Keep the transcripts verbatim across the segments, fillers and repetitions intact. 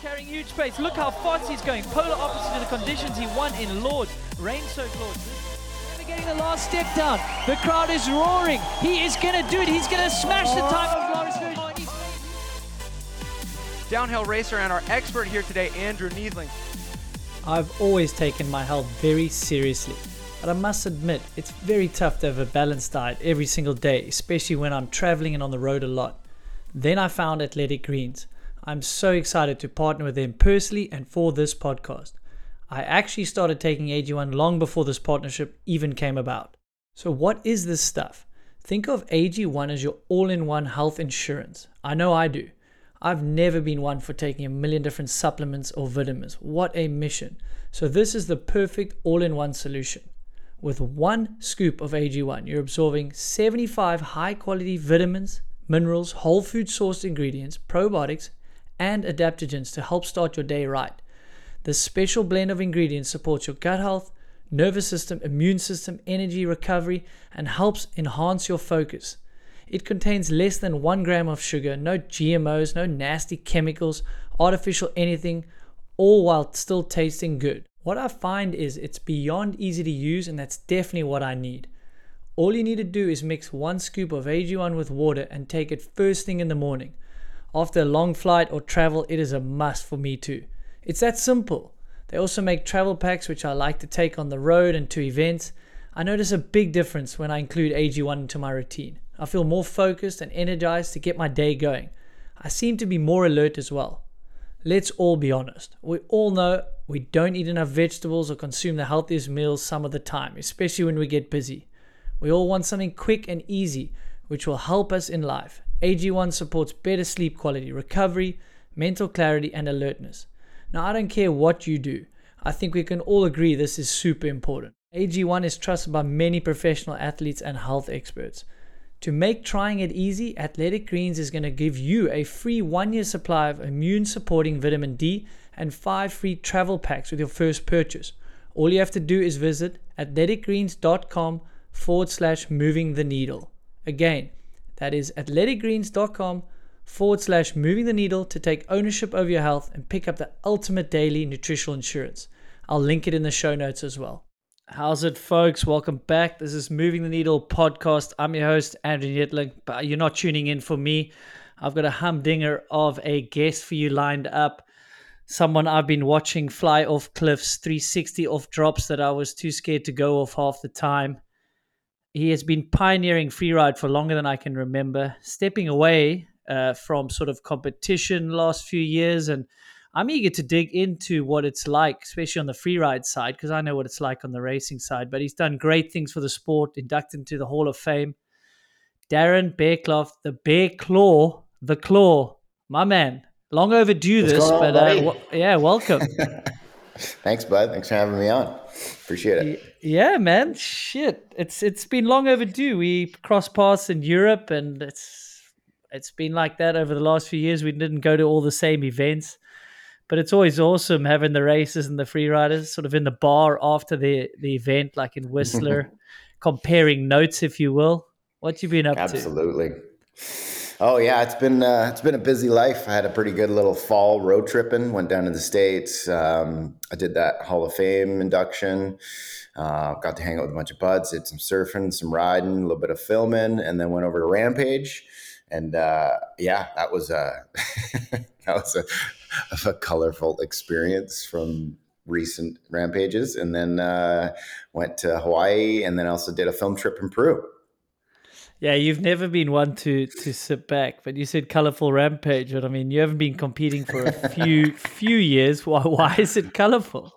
Carrying huge pace. Look how fast he's going. Polar opposite to the conditions he won in Lords. Rain-soaked Lords. Getting the last step down. The crowd is roaring. He is going to do it. He's going to smash the time of Lars Gersh. Downhill racer and our expert here today, Andrew Neethling. I've always taken my health very seriously, but I must admit, it's very tough to have a balanced diet every single day, especially when I'm traveling and on the road a lot. Then I found Athletic Greens. I'm so excited to partner with them personally and for this podcast. I actually started taking A G one long before this partnership even came about. So what is this stuff? Think of A G one as your all-in-one health insurance. I know I do. I've never been one for taking a million different supplements or vitamins. What a mission. So this is the perfect all-in-one solution. With one scoop of A G one, you're absorbing seventy-five high-quality vitamins, minerals, whole food sourced ingredients, probiotics, and adaptogens to help start your day right. This special blend of ingredients supports your gut health, nervous system, immune system, energy recovery, and helps enhance your focus. It contains less than one gram of sugar, no G M Os, no nasty chemicals, artificial anything, all while still tasting good. What I find is it's beyond easy to use, and that's definitely what I need. All you need to do is mix one scoop of A G one with water and take it first thing in the morning. After a long flight or travel, it is a must for me too. It's that simple. They also make travel packs, which I like to take on the road and to events. I notice a big difference when I include A G one into my routine. I feel more focused and energized to get my day going. I seem to be more alert as well. Let's all be honest. We all know we don't eat enough vegetables or consume the healthiest meals some of the time, especially when we get busy. We all want something quick and easy, which will help us in life. A G one supports better sleep quality, recovery, mental clarity, and alertness. Now, I don't care what you do. I think we can all agree this is super important. A G one is trusted by many professional athletes and health experts. To make trying it easy, Athletic Greens is going to give you a free one-year supply of immune-supporting vitamin D and five free travel packs with your first purchase. All you have to do is visit athleticgreens.com forward slash moving the needle. Again, that is athleticgreens.com forward slash moving the needle to take ownership over your health and pick up the ultimate daily nutritional insurance. I'll link it in the show notes as well. How's it, folks? Welcome back. This is Moving the Needle podcast. I'm your host, Andrew Neethling, but you're not tuning in for me. I've got a humdinger of a guest for you lined up. Someone I've been watching fly off cliffs, three sixty off drops that I was too scared to go off half the time. He has been pioneering freeride for longer than I can remember, stepping away Uh, from sort of competition last few years, and I'm eager to dig into what it's like, especially on the freeride side, because I know what it's like on the racing side. But he's done great things for the sport, inducted into the Hall of Fame. Darren Berrecloth, the Bear Claw, the Claw, my man. Long overdue. What's this, but on, uh, w- yeah, welcome. Thanks, bud. Thanks for having me on. Appreciate it. Yeah, man. Shit, it's it's been long overdue. We crossed paths in Europe, and it's. It's been like that over the last few years. We didn't go to all the same events, but it's always awesome having the races and the free riders sort of in the bar after the, the event, like in Whistler, comparing notes, if you will. What you been up Absolutely. to? Absolutely. Oh yeah, it's been uh, it's been a busy life. I had a pretty good little fall road tripping. Went down to the States. Um, I did that Hall of Fame induction. Uh, got to hang out with a bunch of buds. Did some surfing, some riding, a little bit of filming, and then went over to Rampage. And uh, yeah, that was a that was a, a colorful experience from recent rampages. And then uh, went to Hawaii, and then also did a film trip in Peru. Yeah, you've never been one to to sit back, but you said colorful rampage. But I mean, you haven't been competing for a few few years. Why why is it colorful?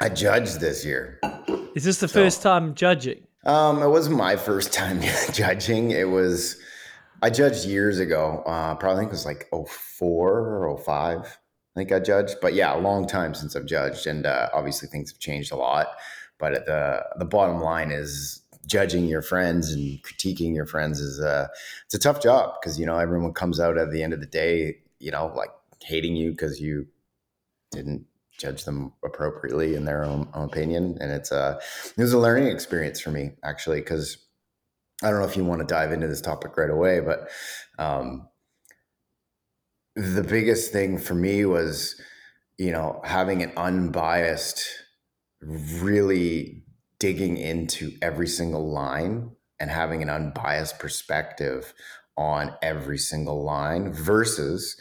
I judged this year. Is this the so, first time judging? Um, it wasn't my first time judging. It was. I judged years ago, uh, probably I think it was like oh four or oh five, I think I judged. But yeah, a long time since I've judged, and uh, obviously things have changed a lot. But at the the bottom line is judging your friends and critiquing your friends is a, it's a tough job, because, you know, everyone comes out at the end of the day, you know, like hating you because you didn't judge them appropriately in their own, own opinion. And it's a, it was a learning experience for me, actually, because I don't know if you want to dive into this topic right away, but um, the biggest thing for me was, you know, having an unbiased, really digging into every single line and having an unbiased perspective on every single line versus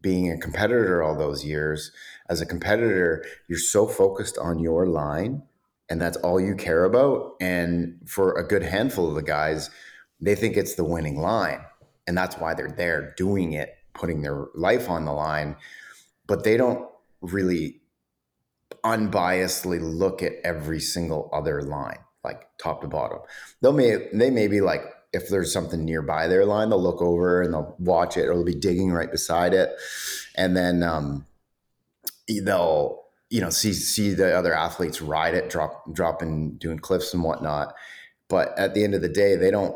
being a competitor all those years. As a competitor, you're so focused on your line and that's all you care about. And for a good handful of the guys, they think it's the winning line. And that's why they're there doing it, putting their life on the line. But they don't really unbiasedly look at every single other line, like top to bottom. They'll may, they may be like, if there's something nearby their line, they'll look over and they'll watch it, or they'll be digging right beside it. And then um, they'll, you know, see see the other athletes ride it, drop, dropping, doing cliffs and whatnot. But at the end of the day, they don't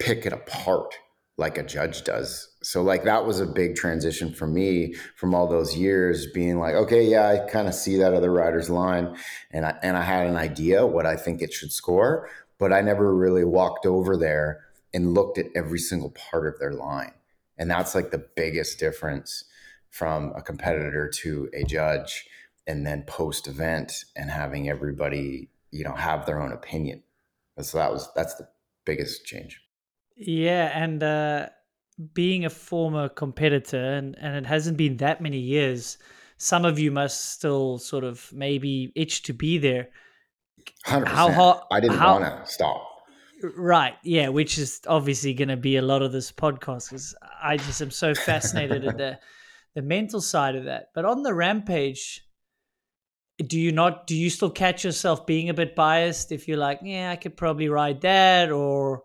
pick it apart like a judge does. So like that was a big transition for me from all those years being like, okay, yeah, I kind of see that other rider's line, and I and I had an idea what I think it should score, but I never really walked over there and looked at every single part of their line. And that's like the biggest difference from a competitor to a judge, and then post event and having everybody, you know, have their own opinion. And so that was that's the biggest change. Yeah, and uh, being a former competitor, and, and it hasn't been that many years, some of you must still sort of maybe itch to be there. one hundred percent. How hard, I didn't want to stop. Right, yeah, which is obviously going to be a lot of this podcast, because I just am so fascinated at the, the mental side of that. But on the Rampage, do you not? Do you still catch yourself being a bit biased if you're like, yeah, I could probably ride that, or...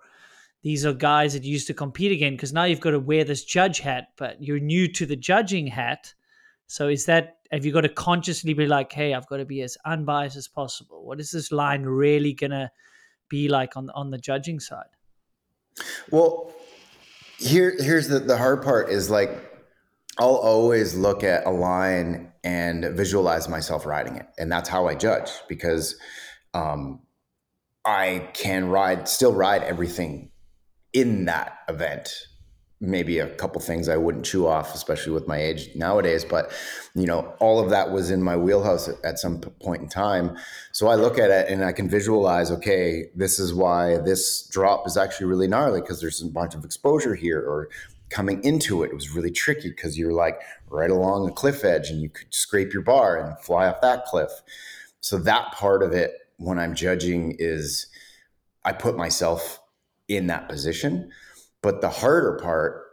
these are guys that used to compete again, because now you've got to wear this judge hat, but you're new to the judging hat. So is that, have you got to consciously be like, hey, I've got to be as unbiased as possible? What is this line really going to be like on, on the judging side? Well, here here's the, the hard part is like, I'll always look at a line and visualize myself riding it. And that's how I judge, because um, I can ride, still ride everything in that event. Maybe a couple things I wouldn't chew off, especially with my age nowadays, but you know, all of that was in my wheelhouse at some point in time. So I look at it and I can visualize, okay, this is why this drop is actually really gnarly, because there's a bunch of exposure here, or coming into it, it was really tricky because you're like right along the cliff edge and you could scrape your bar and fly off that cliff. So that part of it, when I'm judging, is I put myself in that position. But the harder part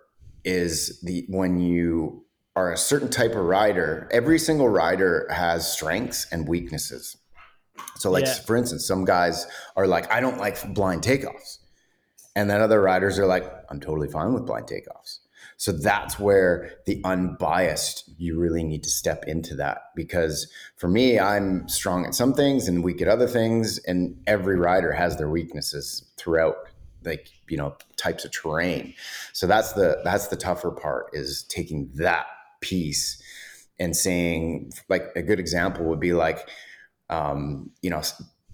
is the when you are a certain type of rider, every single rider has strengths and weaknesses. So like, yeah. For instance, some guys are like, I don't like blind takeoffs. And then other riders are like, I'm totally fine with blind takeoffs. So that's where the unbiased, you really need to step into that, because for me, I'm strong at some things and weak at other things. And every rider has their weaknesses throughout, like, you know, types of terrain. So that's the, that's the tougher part, is taking that piece and saying, like, a good example would be like, um, you know,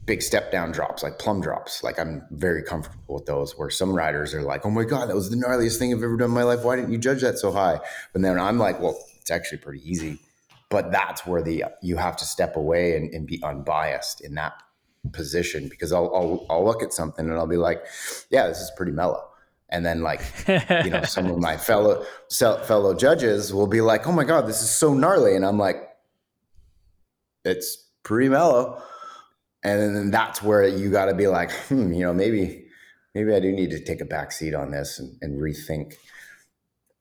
big step down drops, like plum drops. Like, I'm very comfortable with those, where some riders are like, oh my God, that was the gnarliest thing I've ever done in my life. Why didn't you judge that so high? But then I'm like, well, it's actually pretty easy. But that's where the, you have to step away and, and be unbiased in that position, because I'll, I'll I'll look at something and I'll be like, yeah, this is pretty mellow. And then, like, you know, some of my fellow fellow judges will be like, oh my God, this is so gnarly. And I'm like, it's pretty mellow. And then that's where you got to be like, hmm, you know, maybe maybe I do need to take a back seat on this and, and rethink.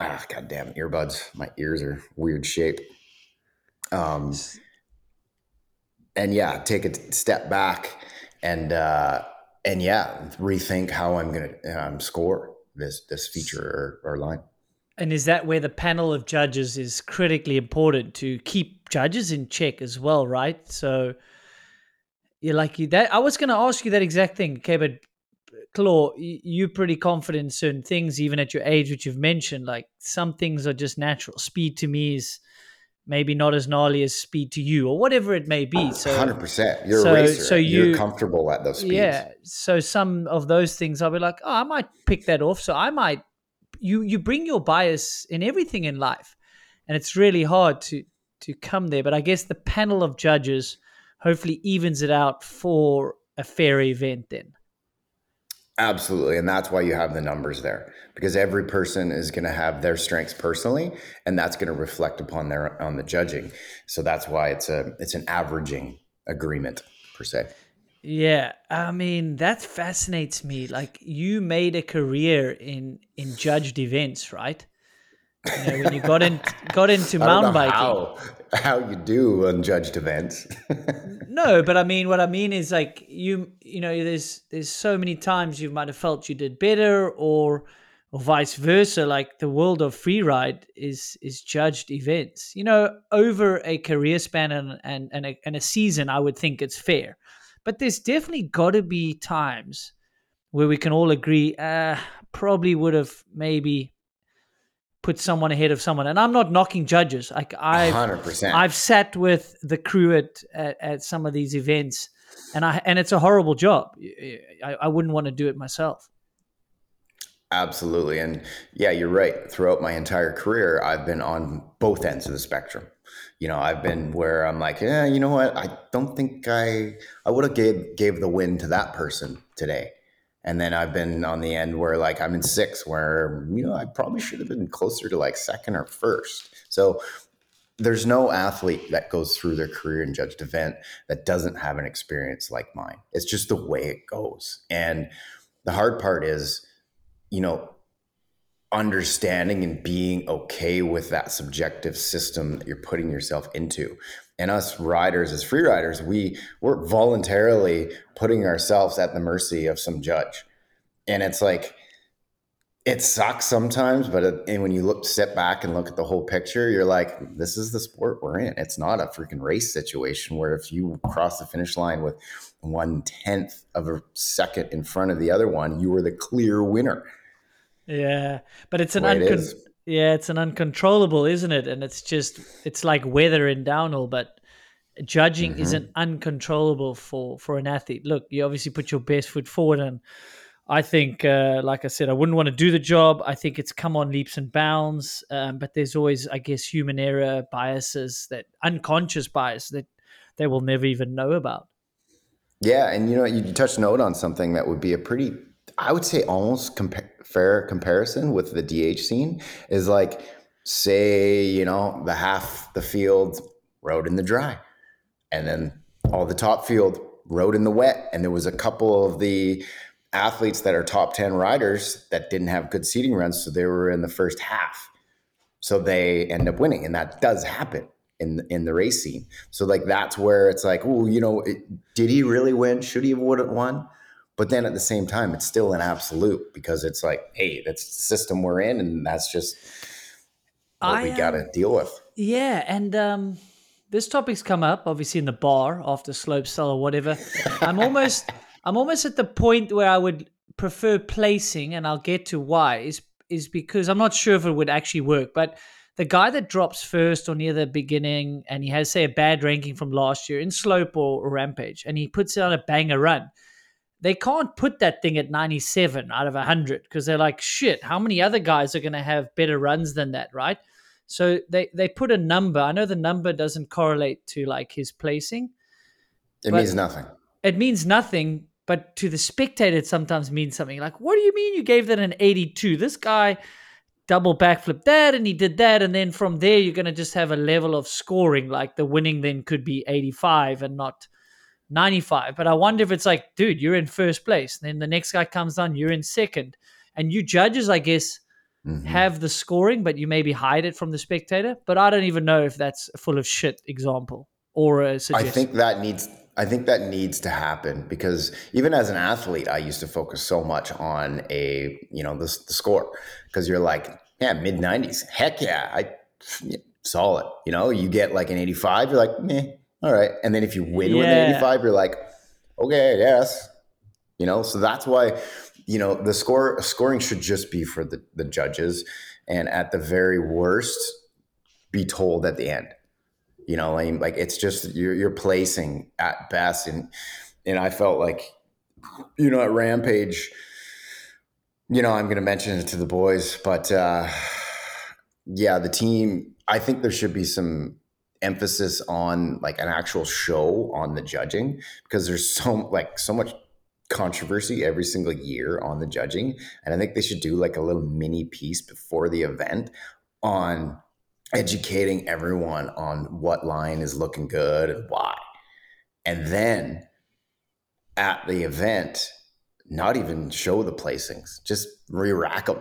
Ah, goddamn earbuds. My ears are weird shape. Um. And yeah, take a step back and, uh, and yeah, rethink how I'm going to um, score this, this feature or, or line. And is that where the panel of judges is critically important, to keep judges in check as well, right? So you're like, you, that, I was going to ask you that exact thing. Okay, but Claw, you're pretty confident in certain things, even at your age, which you've mentioned, like some things are just natural. Speed to me is maybe not as gnarly as speed to you, or whatever it may be. So one hundred percent. You're so, a racer. So you, you're comfortable at those speeds. Yeah. So some of those things I'll be like, oh, I might pick that off. So I might you you bring your bias in everything in life, and it's really hard to to come there. But I guess the panel of judges hopefully evens it out for a fair event then. Absolutely. And that's why you have the numbers there, because every person is going to have their strengths personally, and that's going to reflect upon their on the judging. So that's why it's a it's an averaging agreement per se. Yeah. I mean, that fascinates me. Like, you made a career in, in judged events, right? You know, when you got in, got into mountain biking. How, how you do on judged events? No, but I mean, what I mean is, like, you, you know, there's there's so many times you might have felt you did better, or or vice versa. Like, the world of freeride is is judged events. You know, over a career span and and and a, and a season, I would think it's fair. But there's definitely got to be times where we can all agree, uh, probably would have maybe put someone ahead of someone. And I'm not knocking judges. Like, I've, one hundred percent. I've sat with the crew at, at, at some of these events, and I, and it's a horrible job. I, I wouldn't want to do it myself. Absolutely. And yeah, you're right. Throughout my entire career, I've been on both ends of the spectrum. You know, I've been where I'm like, yeah, you know what? I don't think I, I would have gave, gave the win to that person today. And then I've been on the end where, like, I'm in sixth, where, you know, I probably should have been closer to like second or first. So there's no athlete that goes through their career in judged event that doesn't have an experience like mine. It's just the way it goes. And the hard part is, you know, understanding and being okay with that subjective system that you're putting yourself into. And us riders, as free riders, we we're voluntarily putting ourselves at the mercy of some judge. And it's like, it sucks sometimes, but it, and when you look, sit back and look at the whole picture, you're like, this is the sport we're in. It's not a freaking race situation where if you cross the finish line with one tenth of a second in front of the other one, you were the clear winner. Yeah, but it's an uncon- it is. Yeah, it's an uncontrollable, isn't it? And it's just, it's like weather in downhill, but judging mm-hmm. isn't uncontrollable for, for an athlete. Look, you obviously put your best foot forward, and I think, uh, like I said, I wouldn't want to do the job. I think it's come on leaps and bounds, um, but there's always, I guess, human error, biases, that unconscious bias that they will never even know about. Yeah, and you know, you touched a note on something that would be a pretty, I would say almost compa- fair comparison with the D H scene is like, say, you know, the half the field rode in the dry, and then all the top field rode in the wet. And there was a couple of the athletes that are top ten riders that didn't have good seating runs. So they were in the first half. So they end up winning. And that does happen in, in the race scene. So like, that's where it's like, oh, you know, it, did he really win? Should he have won? But then at the same time, it's still an absolute, because it's like, hey, that's the system we're in, and that's just what I, we got to um, deal with. Yeah, and um, this topic's come up, obviously, in the bar after slopestyle or whatever. I'm almost, I'm almost at the point where I would prefer placing, and I'll get to why, is is because I'm not sure if it would actually work. But the guy that drops first or near the beginning, and he has, say, a bad ranking from last year in slope or, or rampage, and he puts out a banger run, they can't put that thing at ninety-seven out of one hundred, because they're like, shit, how many other guys are going to have better runs than that, right? So they, they put a number. I know the number doesn't correlate to, like, his placing. It means nothing. It means nothing, but to the spectator it sometimes means something. Like, what do you mean you gave that an eighty-two? This guy double backflipped that, and he did that, and then from there you're going to just have a level of scoring. Like, the winning then could be eighty-five and not ninety-five. But I wonder if it's like, dude, you're in first place, and then the next guy comes on, you're in second, and you judges, I guess, mm-hmm. have the scoring, but you maybe hide it from the spectator. But I don't even know if that's a full of shit example or a suggestion. I think that needs I think that needs to happen, because even as an athlete, I used to focus so much on a you know the, the score, because you're like, yeah, mid nineties, heck yeah, I yeah, solid. You know, you get like an eighty-five, you're like, meh. All right. And then if you win yeah. with an eighty-five, you're like, okay, yes. You know, so that's why, you know, the score scoring should just be for the, the judges, and at the very worst, be told at the end. You know, I mean, like, it's just you're, you're placing at best. And and I felt like, you know, at Rampage, you know, I'm going to mention it to the boys, but uh, yeah, the team, I think there should be some emphasis on like an actual show on the judging, because there's so like so much controversy every single year on the judging. And I think they should do like a little mini piece before the event on educating everyone on what line is looking good and why. And then at the event, not even show the placings, just re-rack them,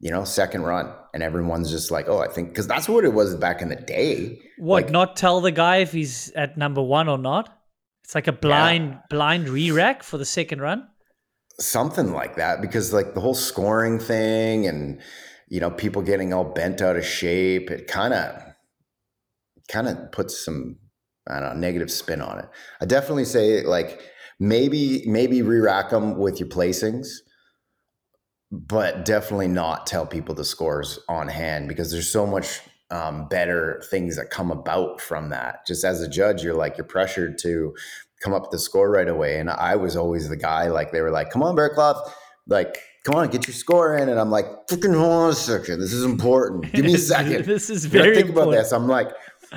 you know, second run. And everyone's just like, oh, I think, because that's what it was back in the day. What, like, not tell the guy if he's at number one or not? It's like a blind, yeah. blind re-rack for the second run? Something like that, because like the whole scoring thing and, you know, people getting all bent out of shape, it kind of, kind of puts some, I don't know, negative spin on it. I definitely say like maybe, maybe re-rack them with your placings, but definitely not tell people the scores on hand, because there's so much um, better things that come about from that. Just as a judge, you're like, you're pressured to come up with the score right away. And I was always the guy, like they were like, come on, Berrecloth, like, come on, get your score in. And I'm like, freaking hold on a second. This is important. Give me a second. This is very important. Think about this. I'm like,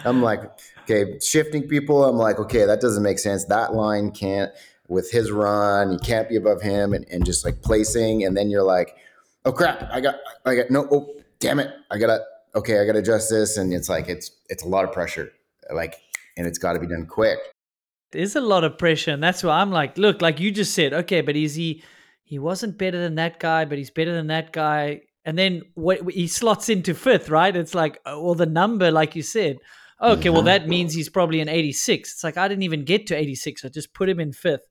I'm like, okay, shifting people. I'm like, okay, that doesn't make sense. That line can't, with his run, you can't be above him, and, and just like placing. And then you're like, oh crap, I got, I got, no, oh, damn it. I gotta, okay, I gotta adjust this. And it's like, it's, it's a lot of pressure, like, and it's gotta be done quick. There's a lot of pressure. And that's why I'm like, look, like you just said, okay, but is he, he wasn't better than that guy, but he's better than that guy. And then what, he slots into fifth, right? It's like, well, the number, like you said, okay, mm-hmm. well, that means he's probably an eighty-six. It's like, I didn't even get to eighty-six. I just put him in fifth.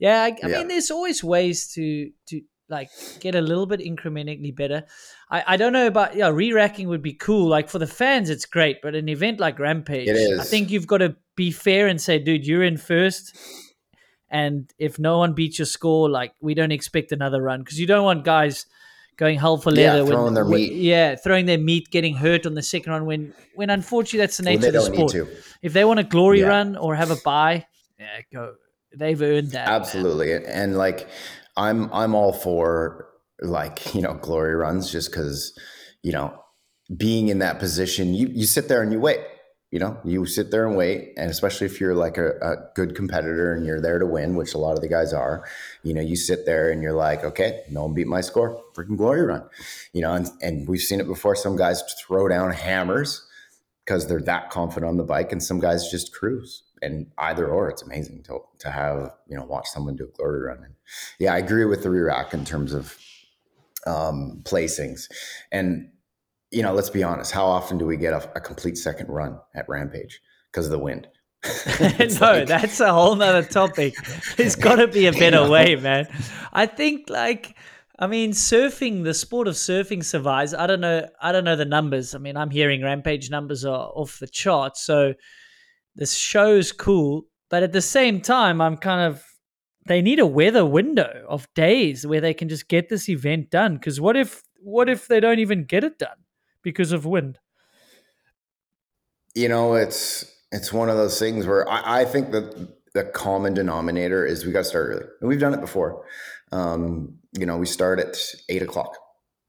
Yeah, I, I yeah. mean, there's always ways to to like get a little bit incrementally better. I, I don't know about yeah, re-racking would be cool. Like for the fans, it's great, but an event like Rampage, it is. I think you've got to be fair and say, dude, you're in first, and if no one beats your score, like we don't expect another run, because you don't want guys going hell for leather, yeah, throwing when, their when, meat, yeah, throwing their meat, getting hurt on the second run. When when unfortunately that's the nature of the sport. If they want a glory yeah. run or have a bye, yeah, go. They've earned that. Absolutely. Man. And like, I'm, I'm all for like, you know, glory runs, just cause, you know, being in that position, you, you sit there and you wait, you know, you sit there and wait. And especially if you're like a, a good competitor and you're there to win, which a lot of the guys are, you know, you sit there and you're like, okay, no one beat my score, freaking glory run, you know, and, and we've seen it before. Some guys throw down hammers cause they're that confident on the bike, and some guys just cruise. And either or, it's amazing to to have, you know, watch someone do a glory run. And yeah, I agree with the re-rack in terms of um, placings. And, you know, let's be honest, how often do we get a, a complete second run at Rampage because of the wind? no, like... that's a whole nother topic. There's got to be a better you know? way, man. I think like... I mean, surfing, the sport of surfing survives. I don't know. I don't know the numbers. I mean, I'm hearing Rampage numbers are off the charts. So this show's cool. But at the same time, I'm kind of, they need a weather window of days where they can just get this event done. Because what if, what if they don't even get it done because of wind? You know, it's, it's one of those things where I, I think that the common denominator is we got to start early. And we've done it before. Um, you know, we start at eight o'clock,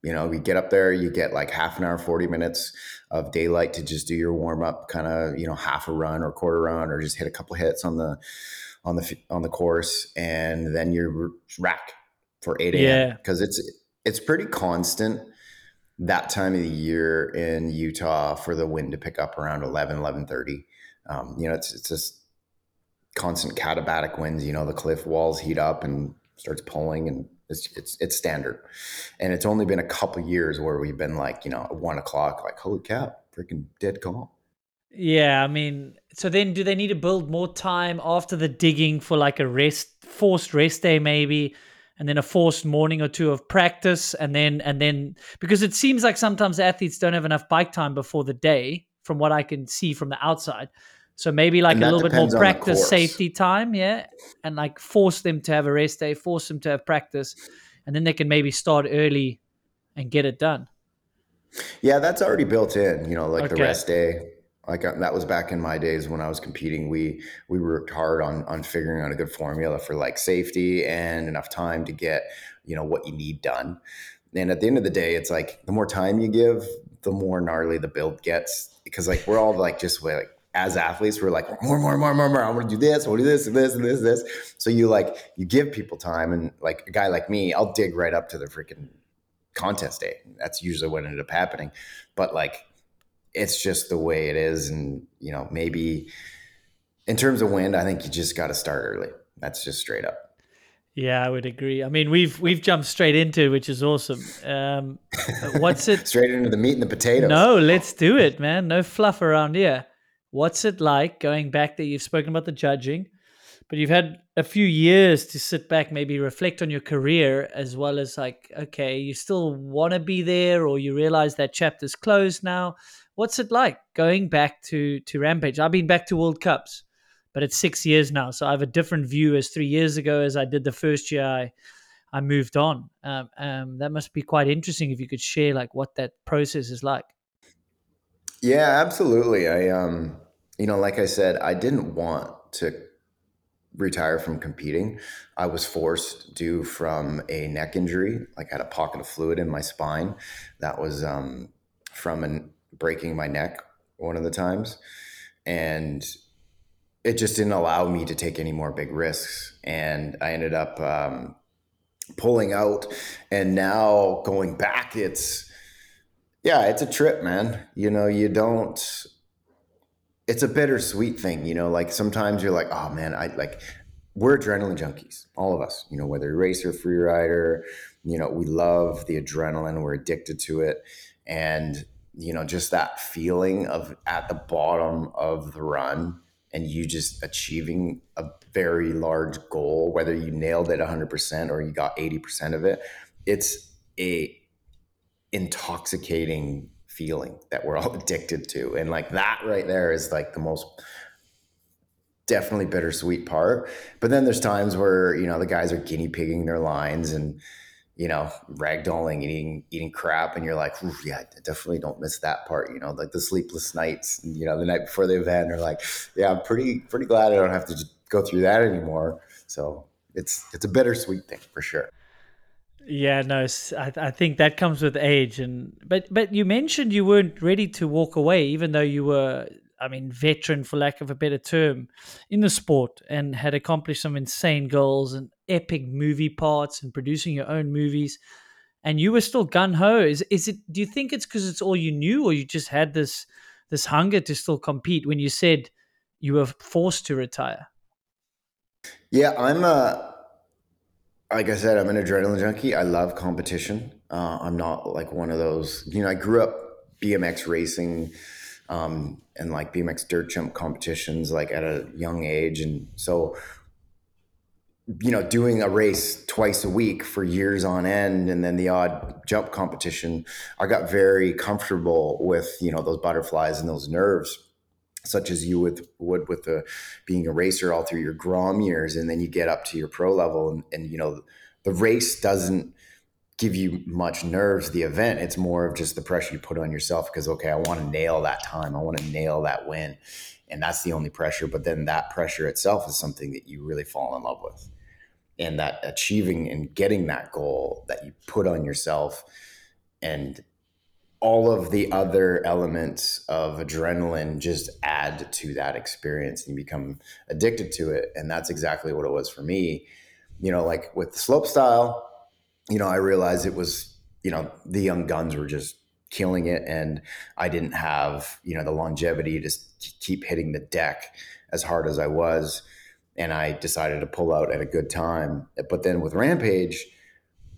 you know, we get up there, you get like half an hour, forty minutes of daylight to just do your warm up, kind of, you know, half a run or quarter run, or just hit a couple hits on the, on the, on the course. And then you're rack for eight a.m. Yeah. Cause it's, it's pretty constant that time of the year in Utah for the wind to pick up around eleven, eleven thirty. Um, you know, it's, it's just constant katabatic winds, you know, the cliff walls heat up and starts pulling, and it's, it's, it's standard. And it's only been a couple years where we've been like, you know, at one o'clock, like, holy cow, freaking dead calm. Yeah. I mean, so then do they need to build more time after the digging for like a rest, forced rest day maybe, and then a forced morning or two of practice? And then, and then, because it seems like sometimes athletes don't have enough bike time before the day from what I can see from the outside. So maybe like a little bit more practice safety time, yeah? And like force them to have a rest day, force them to have practice, and then they can maybe start early and get it done. Yeah, that's already built in, you know, like okay. the rest day. Like that was back in my days when I was competing. We we worked hard on on figuring out a good formula for like safety and enough time to get you know, what you need done. And at the end of the day, it's like the more time you give, the more gnarly the build gets, because like we're all like just like as athletes, we're like more, more, more, more, more. I want to do this, I want to do this, and this, and this, this. So you like you give people time, and like a guy like me, I'll dig right up to the freaking contest day. That's usually what ended up happening. But like it's just the way it is, and you know, maybe in terms of wind, I think you just got to start early. That's just straight up. Yeah, I would agree. I mean, we've we've jumped straight into, which is awesome. Um, what's it? Straight into the meat and the potatoes. No, let's do it, man. No fluff around here. What's it like going back there? You've spoken about the judging, but you've had a few years to sit back, maybe reflect on your career, as well as like, okay, you still want to be there, or you realize that chapter's closed now. What's it like going back to to Rampage? I've been back to World Cups, but it's six years now. So I have a different view as three years ago as I did the first year I, I moved on. Um, um, that must be quite interesting if you could share like what that process is like. Yeah, absolutely. I, um, you know, like I said, I didn't want to retire from competing. I was forced due from a neck injury. Like I had a pocket of fluid in my spine. That was um, from an, breaking my neck one of the times. And it just didn't allow me to take any more big risks. And I ended up um, pulling out, and now going back, it's, yeah, it's a trip, man. You know, you don't, it's a bittersweet thing, you know, like sometimes you're like, oh man, I like, we're adrenaline junkies, all of us, you know, whether you're racer, free rider, you know, we love the adrenaline, we're addicted to it. And, you know, just that feeling of at the bottom of the run, and you just achieving a very large goal, whether you nailed it one hundred percent or you got eighty percent of it, it's a intoxicating feeling that we're all addicted to. And like that right there is like the most definitely bittersweet part. But then there's times where, you know, the guys are guinea pigging their lines and, you know, ragdolling, eating, eating crap. And you're like, yeah, I definitely don't miss that part. You know, like the sleepless nights, you know, the night before the event are like, yeah, I'm pretty, pretty glad I don't have to go through that anymore. So it's, it's a bittersweet thing for sure. Yeah, no, I, I think that comes with age. And, but, but you mentioned you weren't ready to walk away, even though you were, I mean, veteran, for lack of a better term, in the sport, and had accomplished some insane goals and epic movie parts and producing your own movies. And you were still gung-ho. Is is it? Do you think it's because it's all you knew, or you just had this this hunger to still compete when you said you were forced to retire? Yeah, I'm a, like I said, I'm an adrenaline junkie. I love competition. Uh, I'm not like one of those, you know, I grew up B M X racing, Um, and like B M X dirt jump competitions, like at a young age. And so, you know, doing a race twice a week for years on end, and then the odd jump competition, I got very comfortable with, you know, those butterflies and those nerves, such as you would, would with the, being a racer all through your Grom years. And then you get up to your pro level, and, and, you know, the race doesn't give you much nerves, the event. It's more of just the pressure you put on yourself, because, okay, I want to nail that time. I want to nail that win. And that's the only pressure. But then that pressure itself is something that you really fall in love with. And that achieving and getting that goal that you put on yourself, and all of the other elements of adrenaline just add to that experience, and you become addicted to it. And that's exactly what it was for me. You know, like with the slope style, you know, I realized it was, you know, the young guns were just killing it, and I didn't have, you know, the longevity to keep hitting the deck as hard as I was. And I decided to pull out at a good time. But then with Rampage,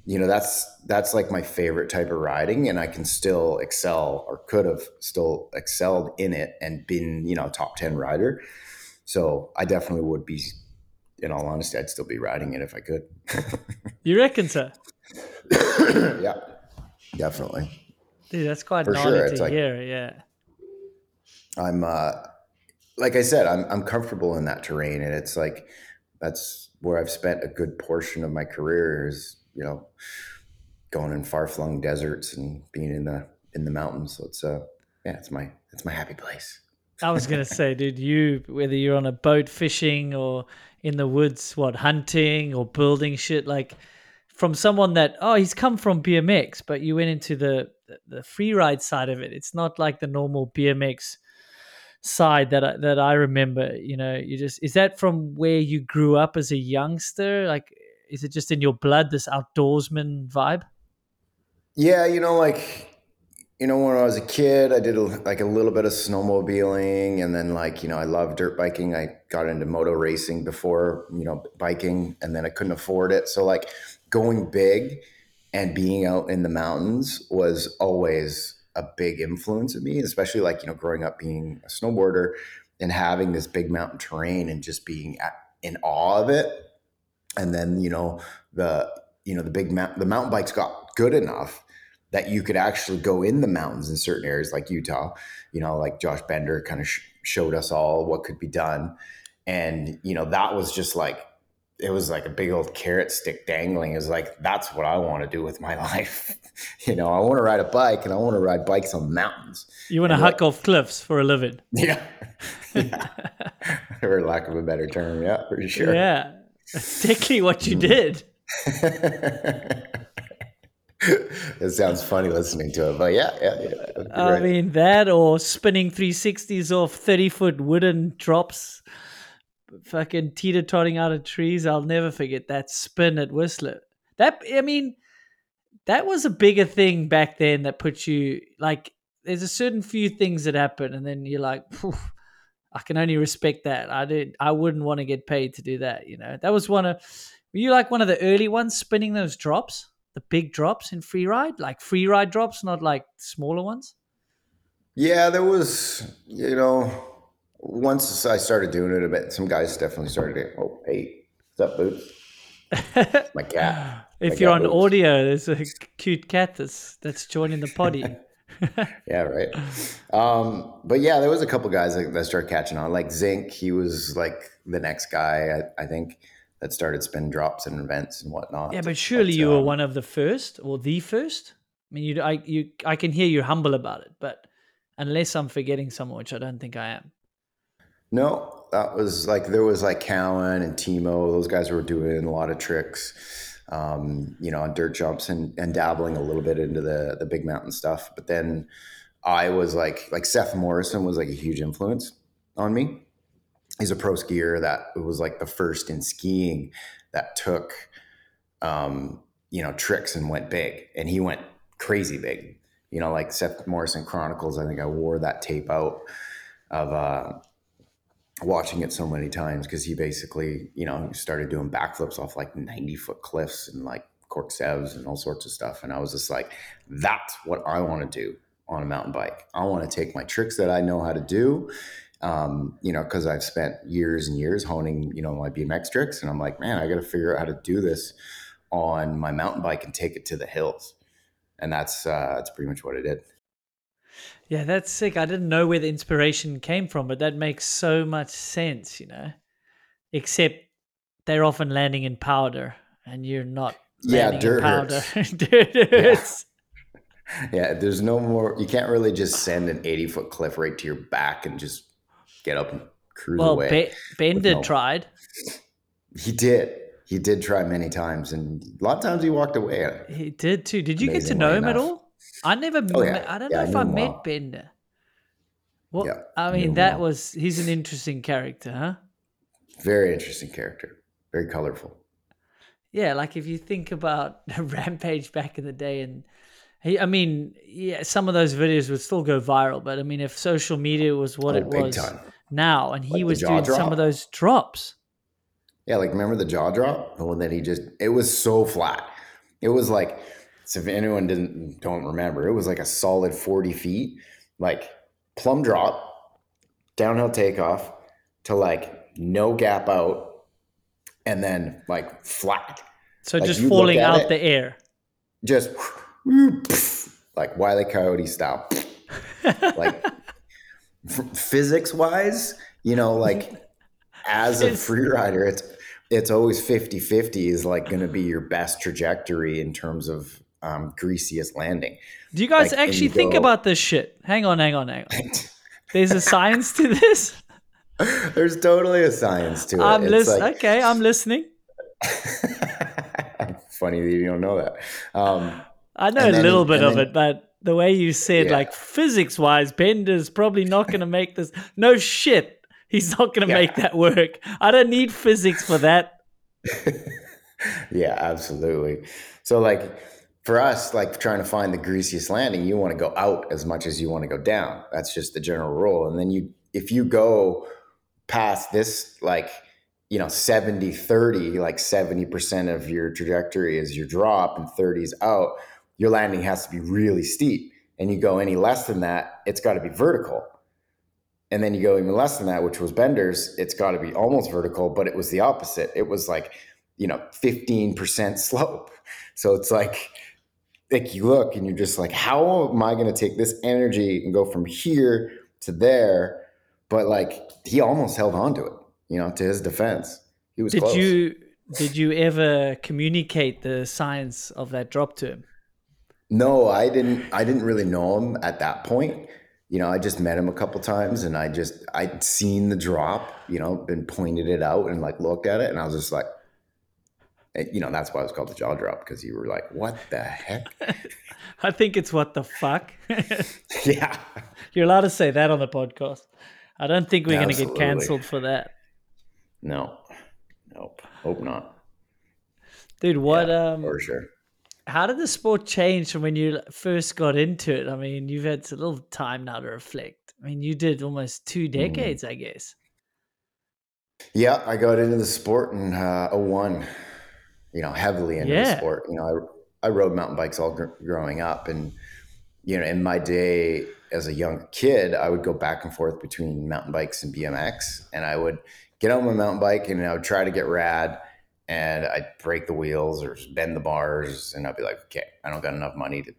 you know, that's, that's like my favorite type of riding, and I can still excel, or could have still excelled in it and been, you know, top ten rider. So I definitely would be, in all honesty, I'd still be riding it if I could. You reckon, sir? Yeah, definitely. Dude, that's quite gnarly sure. to like, hear. Yeah, I'm uh, like I said, I'm I'm comfortable in that terrain, and it's like that's where I've spent a good portion of my career is, you know, going in far flung deserts and being in the in the mountains. So it's uh, yeah, it's my it's my happy place. I was gonna say, dude, you whether you're on a boat fishing or in the woods, what hunting or building shit, like from someone that, oh, he's come from B M X, but you went into the, the free ride side of it. It's not like the normal B M X side that I, that I remember, you know, you just, is that from where you grew up as a youngster? Like, is it just in your blood, this outdoorsman vibe? Yeah. You know, like, you know, when I was a kid, I did a, like a little bit of snowmobiling, and then like, you know, I loved dirt biking. I got into moto racing before, you know, biking, and then I couldn't afford it. So like going big and being out in the mountains was always a big influence of me, especially like, you know, growing up being a snowboarder and having this big mountain terrain and just being at, in awe of it. And then, you know, the, you know, the big mountain, the mountain bikes got good enough that you could actually go in the mountains in certain areas like Utah, you know, like Josh Bender kind of sh- showed us all what could be done. And, you know, that was just like, it was like a big old carrot stick dangling. It was like, that's what I want to do with my life. You know, I want to ride a bike, and I want to ride bikes on mountains. You want to huck like, off cliffs for a living. Yeah. Yeah. For lack of a better term. Yeah, for sure. Yeah. Particularly what you did. It sounds funny listening to it, but yeah, yeah, yeah. I right. mean, that or spinning three sixties off thirty foot wooden drops, fucking teeter-totting out of trees. I'll never forget that spin at Whistler. That, I mean, that was a bigger thing back then that put you, like, there's a certain few things that happen, and then you're like, I can only respect that. I did, I wouldn't want to get paid to do that, you know. That was one of, were you like one of the early ones spinning those drops? The big drops in free ride, like free ride drops, not like smaller ones? Yeah, there was, you know, once I started doing it a bit, some guys definitely started doing, oh, hey, what's up, Boots? My cat. If My you're cat on Boots. Audio, there's a cute cat that's, that's joining the potty. Yeah, right. Um, but yeah, there was a couple guys that, that started catching on. Like Zink, he was like the next guy, I, I think. That started spin drops and events and whatnot. Yeah, but surely but, you um, were one of the first or the first. I mean, you, I, you, I can hear you're humble about it, but unless I'm forgetting someone, which I don't think I am. No, that was like, there was like Callen and Timo. Those guys were doing a lot of tricks, um, you know, on dirt jumps and, and dabbling a little bit into the, the big mountain stuff. But then I was like, like Seth Morrison was like a huge influence on me. He's a pro skier that was like the first in skiing that took, um, you know, tricks and went big, and he went crazy big, you know, like Seth Morrison Chronicles. I think I wore that tape out of, uh, watching it so many times. Cause he basically, you know, started doing backflips off like ninety foot cliffs and like cork sevs and all sorts of stuff. And I was just like, that's what I want to do on a mountain bike. I want to take my tricks that I know how to do. Um, you know, cause I've spent years and years honing, you know, my B M X tricks, and I'm like, man, I got to figure out how to do this on my mountain bike and take it to the hills. And that's, uh, that's pretty much what I did. Yeah. That's sick. I didn't know where the inspiration came from, but that makes so much sense, you know, except they're often landing in powder and you're not. Yeah. Dirt hurts. Dirt hurts. Yeah. Yeah. There's no more, you can't really just send an eighty foot cliff right to your back and just get up and cruise well, away. Well, Bender no... tried. He did. He did try many times, and a lot of times he walked away. He did too. Did you get to know him enough. At all? I never. Oh, yeah. I don't yeah, know I if I met well. Bender. Well, yeah, I mean, I that well. was he's an interesting character, huh? Very interesting character. Very colorful. Yeah, like if you think about Rampage back in the day, and he, I mean, yeah, some of those videos would still go viral, but I mean, if social media was what oh, it was. Big time. Now, and he like was doing drop. Some of those drops. Yeah, like remember the jaw drop? The one that he just, it was so flat. It was like, so if anyone didn't, don't remember, it was like a solid forty feet, like plumb drop, downhill takeoff to like no gap out, and then like flat. So like just falling out it, the air. Just like Wile E. Coyote style. Like, physics wise, you know, like as a free rider, it's, it's always fifty fifty is like going to be your best trajectory in terms of, um, greasiest landing. Do you guys like, actually think go, about this shit? Hang on, hang on, hang on. There's a science to this. There's totally a science to it. I'm listening. Like, okay. I'm listening. funny that you don't know that. Um, I know a then, little bit of then, it, but the way you said, yeah. like physics-wise, Bender's probably not going to make this. No shit, he's not going to yeah. make that work. I don't need physics for that. Yeah, absolutely. So like for us, like trying to find the greasiest landing, you want to go out as much as you want to go down. That's just the general rule. And then you, if you go past this, like, you know, seventy, thirty, like seventy percent of your trajectory is your drop and thirty is out, your landing has to be really steep. And you go any less than that, it's got to be vertical. And then you go even less than that, which was Bender's, it's got to be almost vertical, but it was the opposite. It was like, you know, fifteen percent slope. So it's like, like you look and you're just like, how am I going to take this energy and go from here to there? But like, he almost held on to it, you know, to his defense. He was did close. You, did you ever communicate the science of that drop to him? No, I didn't. I didn't really know him at that point. You know, I just met him a couple times and I just, I'd seen the drop, you know, and pointed it out and like looked at it. And I was just like, you know, that's why it was called the jaw drop, because you were like, what the heck? I think it's what the fuck. Yeah. You're allowed to say that on the podcast. I don't think we're going to get canceled for that. No. Nope. Hope not. Dude, what? Yeah, um, for sure. How did the sport change from when you first got into it? I mean, you've had a little time now to reflect. I mean, you did almost two decades, mm. I guess. Yeah, I got into the sport in uh, oh one, you know, heavily into yeah. the sport. You know, I, I rode mountain bikes all gr- growing up. And, you know, in my day as a young kid, I would go back and forth between mountain bikes and B M X. And I would get on my mountain bike and I would try to get rad. And I'd break the wheels or bend the bars and I'd be like, okay, I don't got enough money to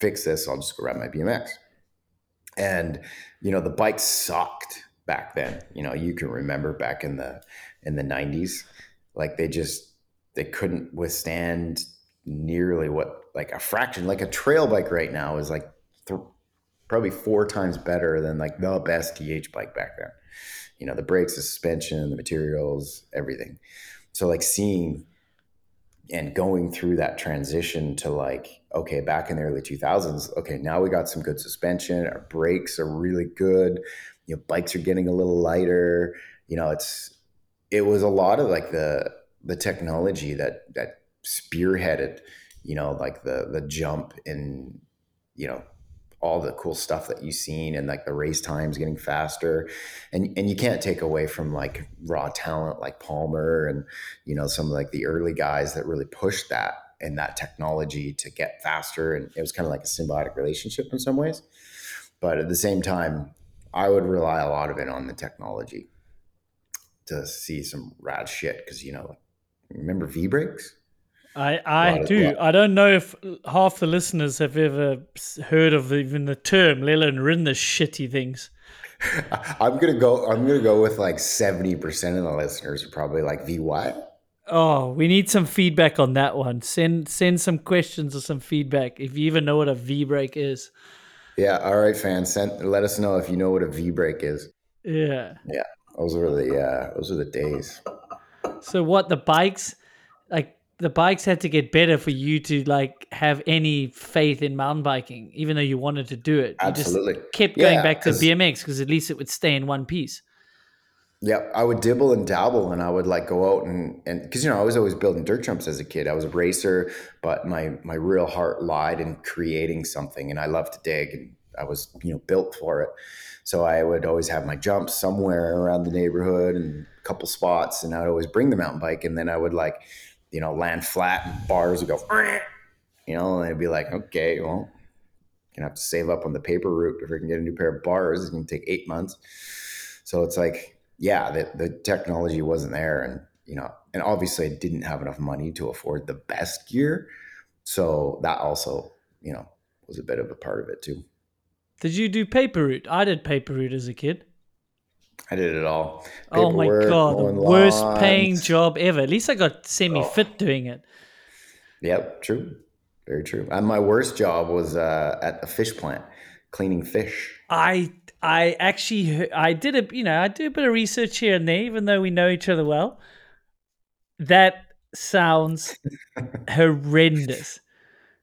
fix this. So I'll just go ride my B M X. And, you know, the bike sucked back then. You know, you can remember back in the, in the nineties, like they just, they couldn't withstand nearly what, like a fraction, like a trail bike right now is like th- probably four times better than like the best D H bike back then. You know, the brakes, the suspension, the materials, everything. So like seeing and going through that transition to like, okay, back in the early two thousands, okay, now we got some good suspension, our brakes are really good, you know, bikes are getting a little lighter, you know, it's, it was a lot of like the, the technology that, that spearheaded, you know, like the, the jump in, you know, all the cool stuff that you've seen and like the race times getting faster. And and you can't take away from like raw talent like Palmer and, you know, some of like the early guys that really pushed that and that technology to get faster. And it was kind of like a symbiotic relationship in some ways. But at the same time, I would rely a lot of it on the technology to see some rad shit. Cause you know, remember V-brakes? I, I do. Of, I don't know if half the listeners have ever heard of even the term, let alone ridden the shitty things. I'm gonna go. I'm gonna go with like seventy percent of the listeners are probably like V Y. Oh, we need some feedback on that one. Send send some questions or some feedback if you even know what a V brake is. Yeah. All right, fans. Send. Let us know if you know what a V brake is. Yeah. Yeah. Those were the uh, those were the days. So what the bikes like. The bikes had to get better for you to like have any faith in mountain biking, even though you wanted to do it. You Absolutely. Just kept going yeah, back to B M X because at least it would stay in one piece. Yeah, I would dibble and dabble and I would like go out and, and because, you know, I was always building dirt jumps as a kid. I was a racer, but my, my real heart lied in creating something and I loved to dig and I was, you know, built for it. So I would always have my jumps somewhere around the neighborhood and a couple spots and I'd always bring the mountain bike and then I would like, you know, land flat and bars would go, you know, and it'd be like, okay, well, you're gonna have to save up on the paper route if we can get a new pair of bars. It's gonna take eight months. So it's like, yeah, the, the technology wasn't there. And, you know, and obviously I didn't have enough money to afford the best gear. So that also, you know, was a bit of a part of it too. Did you do paper route? I did paper route as a kid. I did it all. Oh my God, the worst paying job ever. At least I got semi-fit doing it. Yep, true. Very true. And my worst job was uh, at the fish plant, cleaning fish. I I actually, I did a, you know, I do a bit of research here and there, even though we know each other well. That sounds horrendous.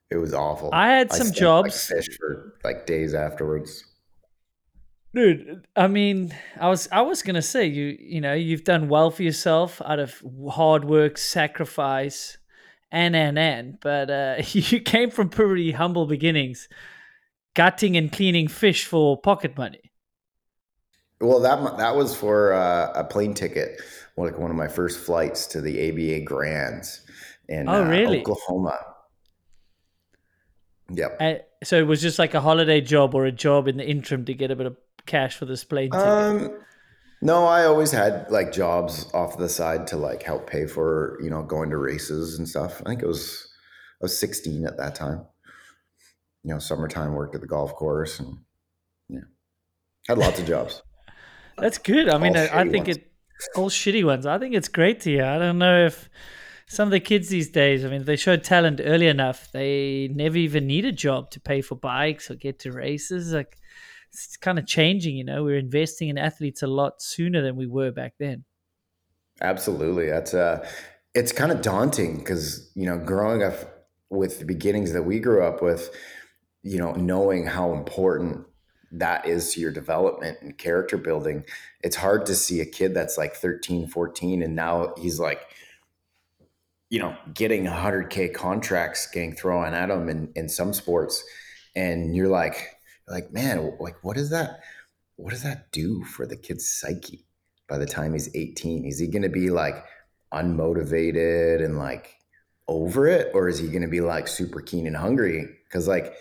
It was awful. I had some I jobs like fish for like days afterwards. Dude, I mean, I was I was gonna say you you know you've done well for yourself out of hard work, sacrifice, and and and. But uh, you came from pretty humble beginnings, gutting and cleaning fish for pocket money. Well, that that was for uh, a plane ticket, like one of my first flights to the A B A Grands in oh, really? uh, Oklahoma. Yep. I, so it was just like a holiday job or a job in the interim to get a bit of cash for this plane ticket? Um, no, I always had like jobs off the side to like help pay for, you know, going to races and stuff. I think it was, I was sixteen at that time, you know, summertime worked at the golf course and yeah, had lots of jobs. That's good. I mean, I, I think ones. it, all shitty ones. I think it's great to hear. I don't know if some of the kids these days, I mean, if they showed talent early enough, they never even need a job to pay for bikes or get to races. Like, it's kind of changing, you know. We're investing in athletes a lot sooner than we were back then. Absolutely. That's uh, it's kind of daunting because, you know, growing up with the beginnings that we grew up with, you know, knowing how important that is to your development and character building. It's hard to see a kid that's like thirteen, fourteen, and now he's like, you know, getting one hundred K contracts getting thrown at him in, in some sports. And you're like, like, man, like, what is that? What does that do for the kid's psyche by the time he's eighteen? Is he going to be like unmotivated and like over it? Or is he going to be like super keen and hungry? Cause like,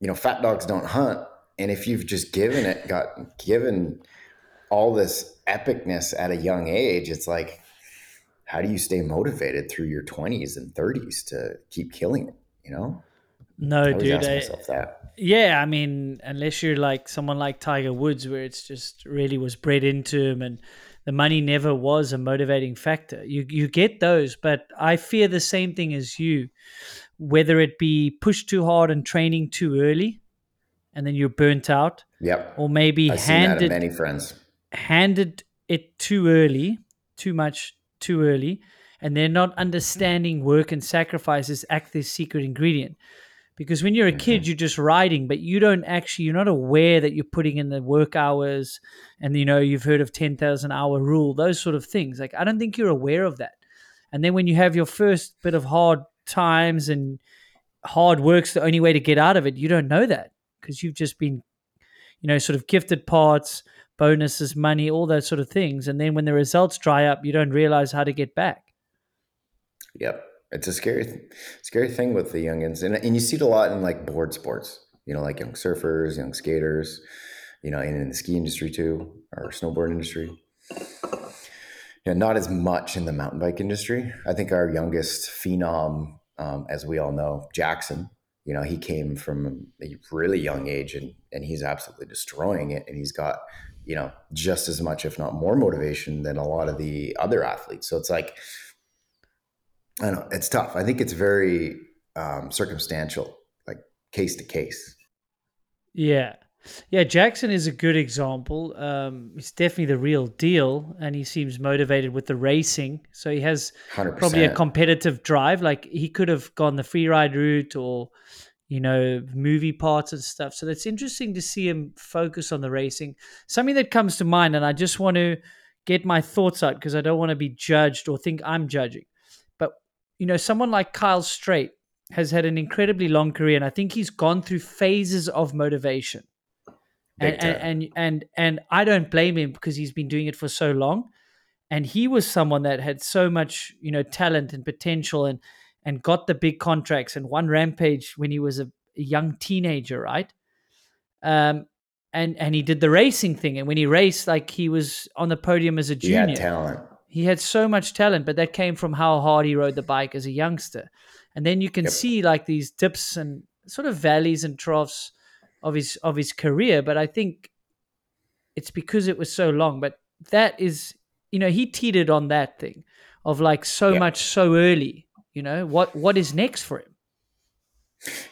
you know, fat dogs don't hunt. And if you've just given it, got given all this epicness at a young age, it's like, how do you stay motivated through your twenties and thirties to keep killing it, you know? No, dude. I always ask myself that. Yeah, I mean, unless you're like someone like Tiger Woods, where it's just really was bred into him and the money never was a motivating factor. You you get those, but I fear the same thing as you, whether it be pushed too hard and training too early and then you're burnt out. Yep. Or maybe I've handed, seen that in many friends. handed it too early, too much too early, and they're not understanding work and sacrifices act this secret ingredient. Because when you're a kid, mm-hmm. you're just riding, but you don't actually, you're not aware that you're putting in the work hours and, you know, you've heard of ten thousand hour rule, those sort of things. Like, I don't think you're aware of that. And then when you have your first bit of hard times and hard work's the only way to get out of it, you don't know that because you've just been, you know, sort of gifted parts, bonuses, money, all those sort of things. And then when the results dry up, you don't realize how to get back. Yep. It's a scary, scary thing with the youngins. And, and you see it a lot in like board sports, you know, like young surfers, young skaters, you know, and in the ski industry too, or snowboard industry. Yeah, not as much in the mountain bike industry. I think our youngest phenom, um, as we all know, Jackson, you know, he came from a really young age and, and he's absolutely destroying it. And he's got, you know, just as much, if not more motivation than a lot of the other athletes. So it's like, I don't know, it's tough. I think it's very um, circumstantial, like case to case. Yeah. Yeah. Jackson is a good example. Um, he's definitely the real deal and he seems motivated with the racing. So he has one hundred percent probably a competitive drive. Like he could have gone the free ride route or, you know, movie parts and stuff. So that's interesting to see him focus on the racing. Something that comes to mind, and I just want to get my thoughts out because I don't want to be judged or think I'm judging. But, you know, someone like Kyle Strait has had an incredibly long career, and I think he's gone through phases of motivation. And and, and and and I don't blame him because he's been doing it for so long. And he was someone that had so much, you know, talent and potential and and got the big contracts and won Rampage when he was a, a young teenager, right? Um, and, and he did the racing thing. And when he raced, like he was on the podium as a junior. He had talent. He had so much talent, but that came from how hard he rode the bike as a youngster. And then you can yep. see like these dips and sort of valleys and troughs of his, of his career. But I think it's because it was so long, but that is, you know, he teetered on that thing of like so yep. much so early. You know, what, what is next for him?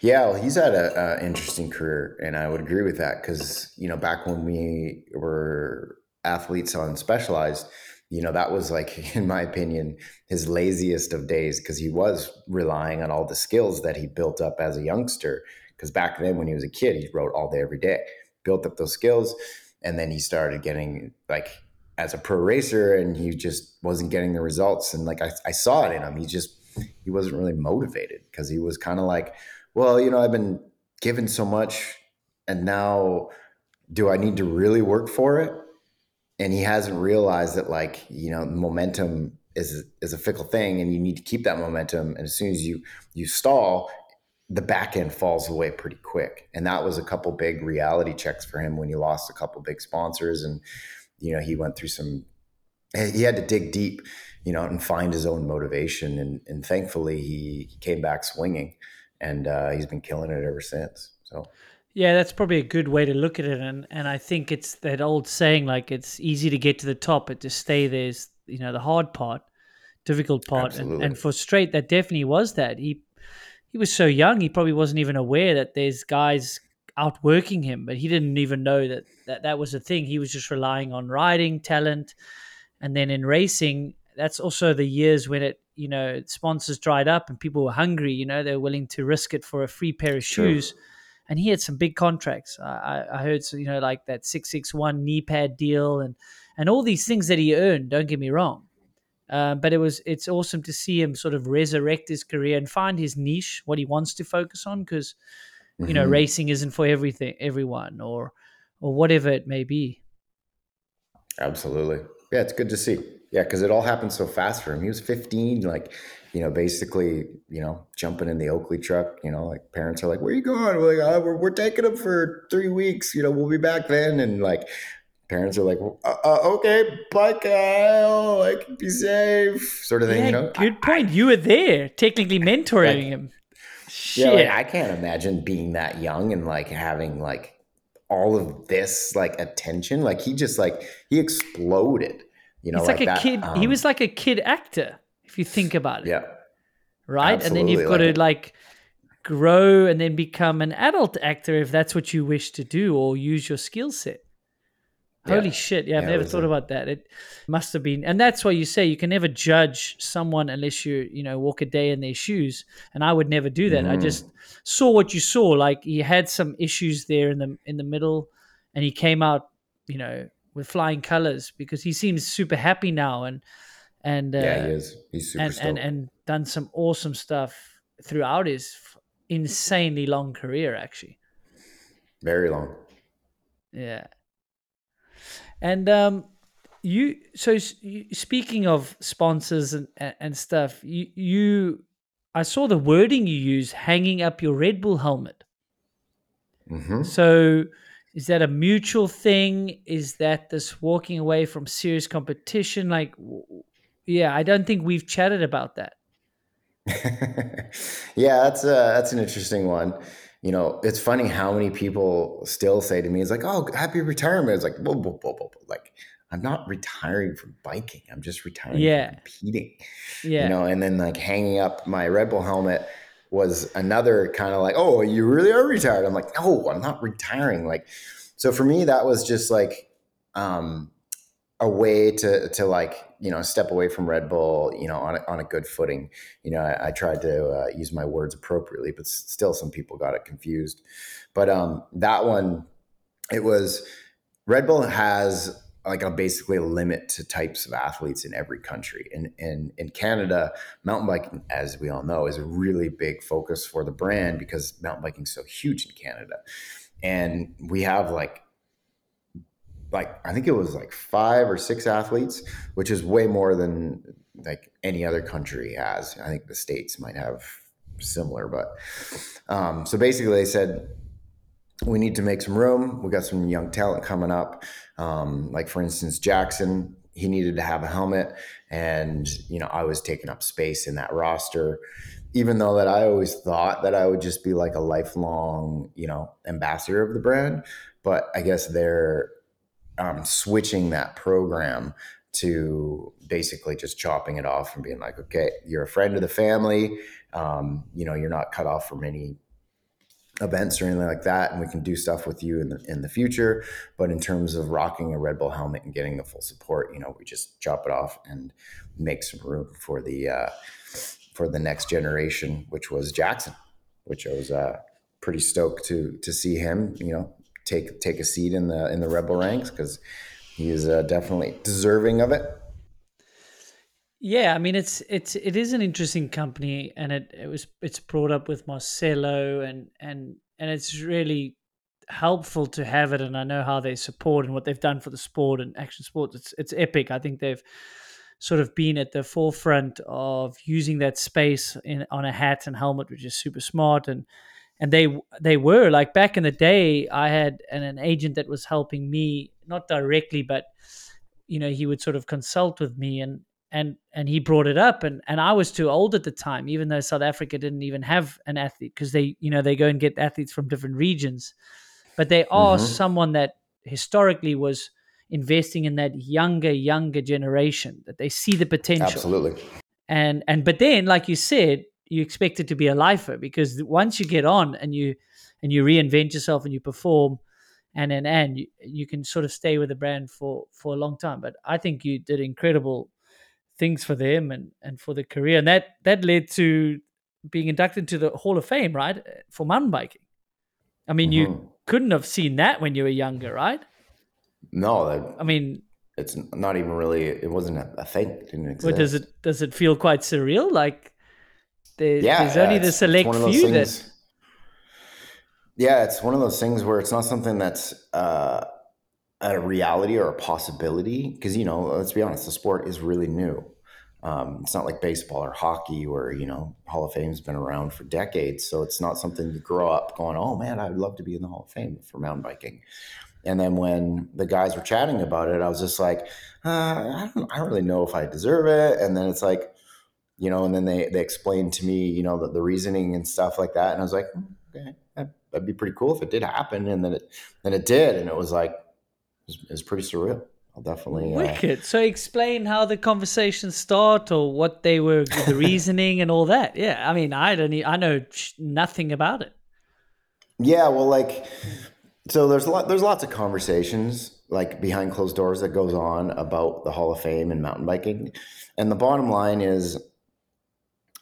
Yeah, well, he's had a, a interesting career, and I would agree with that because, you know, back when we were athletes on Specialized, you know, that was like, in my opinion, his laziest of days, because he was relying on all the skills that he built up as a youngster. Because back then when he was a kid, he rode all day, every day, built up those skills. And then he started getting like as a pro racer, and he just wasn't getting the results. And like, I, I saw it in him. He just, he wasn't really motivated, because he was kind of like, well, you know, I've been given so much, and now do I need to really work for it? And he hasn't realized that, like, you know, momentum is, is a fickle thing, and you need to keep that momentum. And as soon as you, you stall, the back end falls away pretty quick. And that was a couple big reality checks for him when he lost a couple big sponsors. And, you know, he went through some, he had to dig deep, you know, and find his own motivation. And, and thankfully he came back swinging, and uh, he's been killing it ever since. So, yeah, that's probably a good way to look at it. And, and I think it's that old saying, like, it's easy to get to the top, but to stay there is, you know, the hard part, difficult part. And, and for Strait, that definitely was that. He, He was so young, he probably wasn't even aware that there's guys outworking him, but he didn't even know that that, that was a thing. He was just relying on riding, talent. And then in racing, that's also the years when it, you know, sponsors dried up and people were hungry, you know, they're willing to risk it for a free pair of shoes. Sure. And he had some big contracts. I, I heard, you know, like that six six one knee pad deal and, and all these things that he earned, don't get me wrong. Uh, but it was it's awesome to see him sort of resurrect his career and find his niche, what he wants to focus on, because, you mm-hmm. know, racing isn't for everything, everyone or or whatever it may be. Absolutely. Yeah, it's good to see. Yeah, because it all happened so fast for him. He was fifteen, like, you know, basically, you know, jumping in the Oakley truck, you know, like parents are like, where are you going? We're like, oh, we're, we're taking him for three weeks. You know, we'll be back then. And like, parents are like, uh, uh, okay, bye, Kyle, like, be safe, sort of thing, yeah, you know? Good point. I, you were there, technically mentoring like, him. Shit. Yeah, like, I can't imagine being that young and, like, having, like, all of this, like, attention. Like, he just, like, he exploded, you know? It's like, like a that, kid. Um, he was like a kid actor, if you think about it. Yeah. Right? Absolutely. And then you've got like, to, like, grow and then become an adult actor if that's what you wish to do or use your skill set. Holy yeah. shit. Yeah, I've yeah, never thought a... about that. It must have been. And that's why you say you can never judge someone unless you, you know, walk a day in their shoes. And I would never do that. Mm-hmm. I just saw what you saw. Like, he had some issues there in the in the middle, and he came out, you know, with flying colors, because he seems super happy now. And, and, uh, yeah, he is. He's super and, stoked. And, and done some awesome stuff throughout his insanely long career, actually. Very long. Yeah. And um, you, so you, speaking of sponsors and, and stuff, you, you, I saw the wording you use, hanging up your Red Bull helmet. Mm-hmm. So is that a mutual thing? Is that this walking away from serious competition? Like, yeah, I don't think we've chatted about that. Yeah, that's a, that's an interesting one. You know, it's funny how many people still say to me, it's like, oh, happy retirement. It's like, whoa, whoa, whoa, whoa, whoa. Like, I'm not retiring from biking. I'm just retiring yeah. from competing. Yeah. You know, and then like hanging up my Red Bull helmet was another kind of like, oh, you really are retired. I'm like, no, I'm not retiring. Like, so for me, that was just like um, a way to, to like, you know, step away from Red Bull, you know, on a, on a good footing. You know, I, I tried to uh, use my words appropriately, but s- still some people got it confused. But um, that one, it was Red Bull has like a basically a limit to types of athletes in every country. And in, in Canada, mountain biking, as we all know, is a really big focus for the brand, because mountain biking is so huge in Canada. And we have like, like, I think it was like five or six athletes, which is way more than like any other country has. I think the States might have similar, but um, so basically they said, we need to make some room. We got some young talent coming up. Um, like for instance, Jackson, he needed to have a helmet, and, you know, I was taking up space in that roster, even though that I always thought that I would just be like a lifelong, you know, ambassador of the brand. But I guess they're, Um, switching that program to basically just chopping it off and being like, okay, you're a friend of the family. Um, you know, you're not cut off from any events or anything like that, and we can do stuff with you in the in the future. But in terms of rocking a Red Bull helmet and getting the full support, you know, we just chop it off and make some room for the uh, for the next generation, which was Jackson, which I was uh, pretty stoked to to see him, you know, take take a seat in the in the Red Bull ranks, because he is uh, definitely deserving of it. Yeah, I mean, it's it's it is an interesting company, and it, it was it's brought up with Marcelo, and and and it's really helpful to have it. And I know how they support and what they've done for the sport and action sports. It's it's epic. I think they've sort of been at the forefront of using that space in on a hat and helmet, which is super smart. And and they they were like, back in the day, I had an, an agent that was helping me, not directly, but you know, he would sort of consult with me, and. And and he brought it up, and, and I was too old at the time, even though South Africa didn't even have an athlete, because they, you know, they go and get athletes from different regions. But they are mm-hmm. someone that historically was investing in that younger, younger generation, that they see the potential. Absolutely. And and but then, like you said, you expect it to be a lifer, because once you get on and you and you reinvent yourself and you perform, and and, and you, you can sort of stay with the brand for, for a long time. But I think you did incredible things for them and, and for the career. And that, that led to being inducted to the Hall of Fame, right? For mountain biking. I mean, mm-hmm. you couldn't have seen that when you were younger, right? No. That, I mean, it's not even really, it wasn't a thing. It didn't exist. Well, does it, does it feel quite surreal? Like there, yeah, there's yeah, only the select few things, that. Yeah. It's one of those things where it's not something that's, uh, a reality or a possibility, because, you know, let's be honest, the sport is really new. Um, it's not like baseball or hockey, where, you know, Hall of Fame's been around for decades. So it's not something you grow up going, oh man, I'd love to be in the Hall of Fame for mountain biking. And then when the guys were chatting about it, I was just like, uh, I don't, I don't really know if I deserve it. And then it's like, you know, and then they, they explained to me, you know, the, the reasoning and stuff like that. And I was like, okay, that'd, that'd be pretty cool if it did happen. And then it, then it did. And it was like, it's pretty surreal. I'll definitely wicked. Uh, so explain how the conversations start, or what they were, the reasoning and all that. Yeah, I mean, I don't, I know nothing about it. Yeah, well, like, so there's a lot, there's lots of conversations like behind closed doors that goes on about the Hall of Fame and mountain biking, and the bottom line is,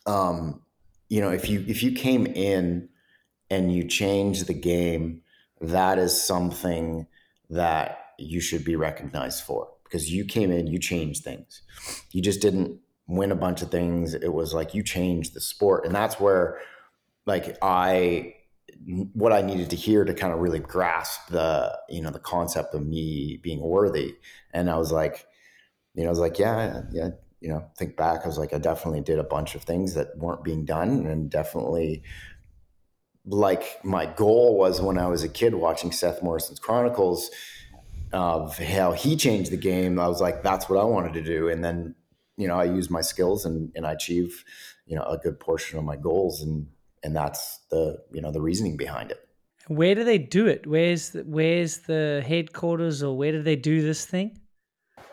um, you know, if you if you came in and you changed the game, that is something that you should be recognized for, because you came in, you changed things. You just didn't win a bunch of things. It was like you changed the sport. And that's where, like, I, what I needed to hear to kind of really grasp the, you know, the concept of me being worthy. And I was like, you know, I was like, yeah, yeah, you know, think back. I was like, I definitely did a bunch of things that weren't being done, and definitely, like, my goal was when I was a kid watching Seth Morrison's Chronicles of how he changed the game. I was like, that's what I wanted to do. And then, you know, I used my skills and, and I achieved, you know, a good portion of my goals. And, and that's the, you know, the reasoning behind it. Where do they do it? Where's the, where's the headquarters, or where do they do this thing?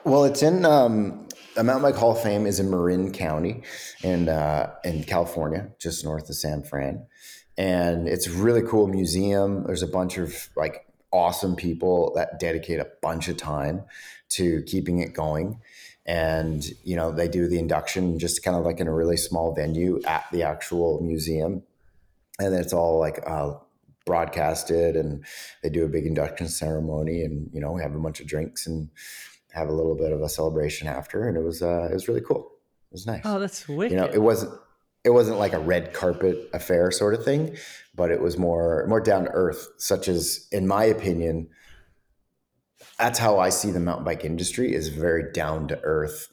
Well, it's in, um, the Mountain Bike Hall of Fame is in Marin County and, uh, in California, just north of San Fran. And it's a really cool museum. There's a bunch of like awesome people that dedicate a bunch of time to keeping it going. And, you know, they do the induction just kind of like in a really small venue at the actual museum. And it's all like uh, broadcasted, and they do a big induction ceremony, and, you know, we have a bunch of drinks and have a little bit of a celebration after. And it was, uh, it was really cool. It was nice. Oh, that's wicked. You know, it wasn't, It wasn't like a red carpet affair sort of thing, but it was more more down to earth, such as, in my opinion, that's how I see the mountain bike industry, is very down to earth,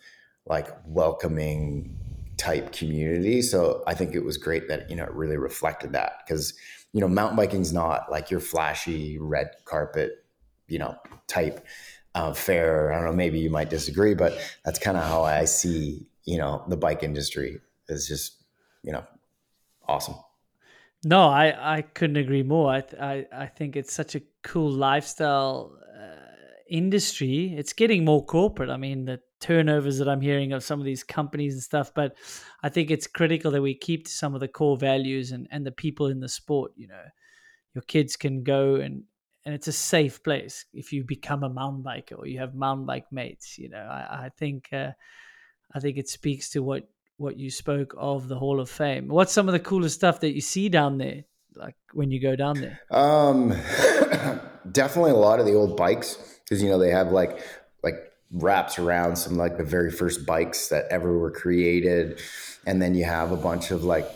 like welcoming type community. So I think it was great that, you know, it really reflected that, because, you know, mountain biking's not like your flashy red carpet, you know, type uh, fair. I don't know, maybe you might disagree, but that's kind of how I see, you know, the bike industry is just, you know, awesome. No, I, I couldn't agree more. I, I, I think it's such a cool lifestyle uh, industry. It's getting more corporate. I mean, the turnovers that I'm hearing of some of these companies and stuff, but I think it's critical that we keep to some of the core values and, and the people in the sport, you know, your kids can go and, and it's a safe place if you become a mountain biker or you have mountain bike mates. You know, I, I think uh, I think it speaks to what, what you spoke of the Hall of Fame. What's some of the coolest stuff that you see down there, like when you go down there? Um, definitely a lot of the old bikes, because, you know, they have like like wraps around some like the very first bikes that ever were created. And then you have a bunch of like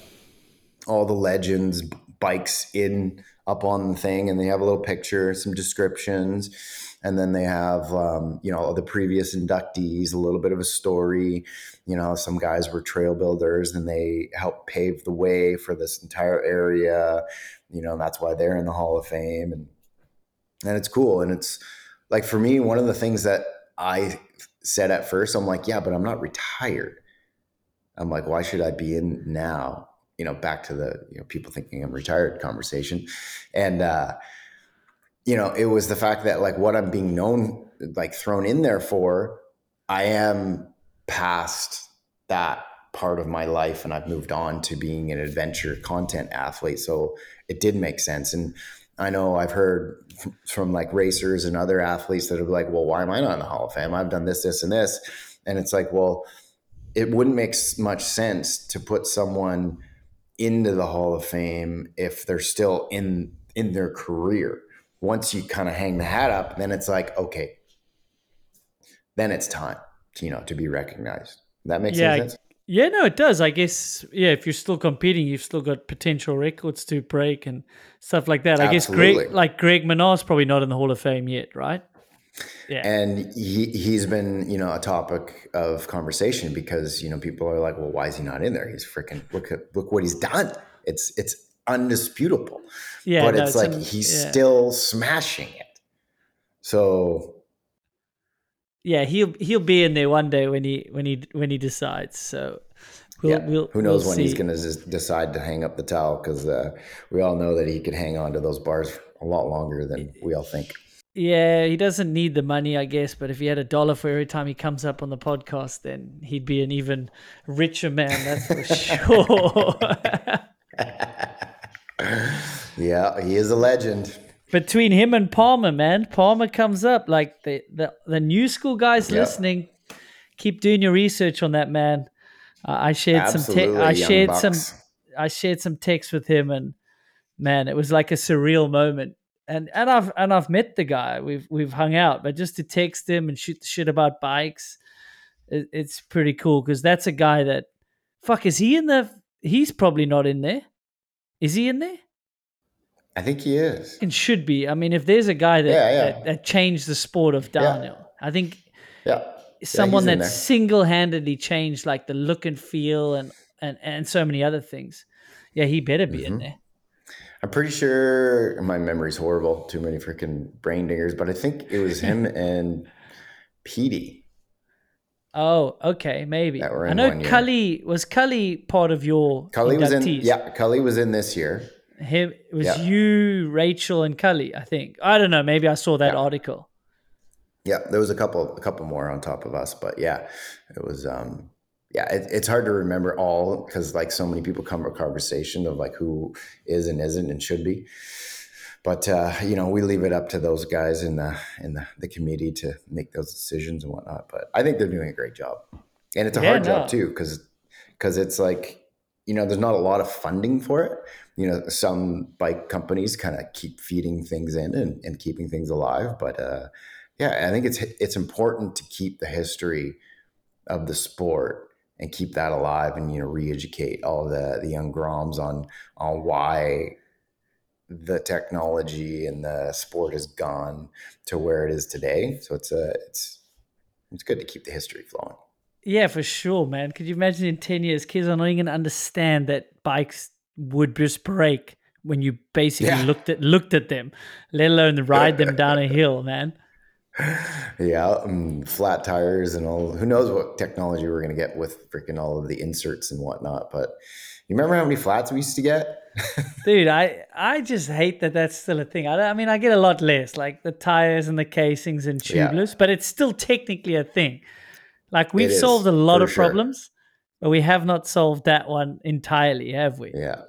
all the legends bikes in up on the thing, and they have a little picture, some descriptions, and then they have, um, you know, the previous inductees, a little bit of a story. You know, some guys were trail builders and they helped pave the way for this entire area, you know, and that's why they're in the Hall of Fame. And, and it's cool. And it's like, for me, one of the things that I said at first, I'm like, yeah, but I'm not retired. I'm like, why should I be in now? You know, back to the, you know, people thinking I'm retired conversation. And, uh, you know, it was the fact that like what I'm being known, like thrown in there for, I am past that part of my life and I've moved on to being an adventure content athlete. So it did make sense. And I know I've heard from like racers and other athletes that are like, well, why am I not in the Hall of Fame? I've done this, this, and this. And it's like, well, it wouldn't make much sense to put someone into the Hall of Fame if they're still in in their career. Once you kind of hang the hat up, then it's like, okay, then it's time, you know, to be recognized. That makes yeah, sense? Yeah, no, it does. I guess, yeah, if you're still competing, you've still got potential records to break and stuff like that. I Absolutely. guess Greg, like Greg Minas, probably not in the Hall of Fame yet, right? Yeah. And he, he's been, you know, a topic of conversation because, you know, people are like, well, why is he not in there? He's freaking, look at, look what he's done. It's, it's undisputable, yeah, but no, it's, it's like, an, he's yeah. still smashing it. So. Yeah. He'll, he'll be in there one day when he, when he, when he decides. So we'll, yeah. we'll who knows we'll when see. He's going to decide to hang up the towel. Cause uh, we all know that he could hang on to those bars a lot longer than we all think. Yeah, he doesn't need the money, I guess, but if he had a dollar for every time he comes up on the podcast, then he'd be an even richer man, that's for sure. Yeah, he is a legend. Between him and Palmer, man, Palmer comes up. Like, the, the, the new school guys yep. listening, keep doing your research on that, man. Uh, I shared Absolutely, some te- I shared bucks. some I shared some texts with him, and man, it was like a surreal moment. And and I've and I've met the guy. We've we've hung out, but just to text him and shoot the shit about bikes, it, it's pretty cool because that's a guy that, fuck, is he in the? He's probably not in there. Is he in there? I think he is and should be. I mean, if there's a guy that yeah, yeah. that, that changed the sport of downhill, yeah. I think yeah, someone yeah, that single-handedly changed like the look and feel and and and so many other things. Yeah, he better be mm-hmm. in there. I'm pretty sure my memory's horrible. Too many freaking brain dingers, but I think it was him and Petey. Oh, okay, maybe. That were in I know Kali was Kali part of your Kali was in yeah, Kali was in this year. Him it was yeah. you, Rachel, and Kali, I think. I don't know, maybe I saw that yeah. article. Yeah, there was a couple a couple more on top of us, but yeah, it was um Yeah, it, it's hard to remember all because like so many people come to a conversation of like who is and isn't and should be. But, uh, you know, we leave it up to those guys in the in the, the committee to make those decisions and whatnot. But I think they're doing a great job. And it's a yeah, hard no. job too because because it's like, you know, there's not a lot of funding for it. You know, some bike companies kind of keep feeding things in and, and keeping things alive. But, uh, yeah, I think it's it's important to keep the history of the sport and keep that alive and, you know, re-educate all the, the young Groms on, on why the technology and the sport has gone to where it is today. So it's a, it's, it's good to keep the history flowing. Yeah, for sure, man. Could you imagine in ten years, kids are not even going to understand that bikes would just break when you basically yeah. looked at, looked at them, let alone ride them down a hill, man. Yeah, um, flat tires and all. Who knows what technology we're going to get with freaking all of the inserts and whatnot. But you remember how many flats we used to get? Dude, I, I just hate that that's still a thing. I, I mean, I get a lot less, like the tires and the casings and tubeless, yeah. but it's still technically a thing. Like we've is, solved a lot of sure. problems, but we have not solved that one entirely, have we? Yeah.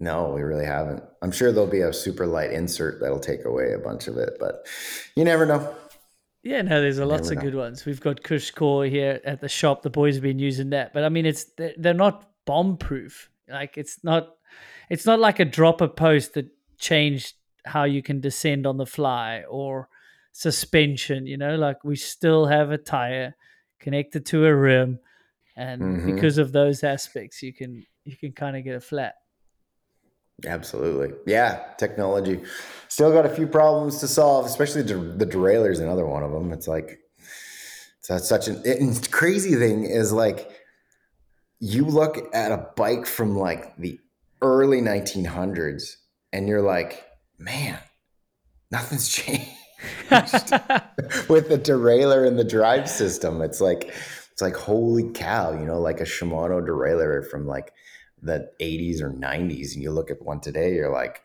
No, we really haven't. I'm sure there'll be a super light insert that'll take away a bunch of it, but you never know. Yeah, no, there's a lots of know. good ones. We've got Kush Core here at the shop. The boys have been using that, but I mean, it's they're not bomb proof. Like it's not, it's not like a dropper post that changed how you can descend on the fly or suspension. You know, like we still have a tire connected to a rim, and mm-hmm. because of those aspects, you can you can kind of get a flat. Absolutely. Yeah. Technology still got a few problems to solve, especially the derailleur is another one of them. It's like, it's such an it, crazy thing is like, you look at a bike from like the early nineteen hundreds and you're like, man, nothing's changed with the derailleur and the drive system. It's like, it's like, holy cow, you know, like a Shimano derailleur from like the eighties or nineties, and you look at one today, you're like,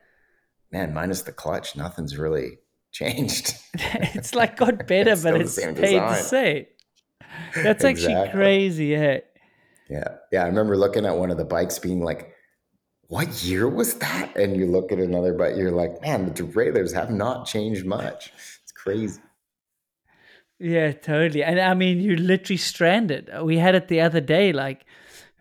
man, minus the clutch, nothing's really changed. It's like got better, it's but it's stayed the same. That's exactly. actually crazy, hey? Yeah. Yeah. I remember looking at one of the bikes being like, what year was that? And you look at another bike, you're like, man, the derailleurs have not changed much. It's crazy. Yeah, totally. And I mean, you're literally stranded. We had it the other day, like,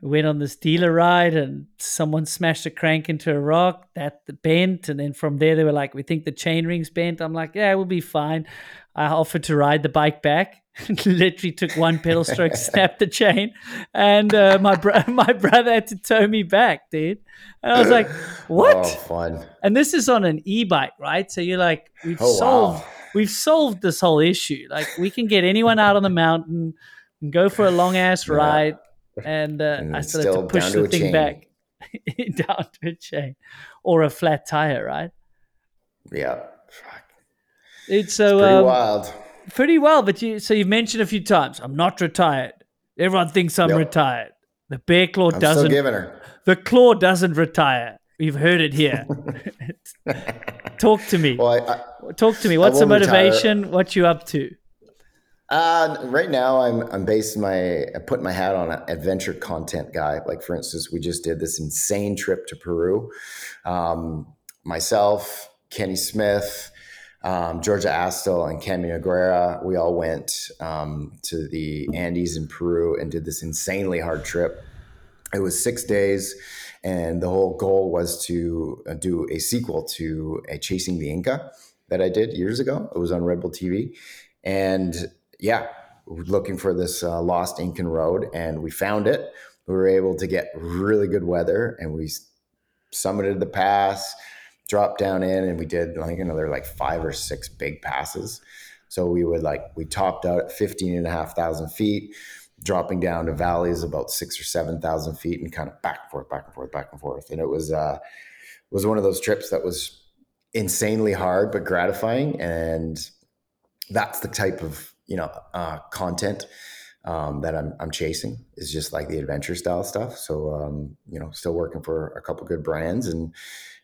went on this dealer ride and someone smashed a crank into a rock that bent. And then from there, they were like, we think the chain ring's bent. I'm like, yeah, we'll be fine. I offered to ride the bike back. Literally took one pedal stroke, snapped the chain. And uh, my bro- my brother had to tow me back, dude. And I was like, what? Oh, fun. And this is on an e-bike, right? So you're like, we've oh, solved, wow. we've solved this whole issue. Like we can get anyone out on the mountain and go for a long ass yeah. ride. And, uh, and I still, still have to push the thing chain. back down to a chain or a flat tire, right? Yeah. Fuck. It's, so, it's pretty um, wild. Pretty wild, but you, so you've mentioned a few times, I'm not retired. Everyone thinks I'm yep. retired. The bear claw I'm doesn't. I'm still giving her. The claw doesn't retire. We've heard it here. Talk to me. Well, I, I, Talk to me. What's the motivation? Retire. What you up to? Uh, right now I'm, I'm based my, I put my hat on an adventure content guy. Like for instance, we just did this insane trip to Peru. Um, myself, Kenny Smith, um, Georgia Astle and Cami Aguera. We all went, um, to the Andes in Peru and did this insanely hard trip. It was six days. And the whole goal was to do a sequel to a Chasing the Inca that I did years ago. It was on Red Bull T V. And yeah, looking for this uh, lost Incan road, and we found it. We were able to get really good weather, and we summited the pass, dropped down in, and we did like another like five or six big passes. So we would like, we topped out at fifteen and a half thousand feet, dropping down to valleys about six or seven thousand feet and kind of back and forth, back and forth, back and forth. And it was, uh, it was one of those trips that was insanely hard, but gratifying. And that's the type of, you know, uh, content, um, that I'm, I'm chasing is just like the adventure style stuff. So, um, you know, still working for a couple good brands and,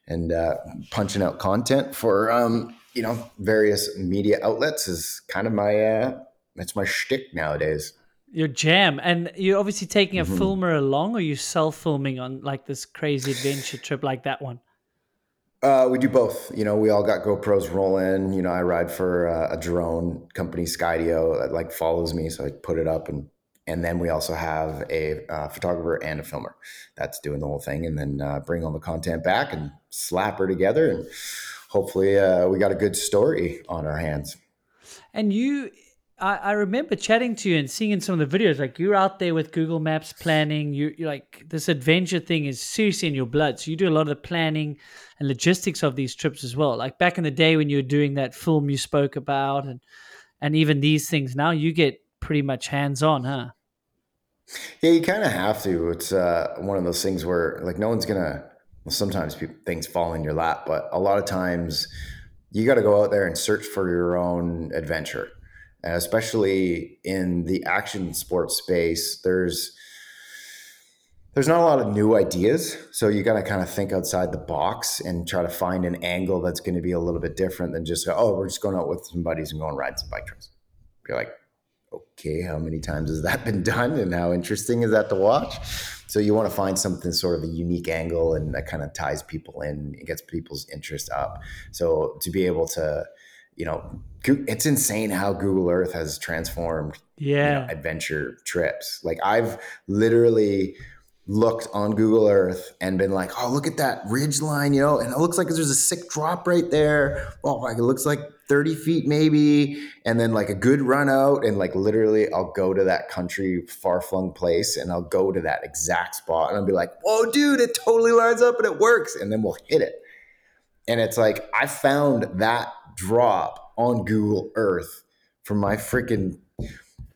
and, uh, punching out content for, um, you know, various media outlets is kind of my, uh, it's my shtick nowadays. Your jam. And you're obviously taking a mm-hmm. filmer along, or you self-filming on like this crazy adventure trip like that one? Uh, we do both. You know, we all got GoPros rolling. You know, I ride for uh, a drone company, Skydio, that like follows me. So I put it up, and, and then we also have a uh, photographer and a filmer that's doing the whole thing, and then uh, bring all the content back and slap her together. And hopefully uh, we got a good story on our hands. And you, I, I remember chatting to you and seeing in some of the videos, like you're out there with Google Maps planning. You, you're like, this adventure thing is seriously in your blood. So you do a lot of the planning and logistics of these trips as well. Like back in the day when you were doing that film you spoke about, and and even these things now, you get pretty much hands-on, huh? Yeah, you kind of have to. It's uh, one of those things where like no one's going to, well, sometimes people, things fall in your lap, but a lot of times you got to go out there and search for your own adventure. And especially in the action sports space, there's There's not a lot of new ideas, so you got to kind of think outside the box and try to find an angle that's going to be a little bit different than just, oh, we're just going out with some buddies and going ride some bike trails. You're like, okay, how many times has that been done and how interesting is that to watch? So you want to find something sort of a unique angle, and that kind of ties people in, it gets people's interest up. So to be able to, you know, it's insane how Google Earth has transformed yeah. you know, adventure trips. Like I've literally looked on Google Earth and been like, oh, look at that ridge line, you know, and it looks like there's a sick drop right there. Oh, like it looks like thirty feet maybe, and then like a good run out, and like literally I'll go to that country far-flung place and I'll go to that exact spot and I'll be like, whoa, dude, it totally lines up and it works, and then we'll hit it. And it's like I found that drop on Google Earth from my freaking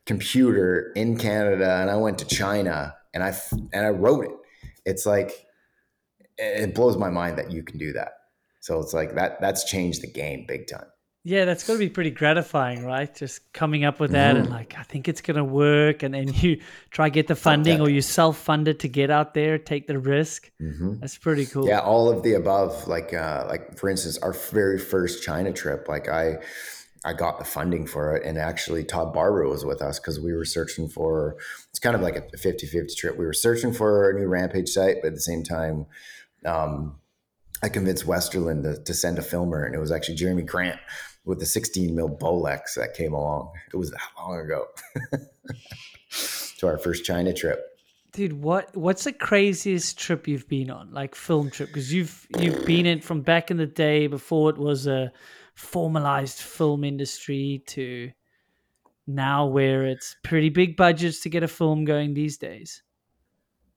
computer in Canada, and I went to China and I and I wrote it. It's like it blows my mind that you can do that. So it's like that that's changed the game big time. Yeah, that's got to be pretty gratifying, right? Just coming up with that mm-hmm. and like I think it's going to work, and then you try get the funding or you self-fund it to get out there, take the risk. Mm-hmm. That's pretty cool. Yeah, all of the above. Like uh, like for instance, our very first China trip, like I I got the funding for it, and actually Todd Barber was with us because we were searching for, it's kind of like a fifty-fifty trip. We were searching for a new Rampage site, but at the same time, um, I convinced Westerland to, to send a filmer, and it was actually Jeremy Grant with the sixteen mil Bolex that came along. It was that long ago to our first China trip. Dude, what what's the craziest trip you've been on, like film trip? Because you've you've been in from back in the day before it was a formalized film industry to now where it's pretty big budgets to get a film going these days.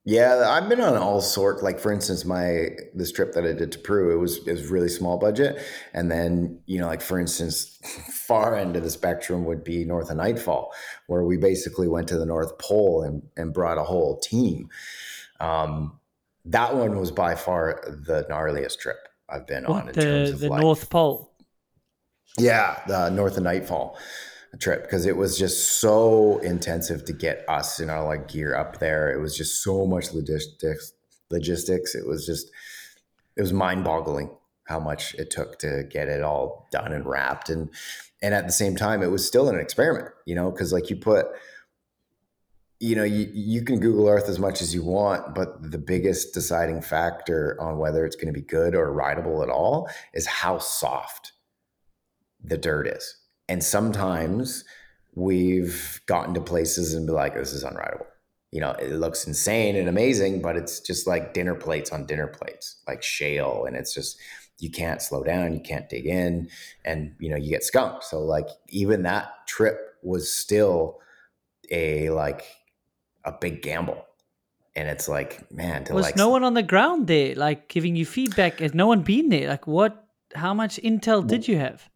Yeah, I've been on all sorts. Like for instance, my this trip that I did to Peru, it was it was really small budget. And then, you know, like for instance, far end of the spectrum would be North of Nightfall, where we basically went to the North Pole and and brought a whole team. Um, that one was by far the gnarliest trip I've been on what, in the, terms of the life. North Pole. Yeah, the North of Nightfall trip, because it was just so intensive to get us in our like gear up there. It was just so much logistics logistics it was just it was mind-boggling how much it took to get it all done and wrapped, and and at the same time it was still an experiment, you know, because like you put you know you, you can Google Earth as much as you want, but the biggest deciding factor on whether it's going to be good or rideable at all is how soft the dirt is. And sometimes we've gotten to places and be like, this is unrideable. You know, it looks insane and amazing, but it's just like dinner plates on dinner plates, like shale. And it's just, you can't slow down, you can't dig in, and, you know, you get skunked. So like even that trip was still a, like a big gamble. And it's like, man, to was like- no one on the ground there, like giving you feedback? Has no one been there? Like what, how much intel did you have?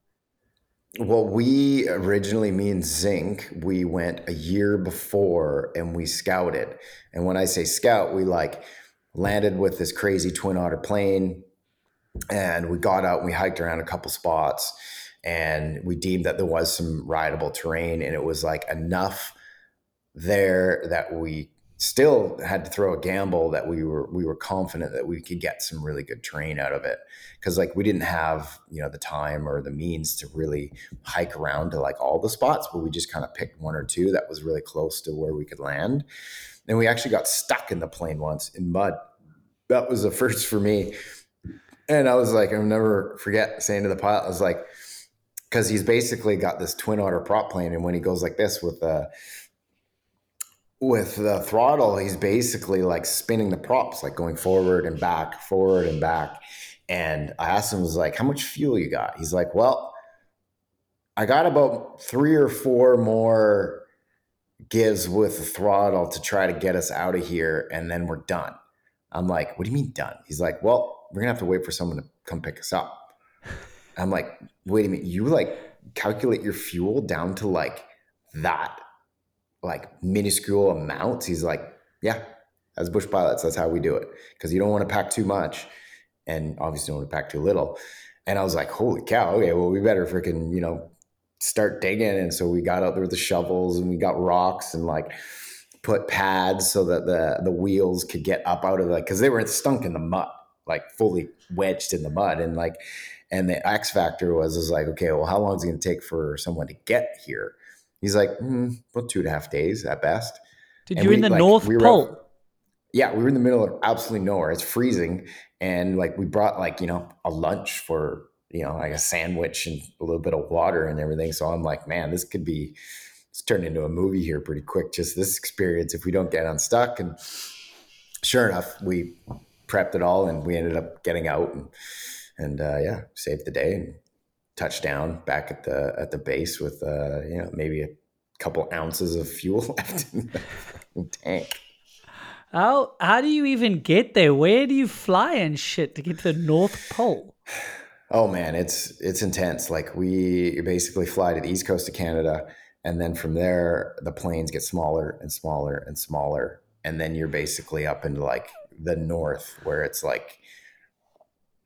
Well, we originally, me and Zink, we went a year before and we scouted. And when I say scout, we like landed with this crazy Twin Otter plane, and we got out and we hiked around a couple spots, and we deemed that there was some rideable terrain, and it was like enough there that we still had to throw a gamble that we were we were confident that we could get some really good terrain out of it, because like we didn't have, you know, the time or the means to really hike around to like all the spots, but we just kind of picked one or two that was really close to where we could land. And we actually got stuck in the plane once in mud. That was the first for me, and I was like, I'll never forget saying to the pilot, I was like, because he's basically got this Twin Otter prop plane, and when he goes like this with a with the throttle, he's basically like spinning the props, like going forward and back, forward and back. And I asked him, was like, how much fuel you got? He's like, well, I got about three or four more gives with the throttle to try to get us out of here, and then we're done. I'm like, what do you mean done? He's like, well, we're gonna have to wait for someone to come pick us up. I'm like, wait a minute, you like calculate your fuel down to like that? Like minuscule amounts? He's like, yeah, as bush pilots, that's how we do it, because you don't want to pack too much and obviously don't want to pack too little. And I was like, holy cow, okay, well, we better freaking, you know, start digging. And so we got out there with the shovels, and we got rocks and like put pads so that the the wheels could get up out of like, because they were stunk in the mud, like fully wedged in the mud. And like, and the X factor was, was like, okay, well, how long is it going to take for someone to get here? He's like, mm, well, two and a half days at best. Dude, and you're we, in the like, North we Pole. Were, yeah, we were in the middle of absolutely nowhere. It's freezing. And like we brought like, you know, a lunch for, you know, like a sandwich and a little bit of water and everything. So I'm like, man, this could be, it's turned into a movie here pretty quick. Just this experience, if we don't get unstuck. And sure enough, we prepped it all and we ended up getting out and, and uh, yeah, saved the day and touched down back at the, at the base with, uh, you know, maybe a couple ounces of fuel left in the tank. How, how do you even get there? Where do you fly and shit to get to the North Pole? Oh man, it's, it's intense. Like we basically fly to the east coast of Canada. And then from there, the planes get smaller and smaller and smaller. And then you're basically up into like the north where it's like,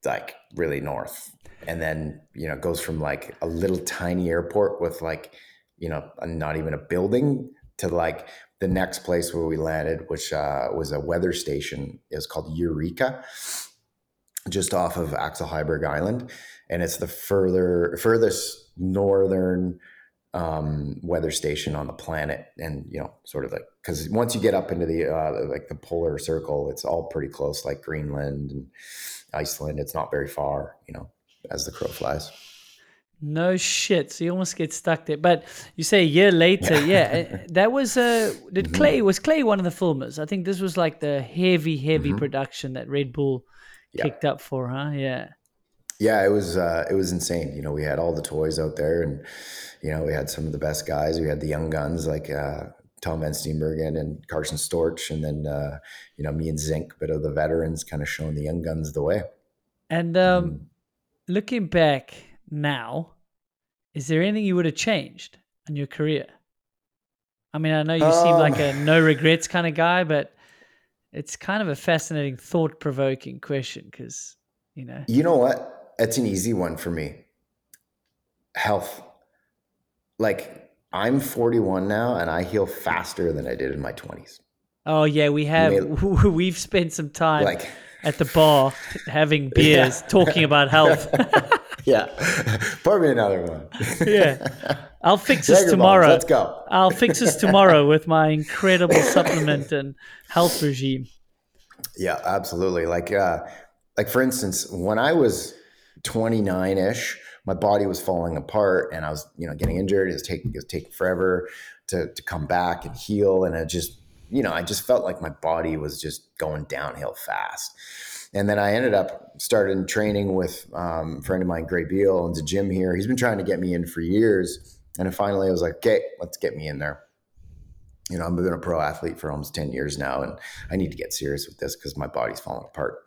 like really north. And then, you know, it goes from like a little tiny airport with like, you know, not even a building to like the next place where we landed, which uh, was a weather station. It was called Eureka, just off of Axel Heiberg Island. And it's the further, furthest northern um, weather station on the planet. And, you know, sort of like, cause once you get up into the, uh, like the polar circle, it's all pretty close, like Greenland and Iceland. It's not very far, you know, as the crow flies. No shit. So you almost get stuck there, but you say a year later. Yeah. yeah that was a, uh, did mm-hmm. Clay, was Clay one of the filmers? I think this was like the heavy, heavy mm-hmm. production that Red Bull yeah. kicked up for, huh? Yeah. Yeah, it was uh, it was insane. You know, we had all the toys out there, and you know, we had some of the best guys. We had the young guns like uh, Tom Van Steenbergen and Carson Storch, and then uh, you know, me and Zink, but of the veterans, kind of showing the young guns the way. And um, mm. looking back now, is there anything you would have changed in your career? I mean, I know you um, seem like a no regrets kind of guy, but it's kind of a fascinating, thought-provoking question because you know, you know what. That's an easy one for me. Health. Like I'm forty-one now and I heal faster than I did in my twenties. Oh yeah. We have, we've spent some time like, at the bar having beers, yeah. talking about health. yeah. Pour me another one. yeah. I'll fix this tomorrow. Let's go. I'll fix this tomorrow with my incredible supplement and health regime. Yeah, absolutely. Like, uh, like for instance, when I was twenty-nine-ish, my body was falling apart and I was, you know, getting injured. It was taking, it was taking forever to, to come back and heal. And I just, you know, I just felt like my body was just going downhill fast. And then I ended up starting training with um, a friend of mine, Gray Beal, owns a gym here. He's been trying to get me in for years. And then finally I was like, okay, let's get me in there. You know, I've been a pro athlete for almost ten years now, and I need to get serious with this because my body's falling apart.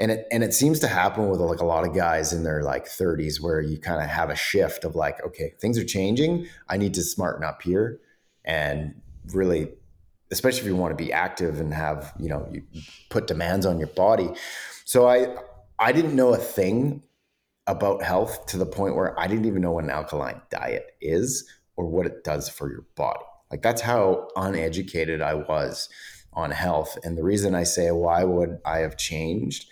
And it, and it seems to happen with like a lot of guys in their like thirties where you kind of have a shift of like, okay, things are changing. I need to smarten up here and really, especially if you want to be active and have, you know, you put demands on your body. So I, I didn't know a thing about health to the point where I didn't even know what an alkaline diet is or what it does for your body. Like that's how uneducated I was on health. And the reason I say, why would I have changed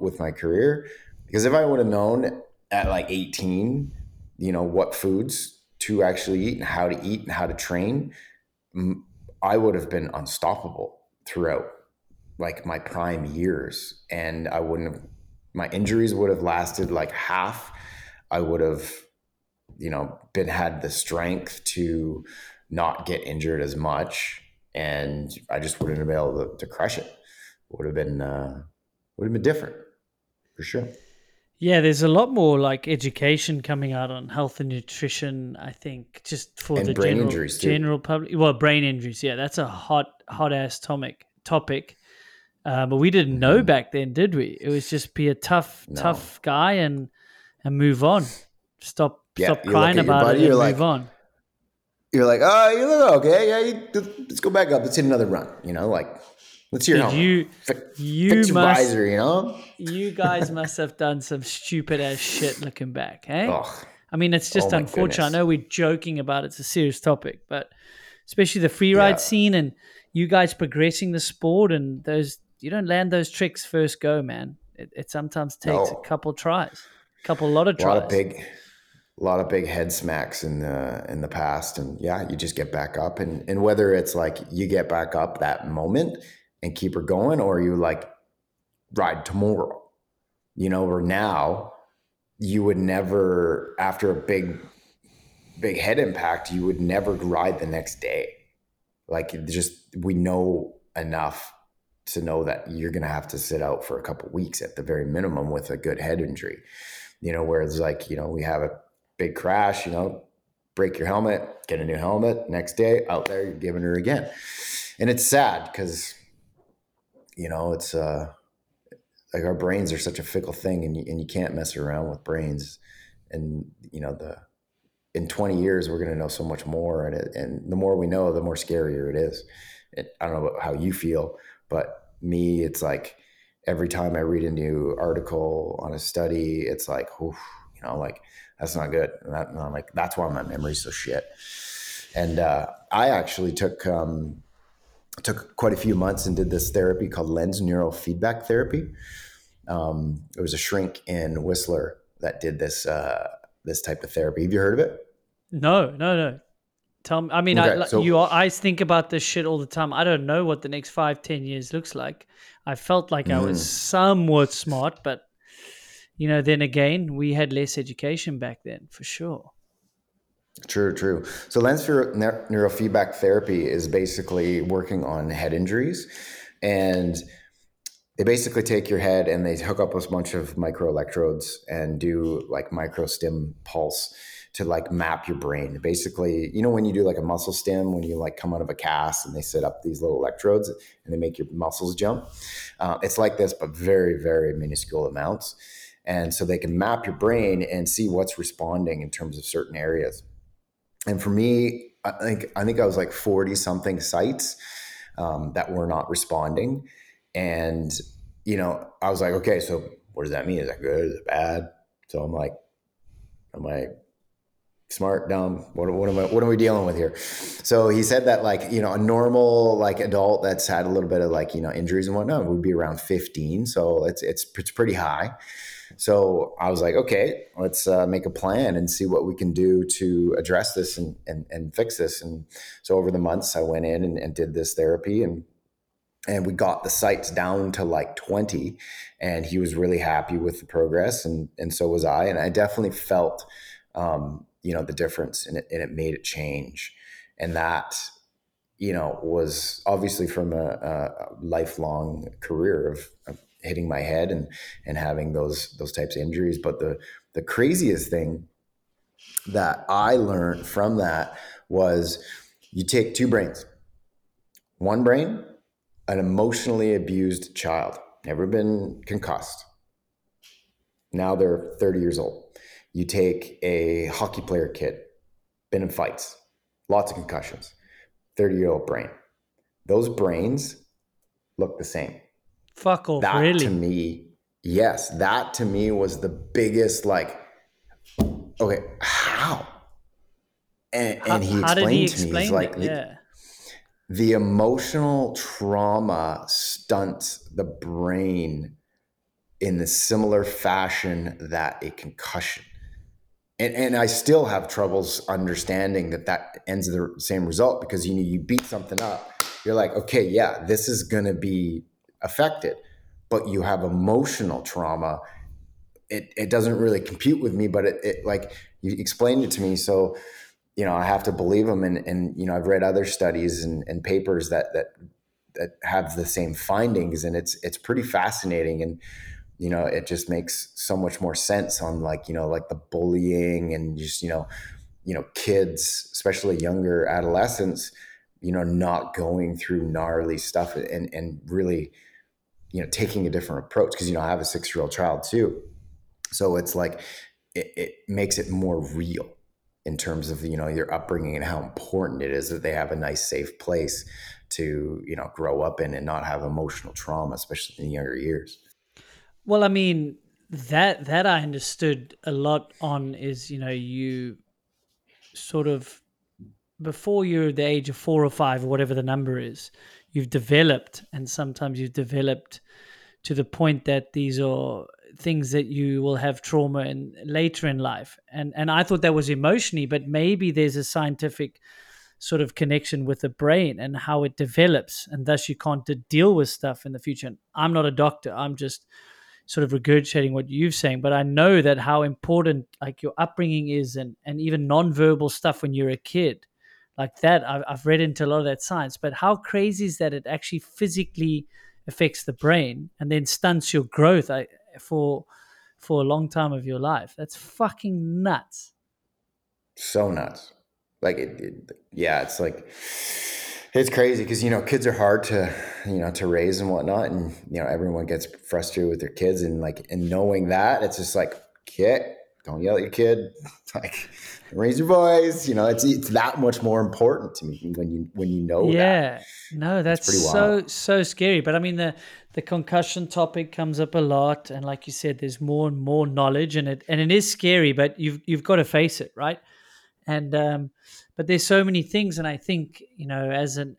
with my career? Because if I would have known at like eighteen, you know, what foods to actually eat and how to eat and how to train, I would have been unstoppable throughout like my prime years. And I wouldn't have, my injuries would have lasted like half. I would have, you know, been, had the strength to not get injured as much. And I just wouldn't have been able to, to crush it. Would have been, uh, would have been different for sure. Yeah, there's a lot more like education coming out on health and nutrition. I think just for and the brain general, injuries too. General public. Well, brain injuries. Yeah, that's a hot, hot ass topic. Topic. Uh, but we didn't mm-hmm. know back then, did we? It was just be a tough, no. tough guy and and move on. Stop, yeah, stop crying about buddy, it and like, move on. You're like, oh, you look okay. Yeah, you, let's go back up. Let's hit another run. You know, like let's hear how you, F- you must, visor, you know, you guys must have done some stupid ass shit looking back. Hey, oh, I mean, it's just oh unfortunate. Goodness. I know we're joking about it. It's a serious topic, but especially the free ride yeah. scene and you guys progressing the sport and those, you don't land those tricks first go, man. It, it sometimes takes no. a couple tries, a couple, lot of tries. A lot of big, a lot of big head smacks in the in the past, and yeah, you just get back up, and and whether it's like you get back up that moment and keep her going, or you like ride tomorrow, you know, or now, you would never, after a big big head impact, you would never ride the next day. Like, just, we know enough to know that you're going to have to sit out for a couple of weeks at the very minimum with a good head injury, you know, whereas like, you know, we have a big crash, you know, break your helmet, get a new helmet, next day out there, you're giving her again. And it's sad because, you know, it's uh, like our brains are such a fickle thing, and you, and you can't mess around with brains. And, you know, the, in twenty years, we're going to know so much more. And it, and the more we know, the more scarier it is. It, I don't know how you feel, but me, it's like every time I read a new article on a study, it's like, oof, you know, like that's not good. And, that, and I'm like, that's why my memory's so shit. And uh, I actually took um, took quite a few months and did this therapy called Lens neurofeedback therapy. Um, it was a shrink in Whistler that did this uh, this type of therapy. Have you heard of it? No, no, no. Tell me, I mean, okay, I, so, you, I think about this shit all the time. I don't know what the next five, ten years looks like. I felt like mm. I was somewhat smart, but, you know, then again, we had less education back then, for sure. True, true. So Lens neurofeedback therapy is basically working on head injuries, and they basically take your head and they hook up a bunch of microelectrodes and do like microstim pulse to like map your brain. Basically, you know, when you do like a muscle stim, when you like come out of a cast and they set up these little electrodes and they make your muscles jump. Uh, it's like this, but very, very minuscule amounts. And so they can map your brain and see what's responding in terms of certain areas. And for me, I think, I think I was like forty something sites um, that were not responding. And, you know, I was like, okay, so what does that mean? Is that good? Is it bad? So I'm like, am I smart, dumb? What, what am I, what are we dealing with here? So he said that like, you know, a normal like adult that's had a little bit of like, you know, injuries and whatnot would be around fifteen. So it's, it's, it's pretty high. So I was like, okay, let's uh, make a plan and see what we can do to address this and, and, and fix this. And so over the months I went in and, and did this therapy, and And we got the sites down to like twenty, and he was really happy with the progress. And, and so was I. And I definitely felt, um, you know, the difference, and it, and it made it change. And that, you know, was obviously from a, a lifelong career of, of hitting my head and, and having those, those types of injuries. But the, the craziest thing that I learned from that was you take two brains, one brain, an emotionally abused child, never been concussed. Now they're thirty years old. You take a hockey player kid, been in fights, lots of concussions, thirty-year-old brain. Those brains look the same. Fuck off, that, really? That to me, yes, that to me was the biggest like, okay, how? And, how, and he explained how did he to explain me, he's like, it? Yeah. The emotional trauma stunts the brain in the similar fashion that a concussion. And and I still have troubles understanding that that ends the same result, because you know, you beat something up, you're like, okay, yeah, this is going to be affected, but you have emotional trauma. It it doesn't really compute with me, but it, it like you explained it to me, so you know, I have to believe them. And, and, you know, I've read other studies and, and papers that, that, that have the same findings, and it's, it's pretty fascinating. And, you know, it just makes so much more sense on like, you know, like the bullying and just, you know, you know, kids, especially younger adolescents, you know, not going through gnarly stuff and, and really, you know, taking a different approach. 'Cause, you know, I have a six-year-old child too. So it's like, it, it makes it more real in terms of, you know, your upbringing and how important it is that they have a nice, safe place to, you know, grow up in and not have emotional trauma, especially in younger years. Well, I mean, that, that I understood a lot on is, you know, you sort of, before you're the age of four or five or whatever the number is, you've developed, and sometimes you've developed to the point that these are things that you will have trauma in later in life. And and I thought that was emotionally, but maybe there's a scientific sort of connection with the brain and how it develops, and thus you can't deal with stuff in the future. And I'm not a doctor. I'm just sort of regurgitating what you're saying, but I know that how important like your upbringing is, and, and even nonverbal stuff when you're a kid like that. I've, I've read into a lot of that science, but how crazy is that it actually physically affects the brain and then stunts your growth I, for for a long time of your life. That's fucking nuts. So nuts. Like it, it yeah, it's like it's crazy because, you know, kids are hard to, you know, to raise and whatnot, and, you know, everyone gets frustrated with their kids, and like, and knowing that, it's just like, kid, don't yell at your kid, like raise your voice, you know, it's it's that much more important to me when you when you know yeah. that. Yeah. No, that's so so scary. But I mean, the the concussion topic comes up a lot, and like you said, there's more and more knowledge, and it and it is scary, but you've you've got to face it, right? And um, but there's so many things, and I think, you know, as an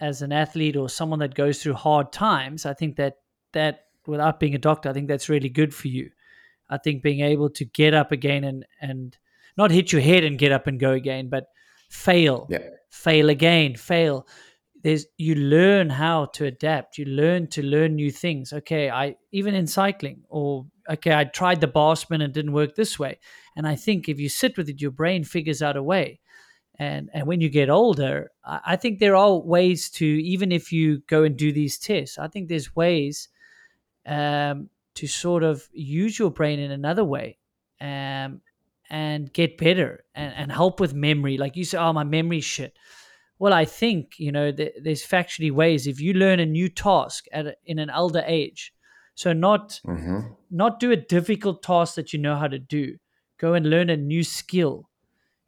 as an athlete or someone that goes through hard times, I think that that without being a doctor, I think that's really good for you. I think being able to get up again and and not hit your head and get up and go again, but fail, yeah. fail again, fail. There's you learn how to adapt. You learn to learn new things. Okay, I even in cycling, or okay, I tried the bar spin and it didn't work this way. And I think if you sit with it, your brain figures out a way. And and when you get older, I think there are ways to, even if you go and do these tests, I think there's ways um, to sort of use your brain in another way um, and get better and, and help with memory. Like you say, oh, my memory's shit. Well, I think, you know, th- there's factually ways. If you learn a new task at a, in an elder age, so not mm-hmm. not do a difficult task that you know how to do. Go and learn a new skill.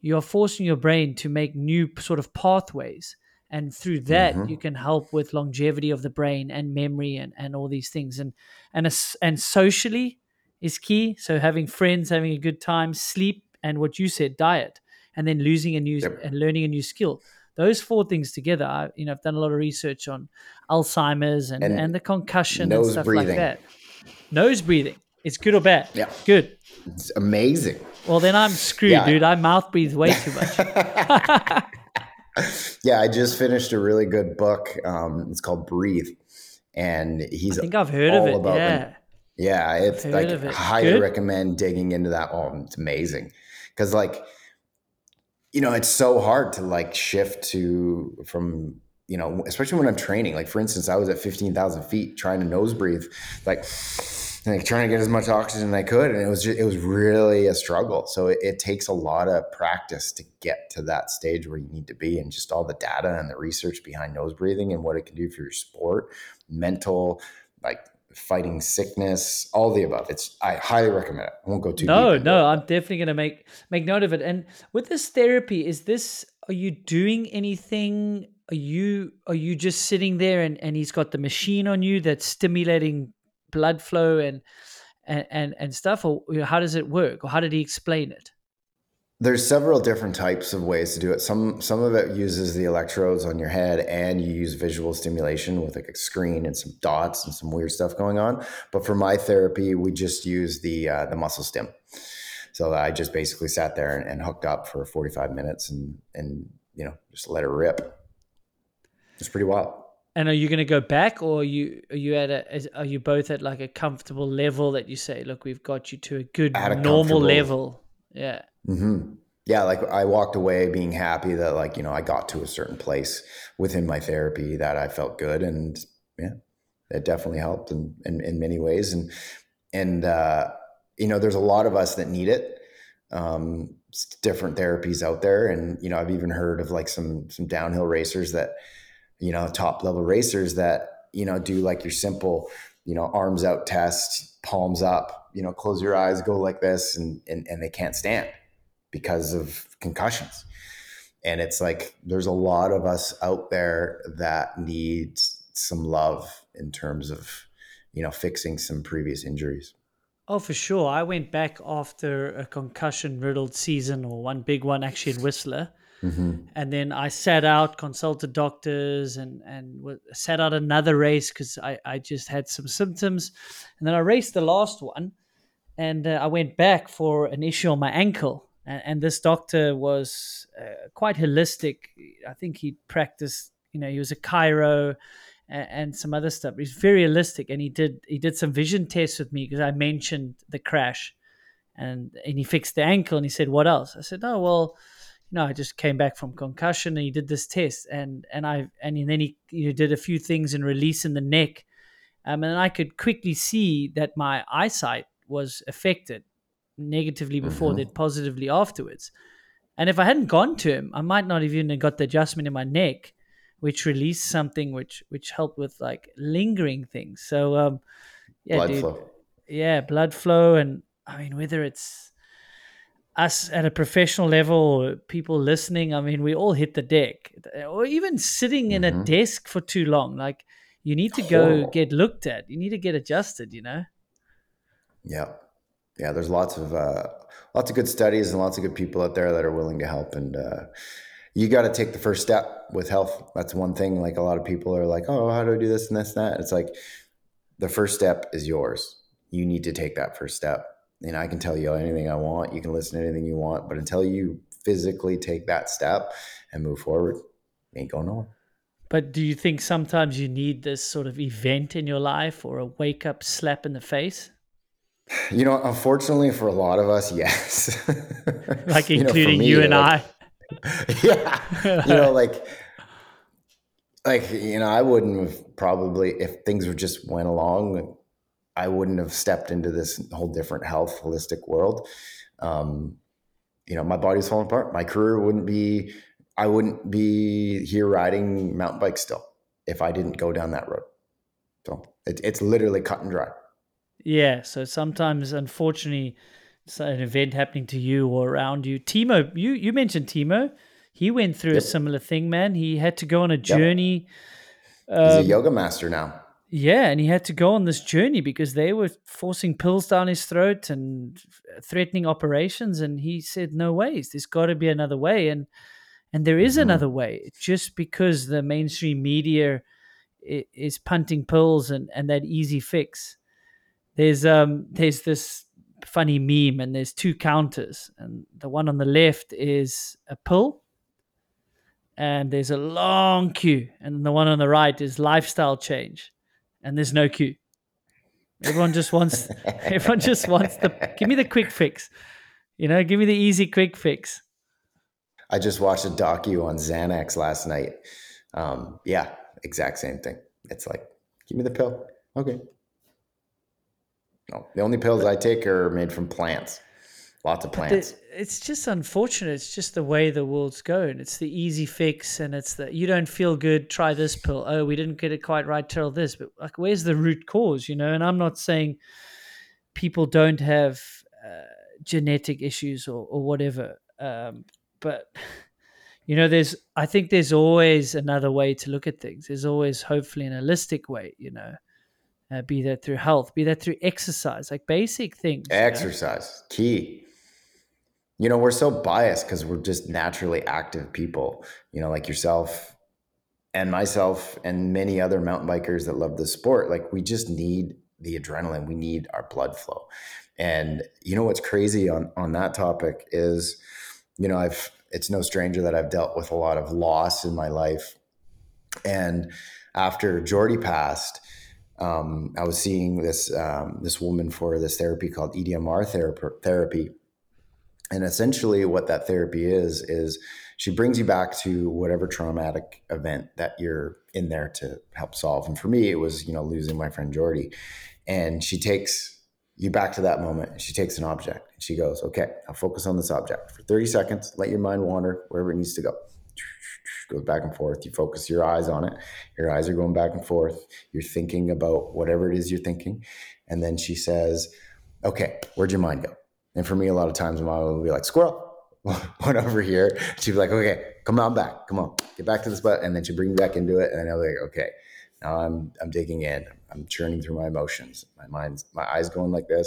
You're forcing your brain to make new sort of pathways. And through that, mm-hmm. you can help with longevity of the brain and memory and, and all these things. And and a, and socially is key. So having friends, having a good time, sleep, and what you said, diet, and then losing a new yep. and learning a new skill. Those four things together, I, you know, I've done a lot of research on Alzheimer's and, and, and the concussion and stuff breathing. like that. Nose breathing. It's good or bad? Yeah. Good. It's amazing. Well, then I'm screwed, yeah. dude. I mouth breathe way too much. Yeah, I just finished a really good book. Um, it's called Breathe. And he's I think I've heard all of it. About yeah. Them. Yeah, it's I've like it. highly good? recommend digging into that. Oh, it's amazing. Because like, you know, it's so hard to like shift to from, you know, especially when I'm training. Like, for instance, I was at fifteen thousand feet trying to nose breathe, like, like trying to get as much oxygen as I could. And it was just, it was really a struggle. So it, it takes a lot of practice to get to that stage where you need to be, and just all the data and the research behind nose breathing and what it can do for your sport, mental, like fighting sickness, all the above. It's, I highly recommend it. I won't go too no, deep. No, no, I'm definitely going to make, make note of it. And with this therapy, is this, are you doing anything? Are you, are you just sitting there and, and he's got the machine on you that's stimulating blood flow and and and stuff, or how does it work, or how did he explain it? There's several different types of ways to do it. Some some of it uses the electrodes on your head, and you use visual stimulation with like a screen and some dots and some weird stuff going on. But for my therapy, we just use the uh, the muscle stim. So I just basically sat there and, and hooked up for forty-five minutes and and you know just let it rip. It's pretty wild. And are you going to go back, or are you are you at a are you both at like a comfortable level that you say, look, we've got you to a good a normal level? Yeah. Mm-hmm. Yeah. Like I walked away being happy that like, you know, I got to a certain place within my therapy that I felt good, and yeah, it definitely helped in, in, in many ways. And, and, uh, you know, there's a lot of us that need it. Um, different therapies out there. And, you know, I've even heard of like some, some downhill racers that, you know, top level racers that, you know, do like your simple, you know, arms out test, palms up, you know, close your eyes, go like this, and and, and they can't stand because of concussions. And it's like, there's a lot of us out there that need some love in terms of, you know, fixing some previous injuries. Oh, for sure. I went back after a concussion riddled season, or one big one actually in Whistler. Mm-hmm. And then I sat out, consulted doctors, and and w- sat out another race because I, I just had some symptoms. And then I raced the last one, and uh, I went back for an issue on my ankle. And, and this doctor was uh, quite holistic. I think he practiced, you know, he was a chiro and, and some other stuff. He's very holistic, and he did he did some vision tests with me because I mentioned the crash, and and he fixed the ankle, and he said, "What else?" I said, "Oh, well, you know, I just came back from concussion," and he did this test, and and I and then he you know, did a few things and release in the neck. Um, and I could quickly see that my eyesight was affected negatively before, mm-hmm. then positively afterwards. And if I hadn't gone to him, I might not have even got the adjustment in my neck, which released something which which helped with like lingering things. So um, yeah, blood dude, flow. yeah, blood flow, and I mean whether it's us at a professional level or people listening, I mean we all hit the deck, or even sitting mm-hmm. in a desk for too long, like. You need to go get looked at. You need to get adjusted, you know? Yeah. Yeah. There's lots of, uh, lots of good studies and lots of good people out there that are willing to help. And, uh, you got to take the first step with health. That's one thing. Like a lot of people are like, "Oh, how do I do this and this and that?" It's like, the first step is yours. You need to take that first step. You know, I can tell you anything I want. You can listen to anything you want, but until you physically take that step and move forward, you ain't going nowhere. But do you think sometimes you need this sort of event in your life or a wake-up slap in the face? You know, unfortunately for a lot of us, yes. Like including you, know, me, you and like, I? Yeah. You know, like, like, you know, I wouldn't have probably, if things were just went along, I wouldn't have stepped into this whole different health, holistic world. Um, you know, my body's falling apart. My career wouldn't be... I wouldn't be here riding mountain bike still if I didn't go down that road. So it, it's literally cut and dry. Yeah. So sometimes, unfortunately, it's an event happening to you or around you. Timo, you, you mentioned Timo. He went through yep. a similar thing, man. He had to go on a journey. Yep. He's um, a yoga master now. Yeah. And he had to go on this journey because they were forcing pills down his throat and threatening operations. And he said, "No ways. There's got to be another way." And And there is another way. Just because the mainstream media is punting pills and, and that easy fix, there's um there's this funny meme, and there's two counters, and the one on the left is a pill, and there's a long queue, and the one on the right is lifestyle change, and there's no queue. Everyone just wants everyone just wants the give me the quick fix, you know, give me the easy quick fix. I just watched a docu on Xanax last night. Um, yeah, exact same thing. It's like, give me the pill. Okay. No, the only pills I take are made from plants. Lots of plants. The, it's just unfortunate. It's just the way the world's going. It's the easy fix, and it's the, you don't feel good, try this pill. Oh, we didn't get it quite right, tell this. But like, where's the root cause, you know? And I'm not saying people don't have uh, genetic issues or, or whatever. Um But, you know, there's, I think there's always another way to look at things. There's always hopefully an holistic way, you know, uh, be that through health, be that through exercise, like basic things. Exercise, you know? Key. You know, we're so biased because we're just naturally active people, you know, like yourself and myself and many other mountain bikers that love the sport. Like, we just need the adrenaline. We need our blood flow. And you know, what's crazy on, on that topic is, you know, I've, it's no stranger that I've dealt with a lot of loss in my life. And after Jordy passed, um, I was seeing this, um, this woman for this therapy called E M D R therap- therapy. And essentially what that therapy is, is she brings you back to whatever traumatic event that you're in there to help solve. And for me, it was, you know, losing my friend Jordy, and she takes you back to that moment. She takes an object and she goes, "Okay, I'll focus on this object for thirty seconds. Let your mind wander wherever it needs to go." Goes back and forth. You focus your eyes on it. Your eyes are going back and forth. You're thinking about whatever it is you're thinking. And then she says, "Okay, where'd your mind go?" And for me, a lot of times my mom will be like, "Squirrel, went over here." She'd be like, "Okay, come on back. Come on, get back to this butt." And then she'd bring me back into it. And then I'll be like, "Okay, now I'm, I'm digging in. I'm churning through my emotions. My mind's, my eyes going like this.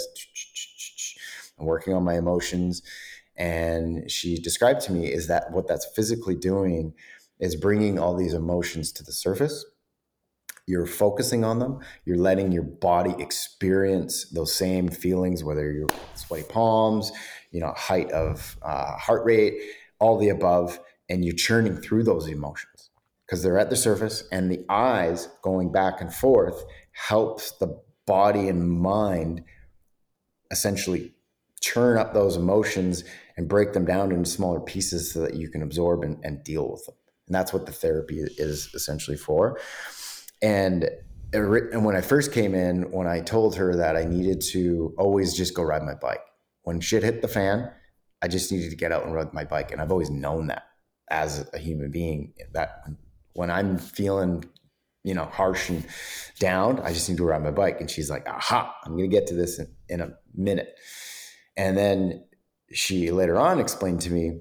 I'm working on my emotions." And she described to me is that what that's physically doing is bringing all these emotions to the surface. You're focusing on them. You're letting your body experience those same feelings, whether you're sweaty palms, you know, height of uh, heart rate, all the above, and you're churning through those emotions because they're at the surface, and the eyes going back and forth helps the body and mind essentially churn up those emotions and break them down into smaller pieces so that you can absorb and, and deal with them. And that's what the therapy is essentially for. And, and when I first came in, when I told her that I needed to always just go ride my bike, when shit hit the fan, I just needed to get out and ride my bike. And I've always known that as a human being, that when I'm feeling, you know, harsh and down, I just need to ride my bike. And she's like, aha, I'm going to get to this in, in a minute. And then she later on explained to me,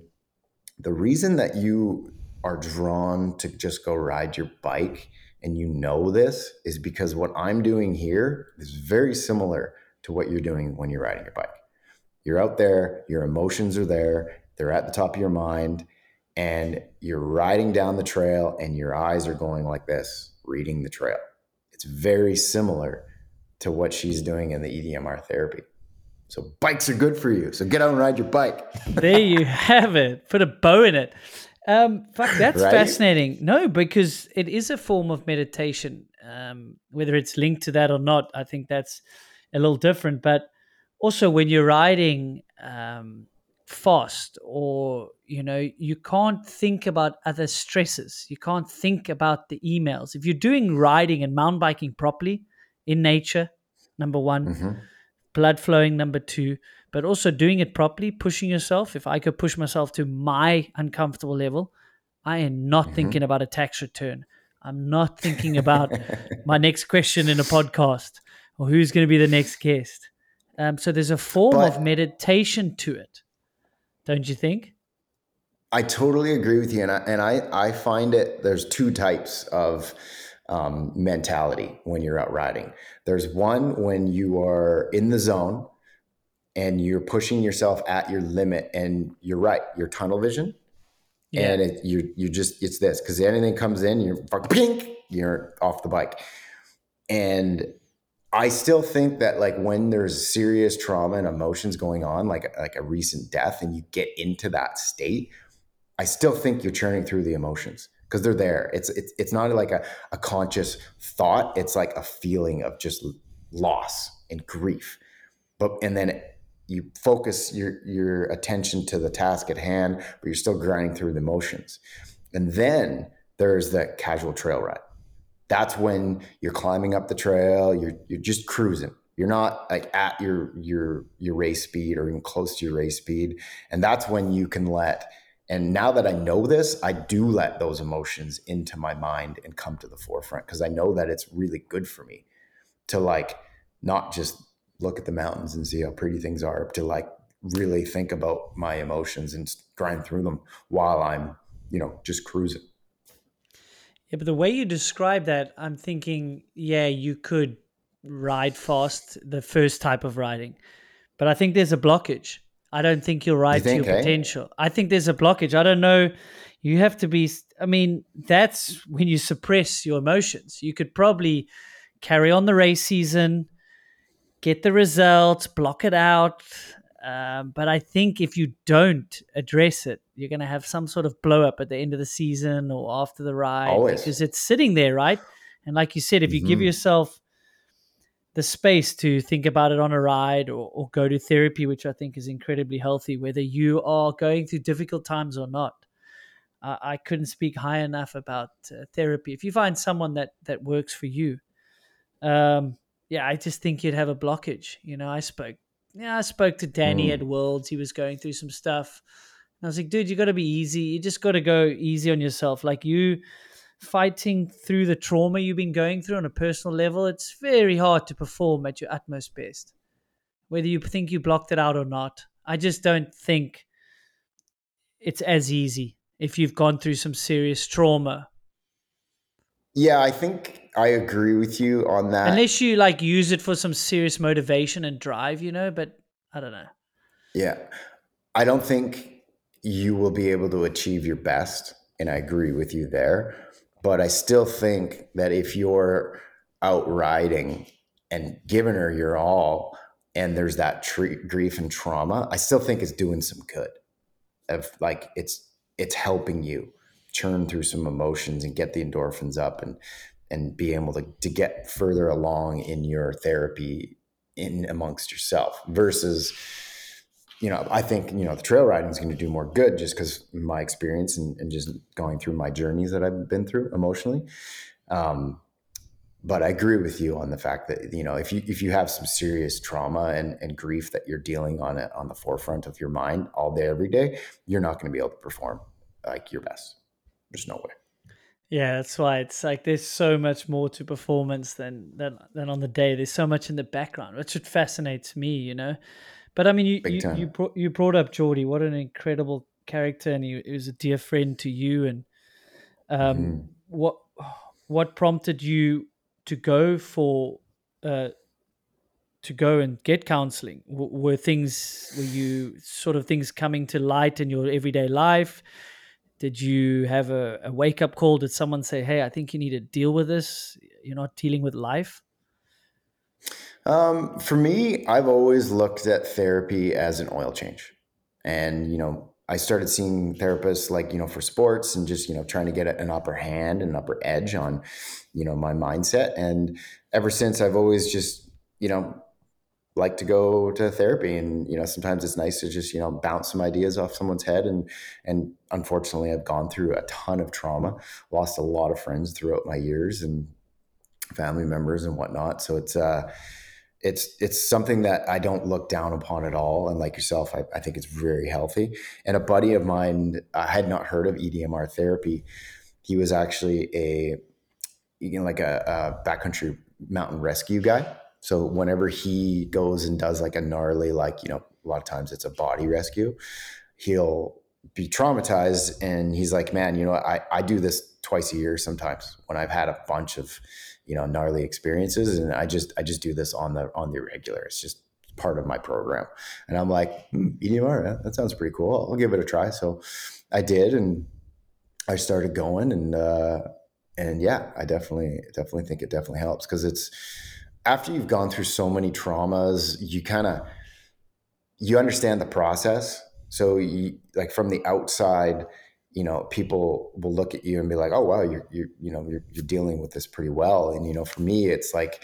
the reason that you are drawn to just go ride your bike, and you know this, is because what I'm doing here is very similar to what you're doing when you're riding your bike. You're out there, your emotions are there, they're at the top of your mind, and you're riding down the trail and your eyes are going like this, reading the trail. It's very similar to what she's doing in the E D M R therapy. So bikes are good for you. So get out and ride your bike. There you have it. Put a bow in it. Um, fuck, that's right? Fascinating. No, because it is a form of meditation. Um, whether it's linked to that or not, I think that's a little different. But also when you're riding um, fast, or, you know, you can't think about other stresses. You can't think about the emails. If you're doing riding and mountain biking properly in nature, number one, mm-hmm. blood flowing, number two, but also doing it properly, pushing yourself. If I could push myself to my uncomfortable level, I am not mm-hmm. thinking about a tax return. I'm not thinking about my next question in a podcast or who's going to be the next guest. Um, so there's a form but of meditation to it, don't you think? I totally agree with you. And I, and I, I find it, there's two types of Um, mentality when you're out riding. There's one when you are in the zone and you're pushing yourself at your limit, and you're right, you're tunnel vision, yeah. and it, you you just it's this because anything comes in, you're fucking pink, you're off the bike. And I still think that like when there's serious trauma and emotions going on, like like a recent death, and you get into that state, I still think you're churning through the emotions. Because they're there. It's it's it's not like a, a conscious thought. It's like a feeling of just loss and grief. But and then you focus your your attention to the task at hand, but you're still grinding through the emotions. And then there's the casual trail ride. That's when you're climbing up the trail. You're you're just cruising. You're not like at your your your race speed or even close to your race speed. And that's when you can let. And now that I know this, I do let those emotions into my mind and come to the forefront, because I know that it's really good for me to like not just look at the mountains and see how pretty things are, but to like really think about my emotions and grind through them while I'm, you know, just cruising. Yeah, but the way you describe that, I'm thinking, yeah, you could ride fast, the first type of riding, but I think there's a blockage. I don't think you'll ride you think, to your potential. Eh? I think there's a blockage. I don't know. You have to be, I mean, that's when you suppress your emotions. You could probably carry on the race season, get the results, block it out. Um, but I think if you don't address it, you're going to have some sort of blow up at the end of the season or after the ride. Always. Because it's sitting there, right? And like you said, if you mm-hmm. give yourself the space to think about it on a ride, or, or go to therapy, which I think is incredibly healthy, whether you are going through difficult times or not. Uh, I couldn't speak high enough about uh, therapy. If you find someone that, that works for you, um, yeah, I just think you'd have a blockage. You know, I spoke, yeah, I spoke to Danny mm. at Worlds. He was going through some stuff. And I was like, dude, you got to be easy. You just got to go easy on yourself. Like you, fighting through the trauma you've been going through on a personal level, it's very hard to perform at your utmost best, whether you think you blocked it out or not. I just don't think it's as easy if you've gone through some serious trauma. Yeah, I think I agree with you on that. Unless you like use it for some serious motivation and drive, you know, but I don't know. Yeah, I don't think you will be able to achieve your best, and I agree with you there. But I still think that if you're out riding and giving her your all, and there's that tre- grief and trauma, I still think it's doing some good. Of like, it's it's helping you churn through some emotions and get the endorphins up, and and be able to to get further along in your therapy in amongst yourself. Versus, you know, I think, you know, the trail riding is going to do more good just because my experience and, and just going through my journeys that I've been through emotionally. Um, but I agree with you on the fact that, you know, if you, if you have some serious trauma and, and grief that you're dealing on it on the forefront of your mind all day, every day, you're not going to be able to perform like your best. There's no way. Yeah. That's why it's like, there's so much more to performance than, than, than on the day. There's so much in the background, which fascinates me, you know? But I mean, you you, you, brought, you brought up Jordy. What an incredible character, and he, he was a dear friend to you. And um, mm-hmm. what what prompted you to go for uh, to go and get counseling? W- were things were you sort of things coming to light in your everyday life? Did you have a, a wake up call? Did someone say, "Hey, I think you need to deal with this. You're not dealing with life"? Um, for me, I've always looked at therapy as an oil change. And, you know, I started seeing therapists like, you know, for sports and just, you know, trying to get an upper hand and an upper edge on, you know, my mindset. And ever since, I've always just, you know, like to go to therapy. And, you know, sometimes it's nice to just, you know, bounce some ideas off someone's head. And, and unfortunately, I've gone through a ton of trauma, lost a lot of friends throughout my years and family members and whatnot. So it's, uh, It's it's something that I don't look down upon at all. And like yourself, I, I think it's very healthy. And a buddy of mine, I had not heard of E D M R therapy. He was actually a, you know, like a, a backcountry mountain rescue guy. So whenever he goes and does like a gnarly, like, you know, a lot of times it's a body rescue, he'll be traumatized. And he's like, man, you know, I, I do this twice a year sometimes when I've had a bunch of, you know, gnarly experiences. And I just, I just do this on the, on the regular. It's just part of my program. And I'm like, hmm, E D M R, that sounds pretty cool. I'll give it a try. So I did, and I started going, and, uh, and yeah, I definitely, definitely think it definitely helps. Cause it's after you've gone through so many traumas, you kind of, you understand the process. So you, like from the outside, you know, people will look at you and be like, oh, wow, you're, you're you know, you're, you're dealing with this pretty well. And, you know, for me, it's like,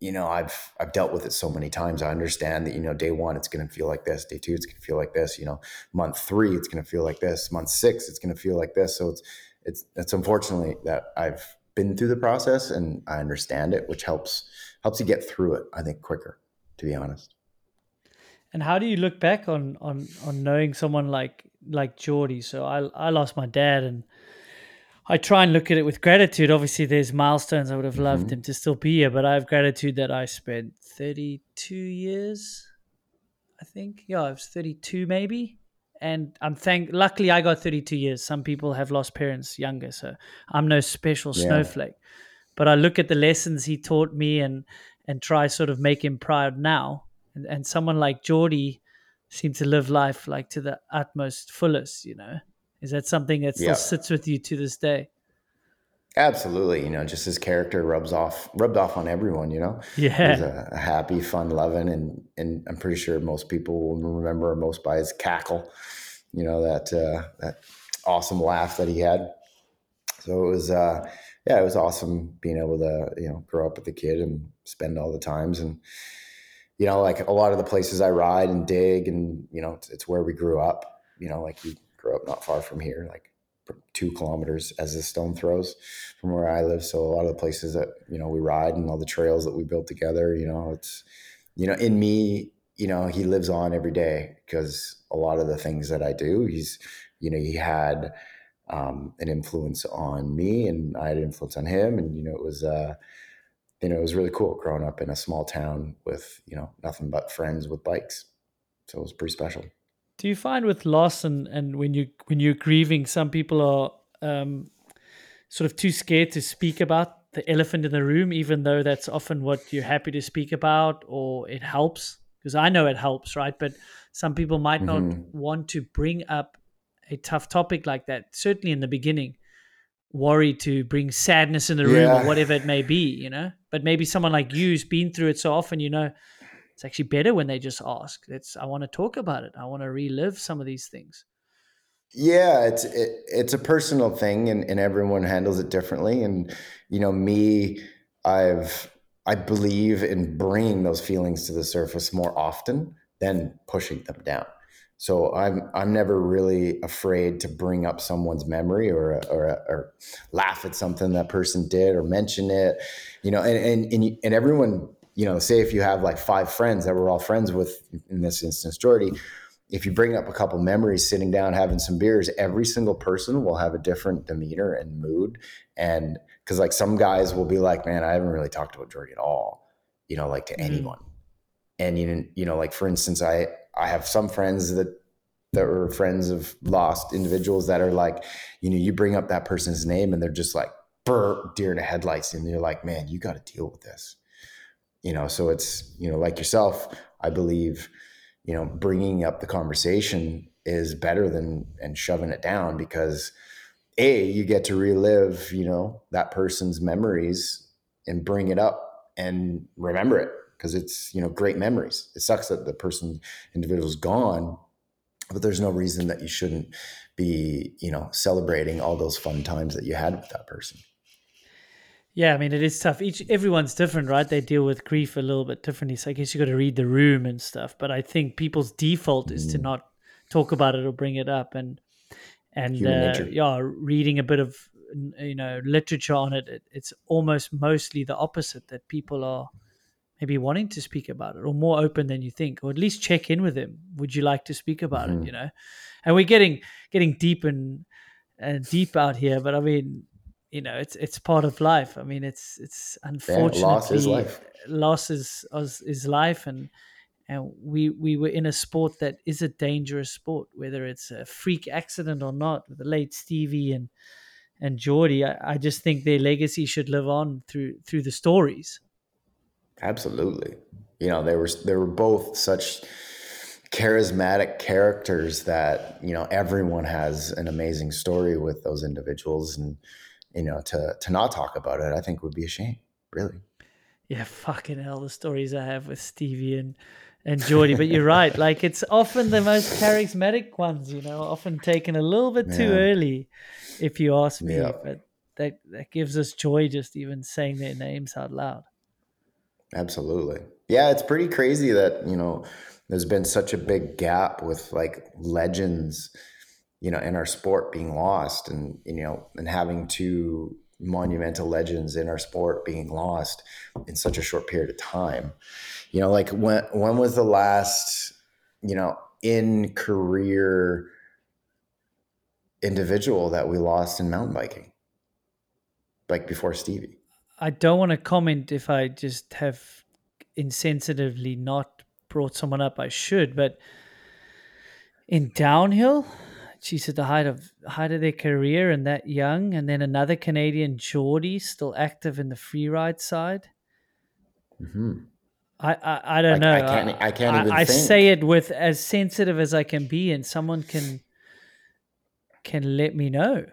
you know, I've, I've dealt with it so many times. I understand that, you know, day one, it's going to feel like this. Day two, it's going to feel like this. You know, month three, it's going to feel like this. Month six, it's going to feel like this. So it's, it's, it's unfortunately that I've been through the process and I understand it, which helps, helps you get through it, I think, quicker, to be honest. And how do you look back on, on, on knowing someone like, like Jordy? So I, I lost my dad, and I try and look at it with gratitude. Obviously there's milestones. I would have loved mm-hmm. him to still be here, but I have gratitude that I spent thirty-two years, I think. Yeah, I was thirty-two maybe. And I'm thank, luckily I got thirty-two years. Some people have lost parents younger, so I'm no special yeah. snowflake, but I look at the lessons he taught me and, and try sort of make him proud now. And, and someone like Jordy seem to live life like to the utmost fullest, you know. Is that something that still yeah. sits with you to this day? Absolutely. You know, just his character rubs off, rubbed off on everyone, you know. Yeah. He's a, a happy, fun loving, and, and I'm pretty sure most people will remember most by his cackle, you know, that, uh, that awesome laugh that he had. So it was, uh, yeah, it was awesome being able to, you know, grow up with the kid and spend all the times. And, you know, like a lot of the places I ride and dig, and, you know, it's, it's where we grew up, you know, like we grew up not far from here, like two kilometers as the stone throws from where I live. So a lot of the places that, you know, we ride and all the trails that we built together, you know, it's, you know, in me, you know, he lives on every day, because a lot of the things that I do, he's, you know, he had um, an influence on me, and I had an influence on him. And, you know, it was, uh, you know, it was really cool growing up in a small town with, you know, nothing but friends with bikes. So it was pretty special. Do you find with loss and, and when you, when you're grieving, some people are um, sort of too scared to speak about the elephant in the room, even though that's often what you're happy to speak about, or it helps? Because I know it helps, right? But some people might mm-hmm. not want to bring up a tough topic like that, certainly in the beginning. worry to bring sadness in the room yeah. or whatever it may be, you know. But maybe someone like you's been through it so often, you know, it's actually better when they just ask. It's I want to talk about it. I want to relive some of these things. Yeah, it's it, it's a personal thing, and, and everyone handles it differently. And you know, me, I've I believe in bringing those feelings to the surface more often than pushing them down. So I'm I'm never really afraid to bring up someone's memory or or, or laugh at something that person did or mention it, you know. And and and, and everyone, you know, say if you have like five friends that we're all friends with, in this instance, Jordy. If you bring up a couple memories, sitting down, having some beers, every single person will have a different demeanor and mood. And because like some guys will be like, man, I haven't really talked about Jordy at all, you know, like to mm-hmm. anyone. And, you you know, like, for instance, I, I have some friends that, that are friends of lost individuals that are like, you know, you bring up that person's name and they're just like, burr, deer in the headlights. And you're like, man, you got to deal with this, you know? So it's, you know, like yourself, I believe, you know, bringing up the conversation is better than and shoving it down, because A, you get to relive, you know, that person's memories and bring it up and remember it, because it's, you know, great memories. It sucks that the person, individual's gone, but there's no reason that you shouldn't be, you know, celebrating all those fun times that you had with that person. Yeah, I mean, it is tough. Each everyone's different, right? They deal with grief a little bit differently. So I guess you got to read the room and stuff. But I think people's default is mm. to not talk about it or bring it up. And and uh, yeah, reading a bit of, you know, literature on it, it, it's almost mostly the opposite, that people are maybe wanting to speak about it or more open than you think, or at least check in with them. Would you like to speak about mm. it? You know, and we're getting getting deep and uh, deep out here, but I mean, you know, it's it's part of life. I mean, it's it's unfortunately yeah, loss is life. Loss is, is, is life, and and we we were in a sport that is a dangerous sport, whether it's a freak accident or not. With the late Stevie and and Jordy, I, I just think their legacy should live on through through the stories. Absolutely, you know, they were they were both such charismatic characters that, you know, everyone has an amazing story with those individuals. And you know, to to not talk about it, I think would be a shame, really. Yeah, fucking hell, the stories I have with Stevie and, and Jordy. But you're right, like it's often the most charismatic ones, you know, often taken a little bit yeah. too early, if you ask me. Yeah. But that, that gives us joy just even saying their names out loud. Absolutely. Yeah, it's pretty crazy that, you know, there's been such a big gap with like legends, you know, in our sport being lost, and, you know, and having two monumental legends in our sport being lost in such a short period of time. You know, like when, when was the last, you know, in career individual that we lost in mountain biking? Like before Stevie. I don't want to comment if I just have insensitively not brought someone up. I should, but in downhill, she's at the height of height of their career and that young. And then another Canadian, Jordy, still active in the freeride side. Mm-hmm. I, I I don't know. I, I can't, I can't I, even I think. Say it with as sensitive as I can be, and someone can can let me know.